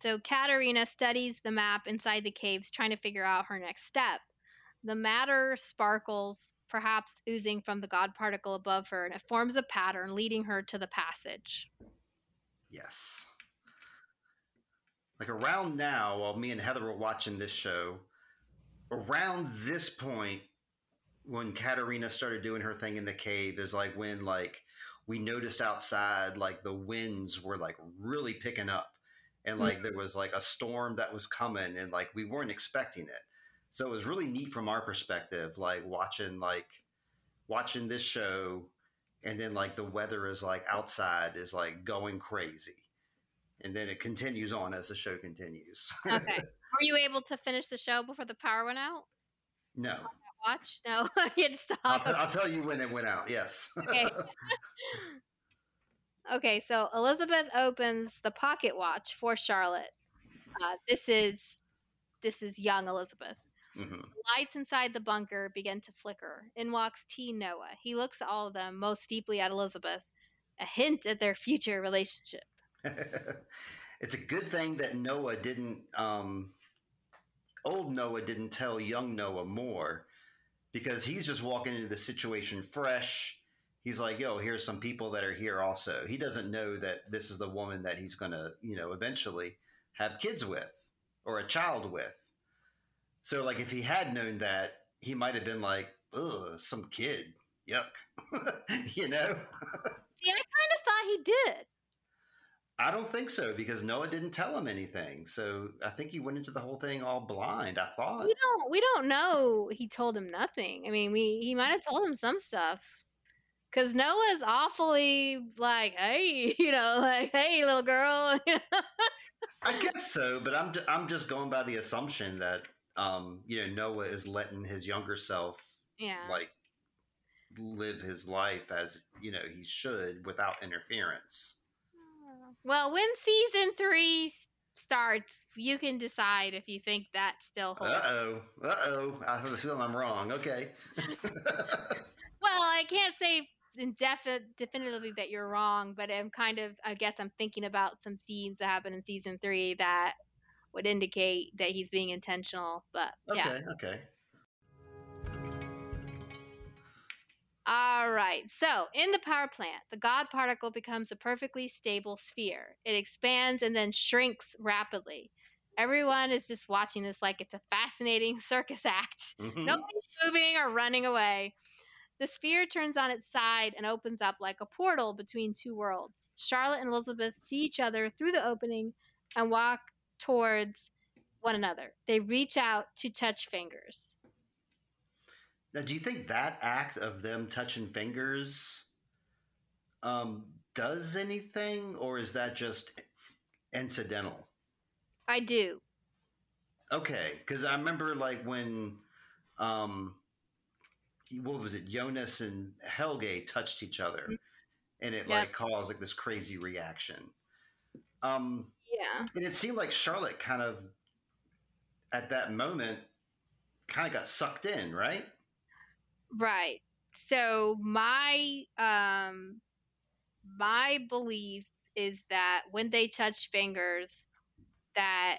So Katerina studies the map inside the caves, trying to figure out her next step. The matter sparkles, perhaps oozing from the God particle above her, and it forms a pattern leading her to the passage. Yes. Like around now, while me and Heather were watching this show, around this point, when Katerina started doing her thing in the cave, is like when like we noticed outside, like the winds were like really picking up, and like mm-hmm. there was like a storm that was coming, and like we weren't expecting it. So it was really neat from our perspective, like watching like watching this show, and then like the weather is like outside is like going crazy. And then it continues on as the show continues. Okay. Were you able to finish the show before the power went out? No. Watch? No. You had to stop. I'll, t- I'll tell you when it went out. Yes. Okay. Okay. So Elizabeth opens the pocket watch for Charlotte. Uh, this is this is young Elizabeth. Mm-hmm. The lights inside the bunker begin to flicker. In walks T. Noah. He looks at all of them, most deeply at Elizabeth, a hint at their future relationship. It's a good thing that Noah didn't, um, old Noah didn't tell young Noah more, because he's just walking into the situation fresh. He's like, yo, here's some people that are here also. He doesn't know that this is the woman that he's going to, you know, eventually have kids with or a child with. So like, if he had known that, he might've been like, ugh, some kid, yuck, you know? Yeah, I kind of thought he did. I don't think so, because Noah didn't tell him anything. So I think he went into the whole thing all blind, I thought. We don't we don't know he told him nothing. I mean, we he might have told him some stuff. Because Noah's awfully like, hey, you know, like, hey, little girl. I guess so, but I'm I'm just going by the assumption that, um, you know, Noah is letting his younger self, yeah, like, live his life as, you know, he should without interference. Well, when season three starts, you can decide if you think that still holds. Uh-oh. Uh-oh. I have a feeling I'm wrong. Okay. Well, I can't say indefinite, definitively that you're wrong, but I'm kind of, I guess I'm thinking about some scenes that happen in season three that would indicate that he's being intentional, but yeah. Okay, okay. All right. So in the power plant, the God particle becomes a perfectly stable sphere. It expands and then shrinks rapidly. Everyone is just watching this like it's a fascinating circus act. Mm-hmm. Nobody's moving or running away. The sphere turns on its side and opens up like a portal between two worlds. Charlotte and Elizabeth see each other through the opening and walk towards one another. They reach out to touch fingers. Now, do you think that act of them touching fingers um, does anything, or is that just incidental? I do. Okay, because I remember like when, um, what was it, Jonas and Helge touched each other, mm-hmm. and it yeah. like caused like this crazy reaction. Um, yeah. And it seemed like Charlotte kind of, at that moment, kind of got sucked in, right? Right. So my um, my belief is that when they touched fingers, that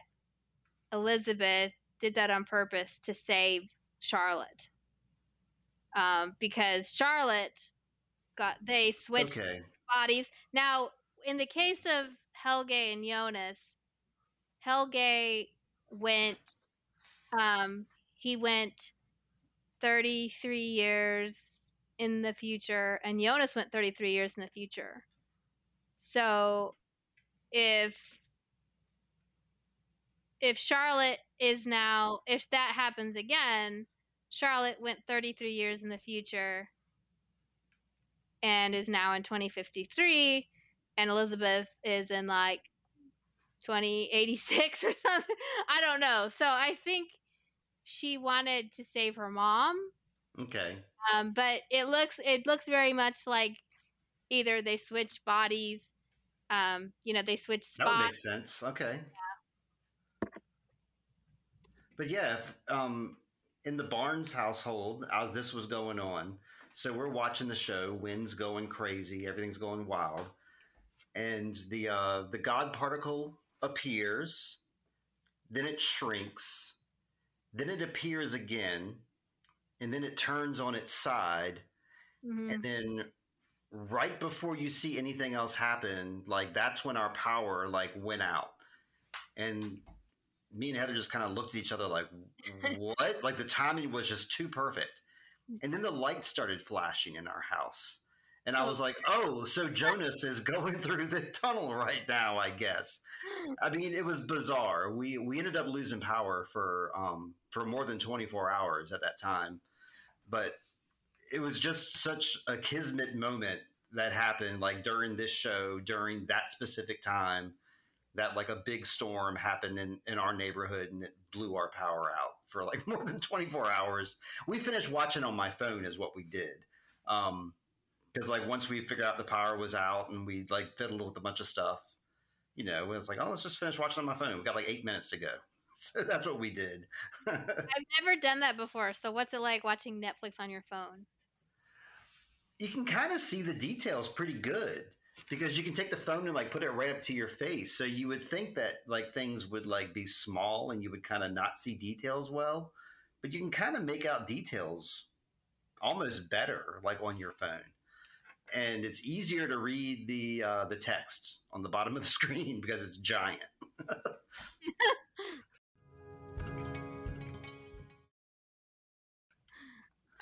Elizabeth did that on purpose to save Charlotte, um, because Charlotte got they switched okay. bodies. Now, in the case of Helge and Jonas, Helge went. Um, he went thirty-three years in the future, and Jonas went thirty-three years in the future. So, if if Charlotte is now, if that happens again, Charlotte went thirty-three years in the future and is now in twenty fifty-three, and Elizabeth is in like twenty eighty-six or something. I don't know. So I think she wanted to save her mom. Okay. Um, but it looks it looks very much like either they switch bodies, um, you know, they switch spots. That would make sense. Okay. Yeah. But yeah, if, um, in the Barnes household, as this was going on, so we're watching the show. Wind's going crazy. Everything's going wild. And the uh, the God particle appears, then it shrinks, then it appears again, and then it turns on its side. Mm-hmm. And then right before you see anything else happen, like that's when our power like went out. And me and Heather just kind of looked at each other like, what? Like the timing was just too perfect. And then the lights started flashing in our house. And I was like, oh, so Jonas is going through the tunnel right now, I guess. I mean, it was bizarre. We we ended up losing power for um, for more than twenty-four hours at that time. But it was just such a kismet moment that happened, like during this show, during that specific time, that like a big storm happened in, in our neighborhood and it blew our power out for like more than twenty-four hours. We finished watching on my phone is what we did. Um Because, like, once we figured out the power was out and we, like, fiddled with a bunch of stuff, you know, it was like, oh, let's just finish watching on my phone. We got, like, eight minutes to go. So that's what we did. I've never done that before. So what's it like watching Netflix on your phone? You can kind of see the details pretty good because you can take the phone and, like, put it right up to your face. So you would think that, like, things would, like, be small and you would kind of not see details well. But you can kind of make out details almost better, like, on your phone. And it's easier to read the uh, the text on the bottom of the screen because it's giant.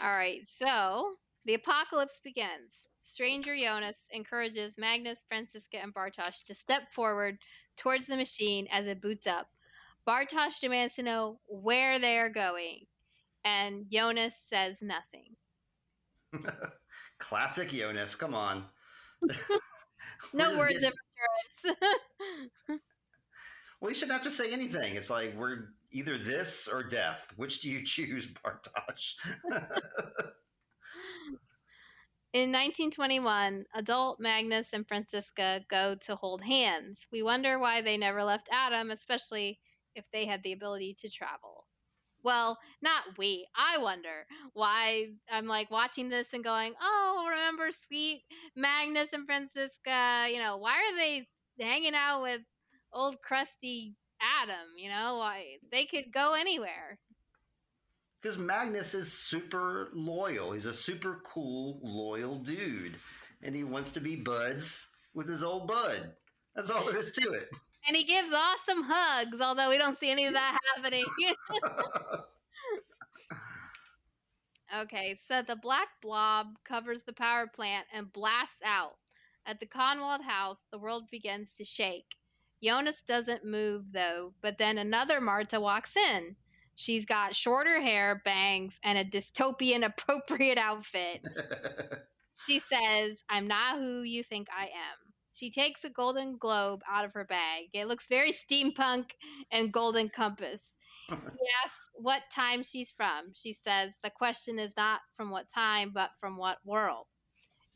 All right, so the apocalypse begins. Stranger Jonas encourages Magnus, Francisca, and Bartosz to step forward towards the machine as it boots up. Bartosz demands to know where they are going, and Jonas says nothing. Classic Jonas, come on. No words getting... of assurance. Well, you should not just say anything. It's like, we're either this or death. Which do you choose, Bartosz? In nineteen twenty-one, adult Magnus and Francisca go to hold hands. We wonder why they never left Adam, especially if they had the ability to travel. Well, not we. I wonder why I'm like watching this and going, oh, remember sweet Magnus and Francisca? You know, why are they hanging out with old crusty Adam? You know, why they could go anywhere. Because Magnus is super loyal. He's a super cool, loyal dude. And he wants to be buds with his old bud. That's all there is to it. And he gives awesome hugs, although we don't see any of that happening. Okay, so the black blob covers the power plant and blasts out. At the Conwald house, the world begins to shake. Jonas doesn't move, though, but then another Marta walks in. She's got shorter hair, bangs, and a dystopian-appropriate outfit. She says, I'm not who you think I am. She takes a golden globe out of her bag. It looks very steampunk and golden compass. He asks what time she's from. She says, the question is not from what time, but from what world.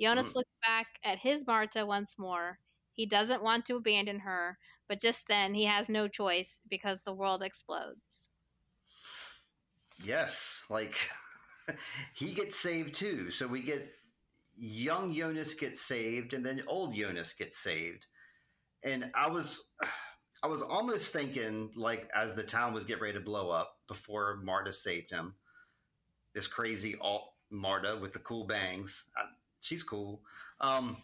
Jonas mm. looks back at his Marta once more. He doesn't want to abandon her, but just then he has no choice because the world explodes. Yes, like he gets saved too. So we get young Jonas gets saved, and then old Jonas gets saved. And I was, I was almost thinking, like, as the town was getting ready to blow up before Marta saved him, this crazy alt Marta with the cool bangs. I, she's cool. Um,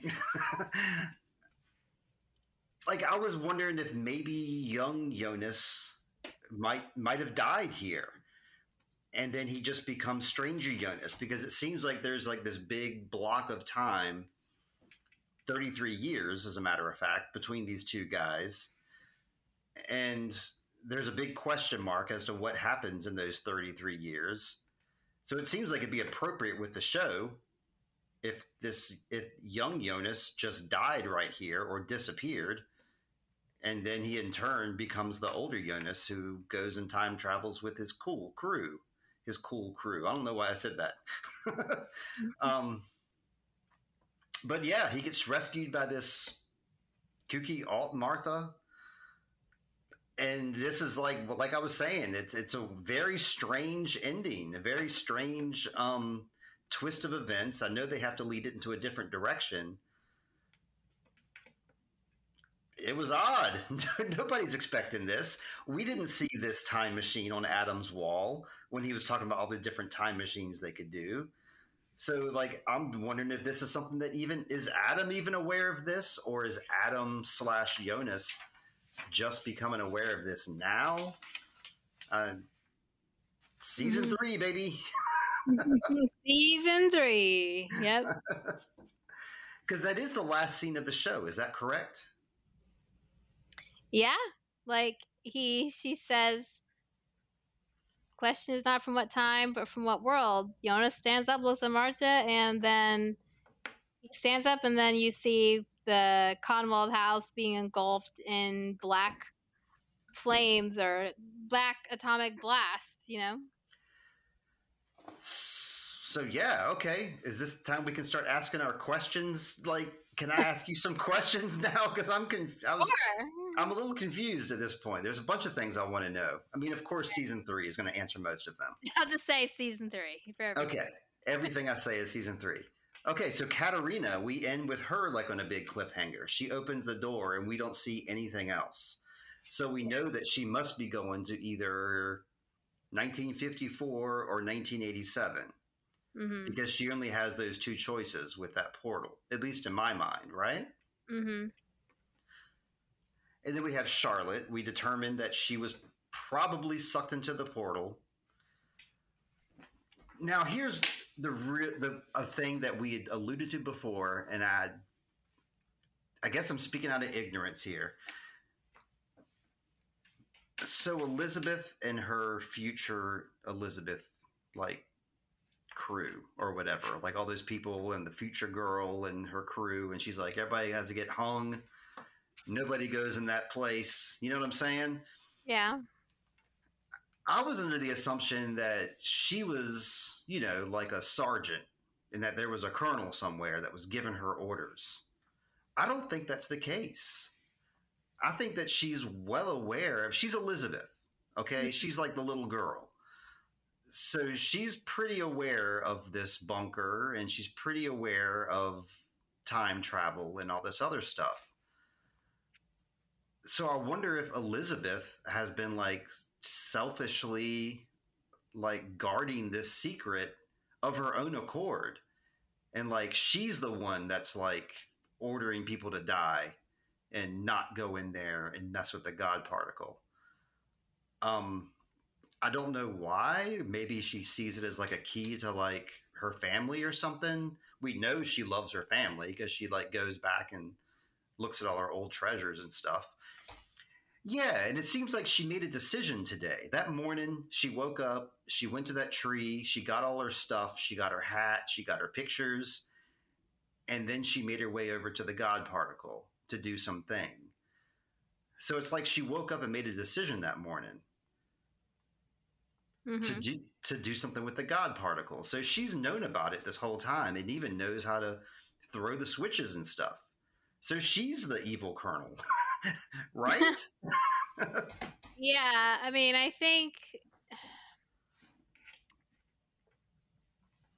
like, I was wondering if maybe young Jonas might might have died here, and then he just becomes Stranger Jonas, because it seems like there's like this big block of time, thirty-three years as a matter of fact, between these two guys, and there's a big question mark as to what happens in those thirty-three years. So it seems like it'd be appropriate with the show if this if young Jonas just died right here or disappeared, and then he in turn becomes the older Jonas who goes and time travels with his cool crew, his cool crew. I don't know why I said that. um, but yeah, he gets rescued by this kooky alt Martha. And this is like, like I was saying, it's, it's a very strange ending, a very strange um, twist of events. I know they have to lead it into a different direction. It was odd. Nobody's expecting this. We didn't see this time machine on Adam's wall when he was talking about all the different time machines they could do. So, like, I'm wondering if this is something that even – is Adam even aware of this, or is Adam slash Jonas just becoming aware of this now? Uh, season mm-hmm. three, baby. Season three. Yep. Because that is the last scene of the show. Is that correct? Yeah, like he, she says, question is not from what time, but from what world. Jonas stands up, looks at Marta, and then he stands up, and then you see the Conwald house being engulfed in black flames or black atomic blasts, you know? So, yeah, okay. Is this time we can start asking our questions? Like, can I ask you some questions now? Because I'm conf- I was, sure. I'm a little confused at this point. There's a bunch of things I want to know. I mean, of course, okay. Season three is going to answer most of them. I'll just say season three. Okay. Everything I say is season three. Okay, so Katarina, we end with her like on a big cliffhanger. She opens the door and we don't see anything else. So we know that she must be going to either nineteen fifty-four or nineteen eighty-seven. Mm-hmm. Because she only has those two choices with that portal, at least in my mind, right? Mm-hmm. And then we have Charlotte. We determined that she was probably sucked into the portal. Now, here's the re- the a thing that we had alluded to before, and I, I guess I'm speaking out of ignorance here. So Elizabeth and her future Elizabeth, like, crew or whatever, like all those people and the future girl and her crew, and she's like, everybody has to get hung, nobody goes in that place, you know what I'm saying? Yeah. I was under the assumption that she was, you know, like a sergeant, and that there was a colonel somewhere that was giving her orders. I don't think that's the case. I think that she's well aware of, she's Elizabeth, okay? She's like the little girl. So she's pretty aware of this bunker, and she's pretty aware of time travel and all this other stuff. So I wonder if Elizabeth has been, like, selfishly, like, guarding this secret of her own accord. And, like, she's the one that's, like, ordering people to die and not go in there and mess with the God particle. Um... I don't know why. Maybe she sees it as like a key to like her family or something. We know she loves her family because she like goes back and looks at all her old treasures and stuff. Yeah. And it seems like she made a decision today. That morning she woke up, she went to that tree, she got all her stuff, she got her hat, she got her pictures, and then she made her way over to the God particle to do something. So it's like she woke up and made a decision that morning. Mm-hmm. To do, to do something with the God particle. So she's known about it this whole time and even knows how to throw the switches and stuff. So she's the evil colonel, right? Yeah, I mean, I think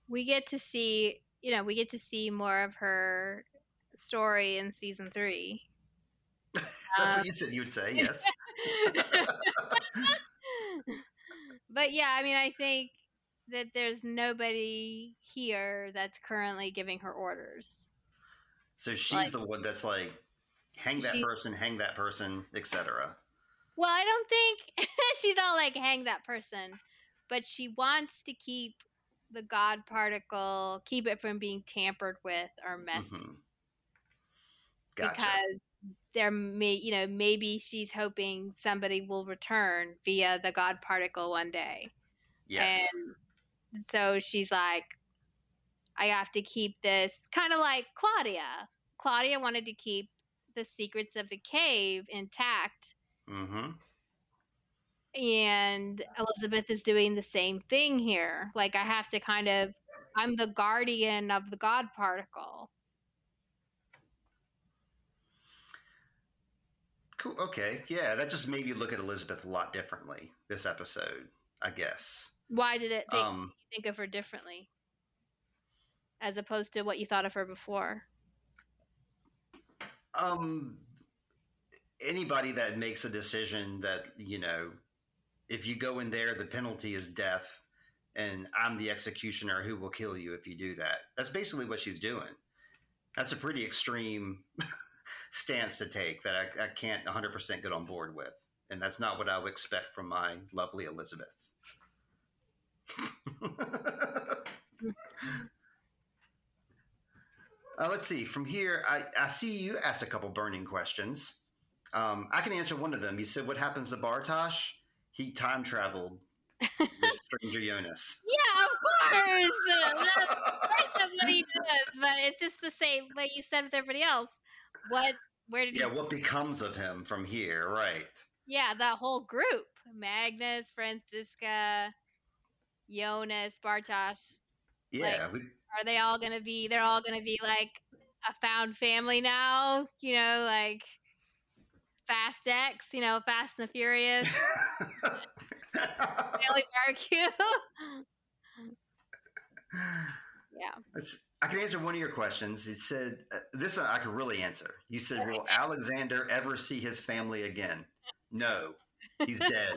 we get to see, you know, we get to see more of her story in season three. That's um, what you said you would say, yes. But yeah, I mean, I think that there's nobody here that's currently giving her orders. So she's like, the one that's like, hang that she, person, hang that person, et cetera. Well, I don't think she's all like, hang that person. But she wants to keep the God particle, keep it from being tampered with or messed with. Mm-hmm. Gotcha. Because there may, you know, maybe she's hoping somebody will return via the God particle one day. Yes. And so she's like, I have to keep this, kind of like Claudia. Claudia wanted to keep the secrets of the cave intact. Mm-hmm. And Elizabeth is doing the same thing here. Like, I have to kind of, I'm the guardian of the God particle. Cool. Okay. Yeah, that just made you look at Elizabeth a lot differently this episode, I guess. Why did it think, um, think of her differently? As opposed to what you thought of her before? Um, anybody that makes a decision that, you know, if you go in there, the penalty is death, and I'm the executioner who will kill you if you do that. That's basically what she's doing. That's a pretty extreme stance to take that I, I can't one hundred percent get on board with. And that's not what I would expect from my lovely Elizabeth. Uh, let's see. From here, I, I see you asked a couple burning questions. Um, I can answer one of them. You said, what happens to Bartosz? He time traveled with Stranger Jonas. Yeah, of course. That's, that's what he does. But it's just the same way you said with everybody else. What, where did Yeah, he what becomes of him from here, right? Yeah, that whole group. Magnus, Franziska, Jonas, Bartosz. Yeah, like, we... Are they all going to be, they're all going to be like a found family now, you know, like Fast X, you know, Fast and the Furious. Family barbecue. Yeah. That's, I can answer one of your questions. It said, uh, this I could really answer. You said, right. Will Alexander ever see his family again? No, he's dead.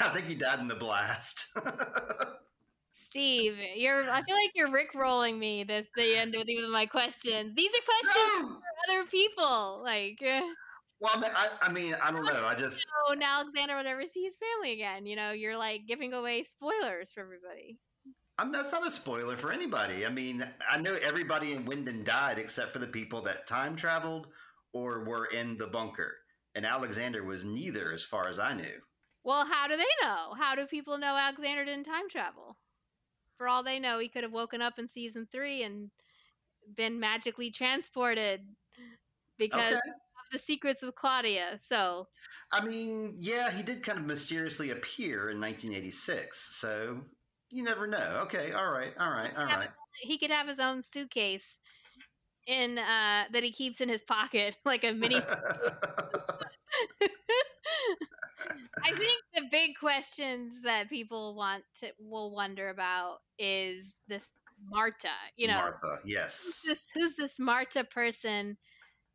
I think he died in the blast. Steve, you're, I feel like you're rickrolling me. That's the end of even my question. These are questions no! for other people. Like, well, I mean, I, I, mean, I don't know. I just. So Alexander would never see his family again. You know, you're like giving away spoilers for everybody. I'm, that's not a spoiler for anybody. I mean, I know everybody in Winden died except for the people that time traveled or were in the bunker. And Alexander was neither, as far as I knew. Well, how do they know? How do people know Alexander didn't time travel? For all they know, he could have woken up in season three and been magically transported because okay. of the secrets of Claudia. So, I mean, yeah, he did kind of mysteriously appear in nineteen eighty-six. So you never know. Okay, all right, all right, all right. He could have his own suitcase in uh, that he keeps in his pocket, like a mini. I think the big questions that people want to, will wonder about is this Marta, you know. Martha, yes. Who's this, who's this Marta person?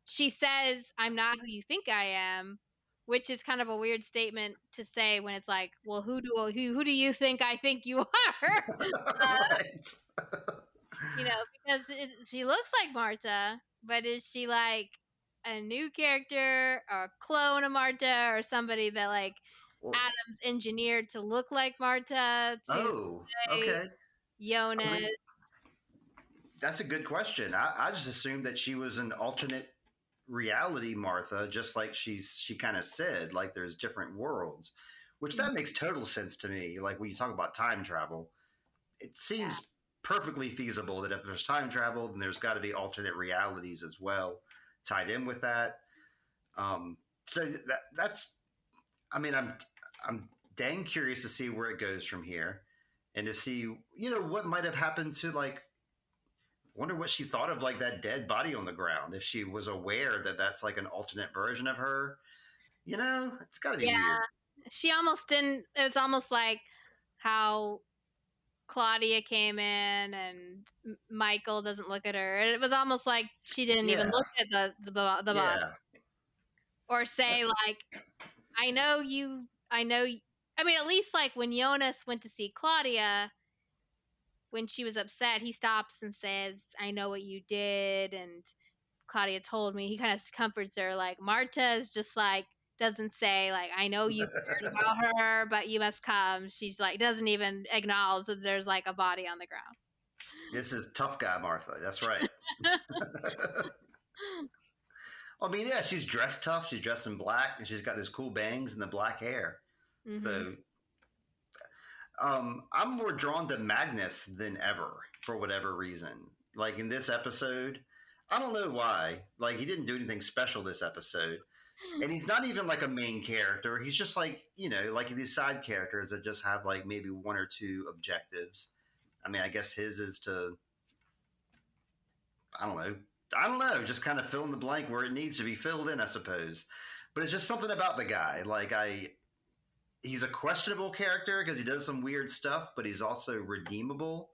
She says, I'm not who you think I am, which is kind of a weird statement to say when it's like, well, who do who, who do you think I think you are? uh, you know, because it, she looks like Marta, but is she like a new character or a clone of Marta or somebody that like well, Adam's engineered to look like Marta? To oh, okay. Jonas. I mean, that's a good question. I, I just assumed that she was an alternate reality Martha, just like she's, she kind of said, like there's different worlds, which that makes total sense to me. Like when you talk about time travel, it seems yeah. perfectly feasible that if there's time travel, then there's got to be alternate realities as well. Tied in with that, um, so that, that's. I mean, I'm I'm dang curious to see where it goes from here, and to see you know what might have happened to like. Wonder what she thought of like that dead body on the ground. If she was aware that that's like an alternate version of her, you know, it's got to be yeah. weird. She almost didn't. It was almost like how Claudia came in and Michael doesn't look at her. And it was almost like she didn't yeah. even look at the the, the yeah. box. Or say like, I know you, I know, you. I mean, at least like when Jonas went to see Claudia, when she was upset, he stops and says, I know what you did. And Claudia told me, he kind of comforts her. Like Marta is just like, doesn't say like, I know you cared about her, but you must come. She's like, doesn't even acknowledge that there's like a body on the ground. This is tough guy, Martha. That's right. I mean, yeah, she's dressed tough. She's dressed in black, and she's got those cool bangs and the black hair. Mm-hmm. So um, I'm more drawn to Magnus than ever for whatever reason. Like in this episode, I don't know why. Like he didn't do anything special this episode. And he's not even like a main character. He's just like, you know, like these side characters that just have like maybe one or two objectives. I mean, I guess his is to, I don't know. I don't know, just kind of fill in the blank where it needs to be filled in, I suppose. But it's just something about the guy. Like I, he's a questionable character because he does some weird stuff, but he's also redeemable.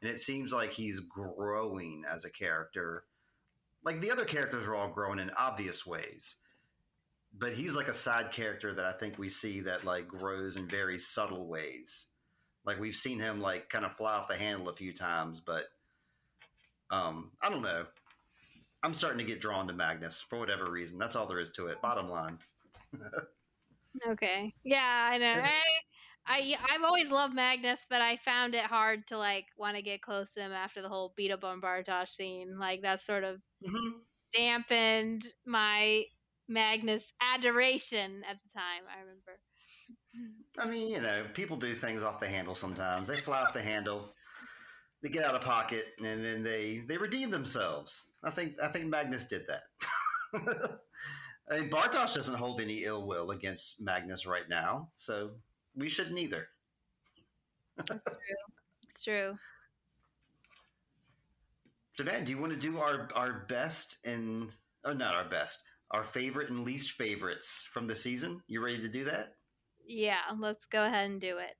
And it seems like he's growing as a character. Like the other characters are all growing in obvious ways. But he's like a side character that I think we see that like grows in very subtle ways. Like we've seen him like kind of fly off the handle a few times, but um, I don't know. I'm starting to get drawn to Magnus for whatever reason. That's all there is to it. Bottom line. Okay. Yeah, I know. I, I, I've always loved Magnus, but I found it hard to like want to get close to him after the whole beat up on Bartosz scene. Like that sort of mm-hmm. dampened my Magnus adoration at the time. I remember. I mean, you know, people do things off the handle sometimes. They fly off the handle. They get out of pocket and then they, they redeem themselves. I think I think Magnus did that. I mean, Bartosz doesn't hold any ill will against Magnus right now, so we shouldn't either. It's true. It's true. So, Dan, do you want to do our, our best and – oh, not our best. Our favorite and least favorites from the season? You ready to do that? Yeah, let's go ahead and do it.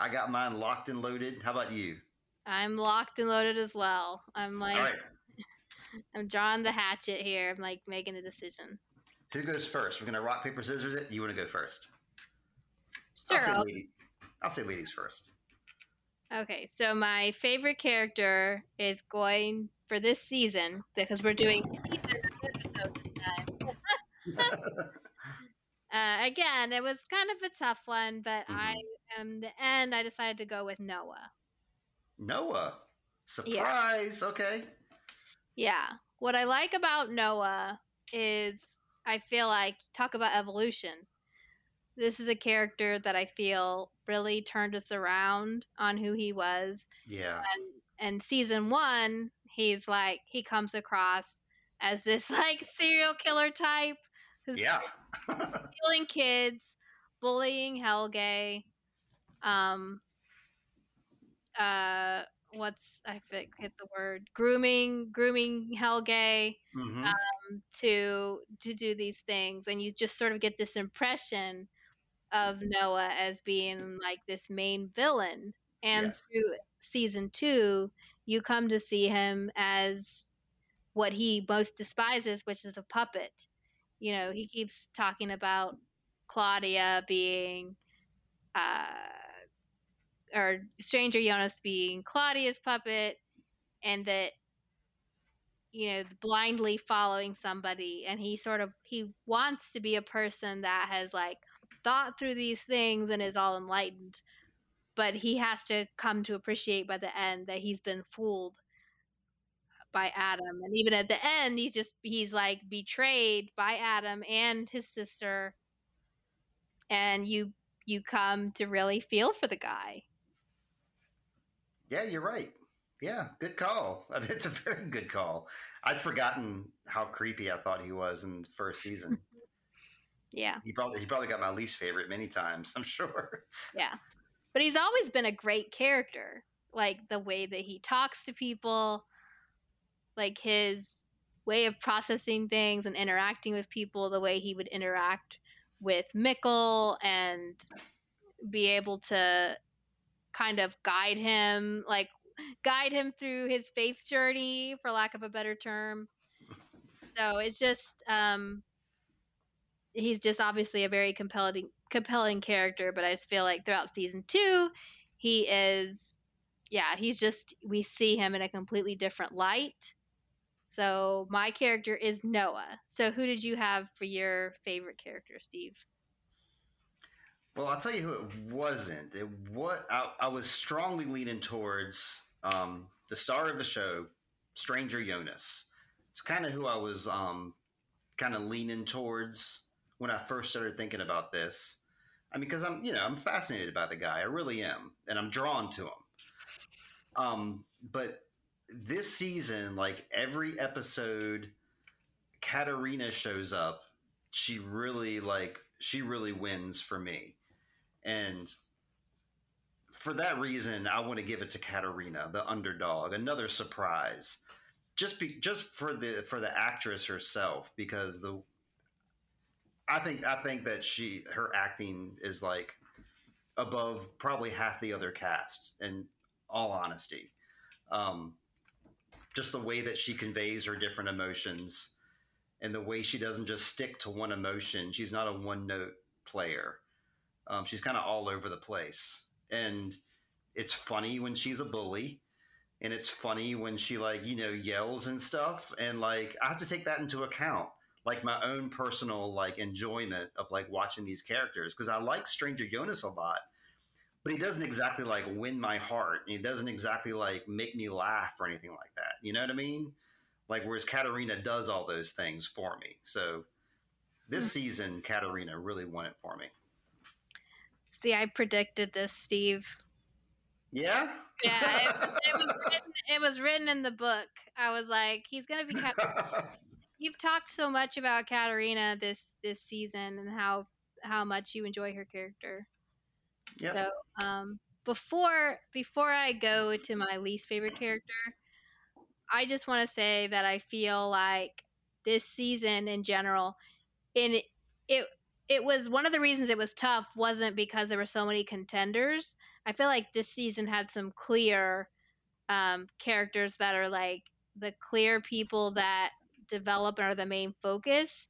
I got mine locked and loaded. How about you? I'm locked and loaded as well. I'm like, all right. I'm drawing the hatchet here. I'm like making a decision. Who goes first? We're going to rock, paper, scissors it. You want to go first? Sure. I'll say, I'll... Lady. I'll say ladies first. Okay. So my favorite character is going for this season because we're doing season episode time. Uh, again, it was kind of a tough one, but mm-hmm. I am the end. I decided to go with Noah. Noah, surprise! Yeah. Okay. Yeah, what I like about Noah is I feel like talk about evolution. This is a character that I feel really turned us around on who he was. Yeah. And, and season one, he's like he comes across as this like serial killer type. Yeah. Killing kids, bullying Helge. Um, uh, what's I forget the word? Grooming, grooming Helge mm-hmm. um, to to do these things, and you just sort of get this impression of Noah as being like this main villain. And yes. through season two, you come to see him as what he most despises, which is a puppet. You know, he keeps talking about Claudia being, uh, or Stranger Jonas being Claudia's puppet, and that, you know, blindly following somebody. And he sort of, he wants to be a person that has, like, thought through these things and is all enlightened. But he has to come to appreciate by the end that he's been fooled by Adam. And even at the end, he's just, he's like betrayed by Adam and his sister. And you, you come to really feel for the guy. Yeah, you're right. Yeah. Good call. I mean, it's a very good call. I'd forgotten how creepy I thought he was in the first season. Yeah. He probably, he probably got my least favorite many times, I'm sure. Yeah. But he's always been a great character. Like the way that he talks to people, like his way of processing things and interacting with people, the way he would interact with Mikkel and be able to kind of guide him, like guide him through his faith journey, for lack of a better term. So it's just, um, he's just obviously a very compelling, compelling character, but I just feel like throughout season two, he is, yeah, he's just, we see him in a completely different light. So my character is Noah. So who did you have for your favorite character, Steve? Well, I'll tell you who it wasn't. It was, I, I was strongly leaning towards um, the star of the show, Stranger Jonas. It's kind of who I was um, kind of leaning towards when I first started thinking about this. I mean, because I'm, you know, I'm fascinated by the guy. I really am. And I'm drawn to him. Um, but this season, like every episode, Katarina shows up. She really like she really wins for me. And for that reason, I want to give it to Katarina, the underdog, another surprise. Just be, just for the for the actress herself, because the I think I think that she her acting is like above probably half the other cast, in all honesty. Um, just the way that she conveys her different emotions and the way she doesn't just stick to one emotion. She's not a one note player. Um, she's kind of all over the place. And it's funny when she's a bully. And it's funny when she, like, you know, yells and stuff. And, like, I have to take that into account. Like, my own personal, like, enjoyment of, like, watching these characters. Because I like Stranger Jonas a lot. But he doesn't exactly, like, win my heart. And he doesn't exactly, like, make me laugh or anything like that. You know what I mean? Like, whereas Katarina does all those things for me. So, this mm-hmm. season, Katarina really won it for me. See, I predicted this, Steve. Yeah? Yeah, it was, it, was written, it was written in the book. I was like, he's going to be Katarina. You've talked so much about Katarina this, this season and how, how much you enjoy her character. Yep. So um, before before I go to my least favorite character, I just want to say that I feel like this season in general, and it, it it was one of the reasons it was tough wasn't because there were so many contenders. I feel like this season had some clear um, characters that are like the clear people that develop and are the main focus.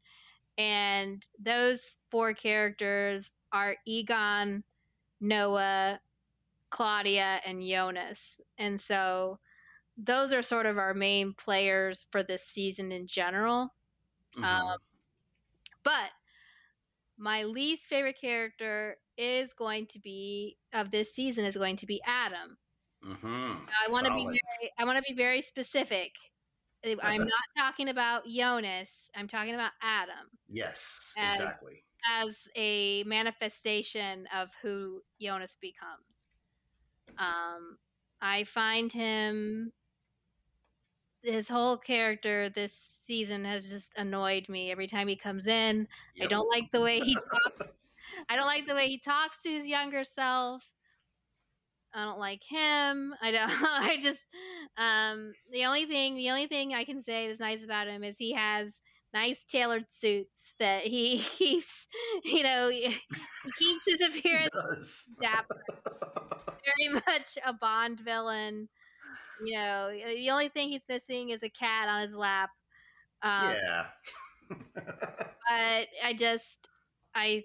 And those four characters are Egon, Noah, Claudia, and Jonas. And so those are sort of our main players for this season in general. Mm-hmm. Um, but my least favorite character is going to be of this season is going to be Adam. Mm-hmm. Now, I want to be very, I want to be very specific. I'm not talking about Jonas. I'm talking about Adam. Yes, as, exactly. As a manifestation of who Jonas becomes. Um, I find him, his whole character this season has just annoyed me every time he comes in. Yep. I don't like the way he talks. I don't like the way he talks to his younger self. I don't like him. I don't, I just, um, the only thing, the only thing I can say that's nice about him is he has nice tailored suits that he keeps, you know, he keeps his appearance dapper. Very much a Bond villain. You know, the only thing he's missing is a cat on his lap. Um, yeah. But I just, I,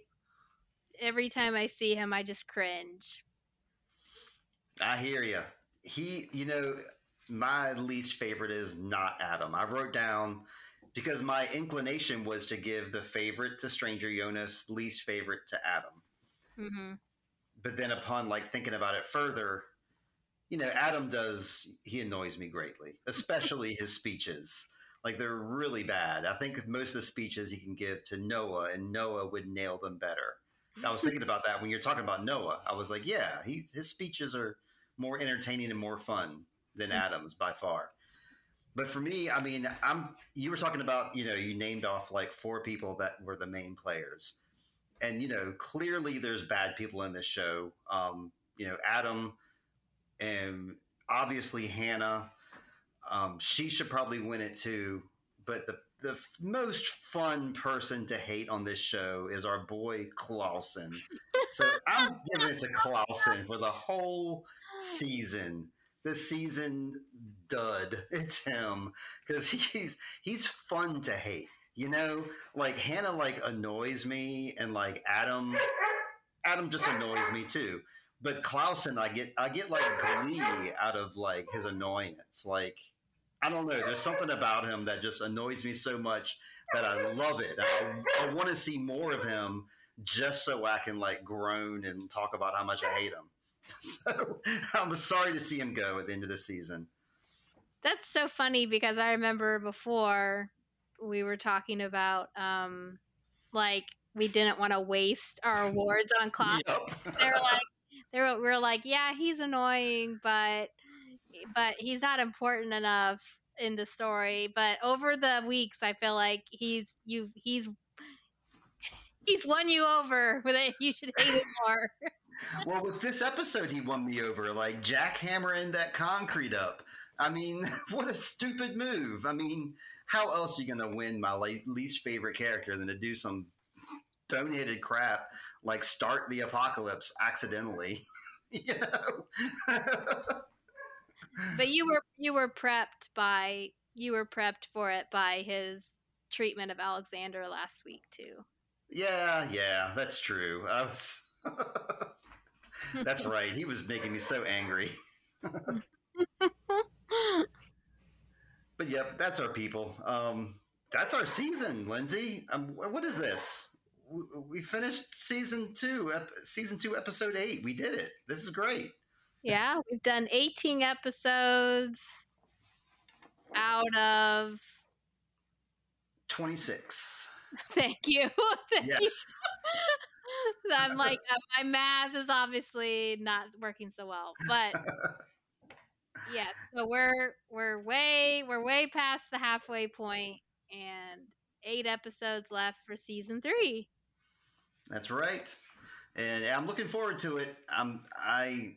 every time I see him, I just cringe. I hear you. He, you know, my least favorite is not Adam. I wrote down, because my inclination was to give the favorite to Stranger Jonas, least favorite to Adam. Mm-hmm. But then upon like thinking about it further, you know, Adam does, he annoys me greatly, especially his speeches. Like they're really bad. I think most of the speeches he can give to Noah, and Noah would nail them better. I was thinking about that when you're talking about Noah. I was like, yeah, he, his speeches are more entertaining and more fun than Adam's by far. But for me, I mean, I'm you were talking about, you know, you named off like four people that were the main players. And, you know, clearly there's bad people in this show. Um, you know, Adam and obviously Hannah, um, she should probably win it too. But the the f- most fun person to hate on this show is our boy Clawson. So I'm giving it to Clawson for the whole season. This season dud, it's him, because he's he's fun to hate. You know, like Hannah like annoys me, and like Adam, Adam just annoys me too. But Clawson, I get I get like glee out of like his annoyance. Like, I don't know, there's something about him that just annoys me so much that I love it. I, I want to see more of him just so I can like groan and talk about how much I hate him. So I'm sorry to see him go at the end of the season. That's so funny, because I remember before we were talking about um, like we didn't want to waste our awards on Clawson. Yep. They're like, they were, we were like, yeah, he's annoying, but but he's not important enough in the story. But over the weeks, I feel like he's you he's he's won you over with it. You should hate it more. Well, with this episode, he won me over, like jackhammering that concrete up. I mean, what a stupid move. I mean, how else are you going to win my least favorite character than to do some donated crap, like start the apocalypse accidentally, you know? But you were, you were prepped by, you were prepped for it by his treatment of Alexander last week too. Yeah. Yeah, that's true. I was, that's right. He was making me so angry. But yep, that's our people. Um, that's our season, Lindsay. Um, what is this? We, we finished season two, ep- season two, episode eight. We did it. This is great. Yeah, we've done eighteen episodes out of twenty-six. Thank you. Thank yes. You. So I'm like, my math is obviously not working so well, but yeah, so we're, we're way, we're way past the halfway point, and eight episodes left for season three. That's right. And I'm looking forward to it. I'm, I,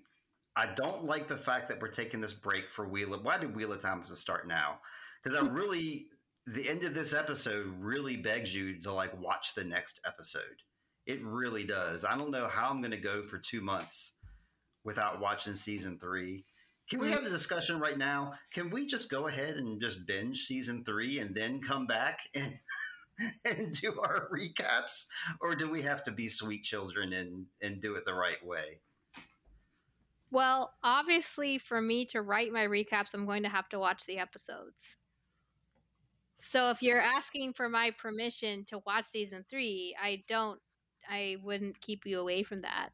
I don't like the fact that we're taking this break for Wheel of, why did Wheel of Time to start now? Because I really, the end of this episode really begs you to like watch the next episode. It really does. I don't know how I'm going to go for two months without watching season three. Can we have a discussion right now? Can we just go ahead and just binge season three and then come back and and do our recaps? Or do we have to be sweet children and, and do it the right way? Well, obviously for me to write my recaps, I'm going to have to watch the episodes. So if you're asking for my permission to watch season three, I don't I wouldn't keep you away from that.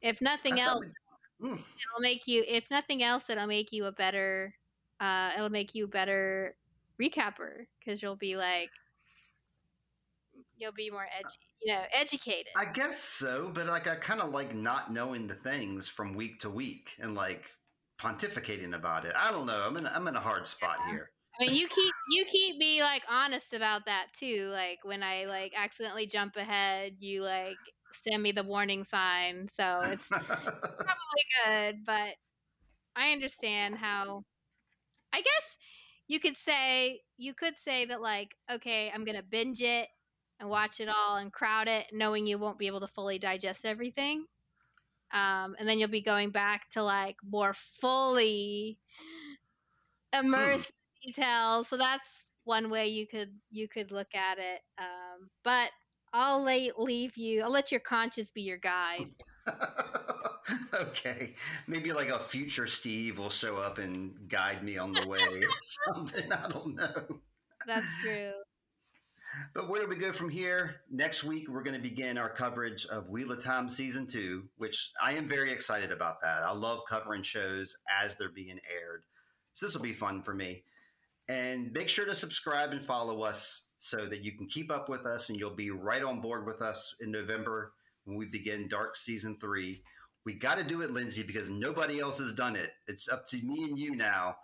If nothing That's else, something. it'll make you, if nothing else, it'll make you a better, uh, it'll make you a better recapper. 'Cause you'll be like, you'll be more edgy, you know, educated. I guess so. But like, I kind of like not knowing the things from week to week and like pontificating about it. I don't know. I'm in, I'm in a hard spot yeah. here. I mean, you keep you keep me like honest about that too. Like when I like accidentally jump ahead, you like send me the warning sign. So it's probably good, but I understand how. I guess you could say you could say that like, okay, I'm gonna binge it and watch it all and crowd it, knowing you won't be able to fully digest everything, um, and then you'll be going back to like more fully immersed. Hmm. Detail. So that's one way you could you could look at it, um, but I'll lay, leave you I'll let your conscience be your guide. Okay, maybe like a future Steve will show up and guide me on the way or something. I don't know. That's true. But where do we go from here? Next week, we're going to begin our coverage of Wheel of Time Season two, which I am very excited about that. I love covering shows as they're being aired, so this will be fun for me. And make sure to subscribe and follow us so that you can keep up with us, and you'll be right on board with us in November when we begin Dark Season three. We got to do it, Lindsay, because nobody else has done it. It's up to me and you now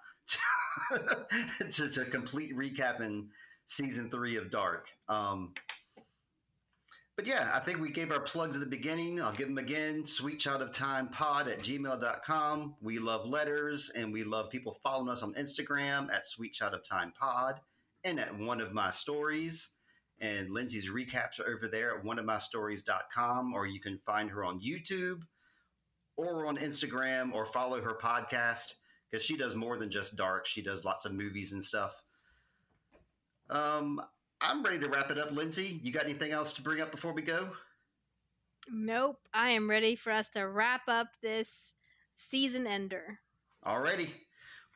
to, to, to complete recapping Season three of Dark. Um, but yeah, I think we gave our plugs at the beginning. I'll give them again. Sweet Child of Time Pod at gmail dot com. We love letters, and we love people following us on Instagram at Sweet Child of Time Pod, and at One of My Stories. And Lindsay's recaps are over there at one of my stories dot com, or you can find her on YouTube or on Instagram, or follow her podcast, because she does more than just Dark. She does lots of movies and stuff. Um, I'm ready to wrap it up, Lindsay. You got anything else to bring up before we go? Nope. I am ready for us to wrap up this season ender. Alrighty.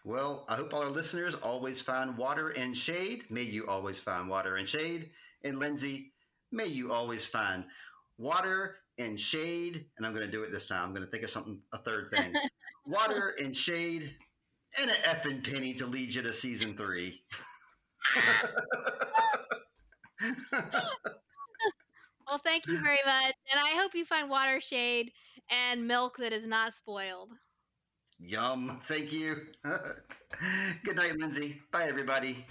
Well, I hope all our listeners always find water and shade. May you always find water and shade. And Lindsay, may you always find water and shade. And I'm going to do it this time. I'm going to think of something, a third thing. Water and shade and an effing penny to lead you to season three. Well, thank you very much. And I hope you find water, shade, and milk that is not spoiled. Yum. Thank you. Good night, Lindsay. Bye, everybody.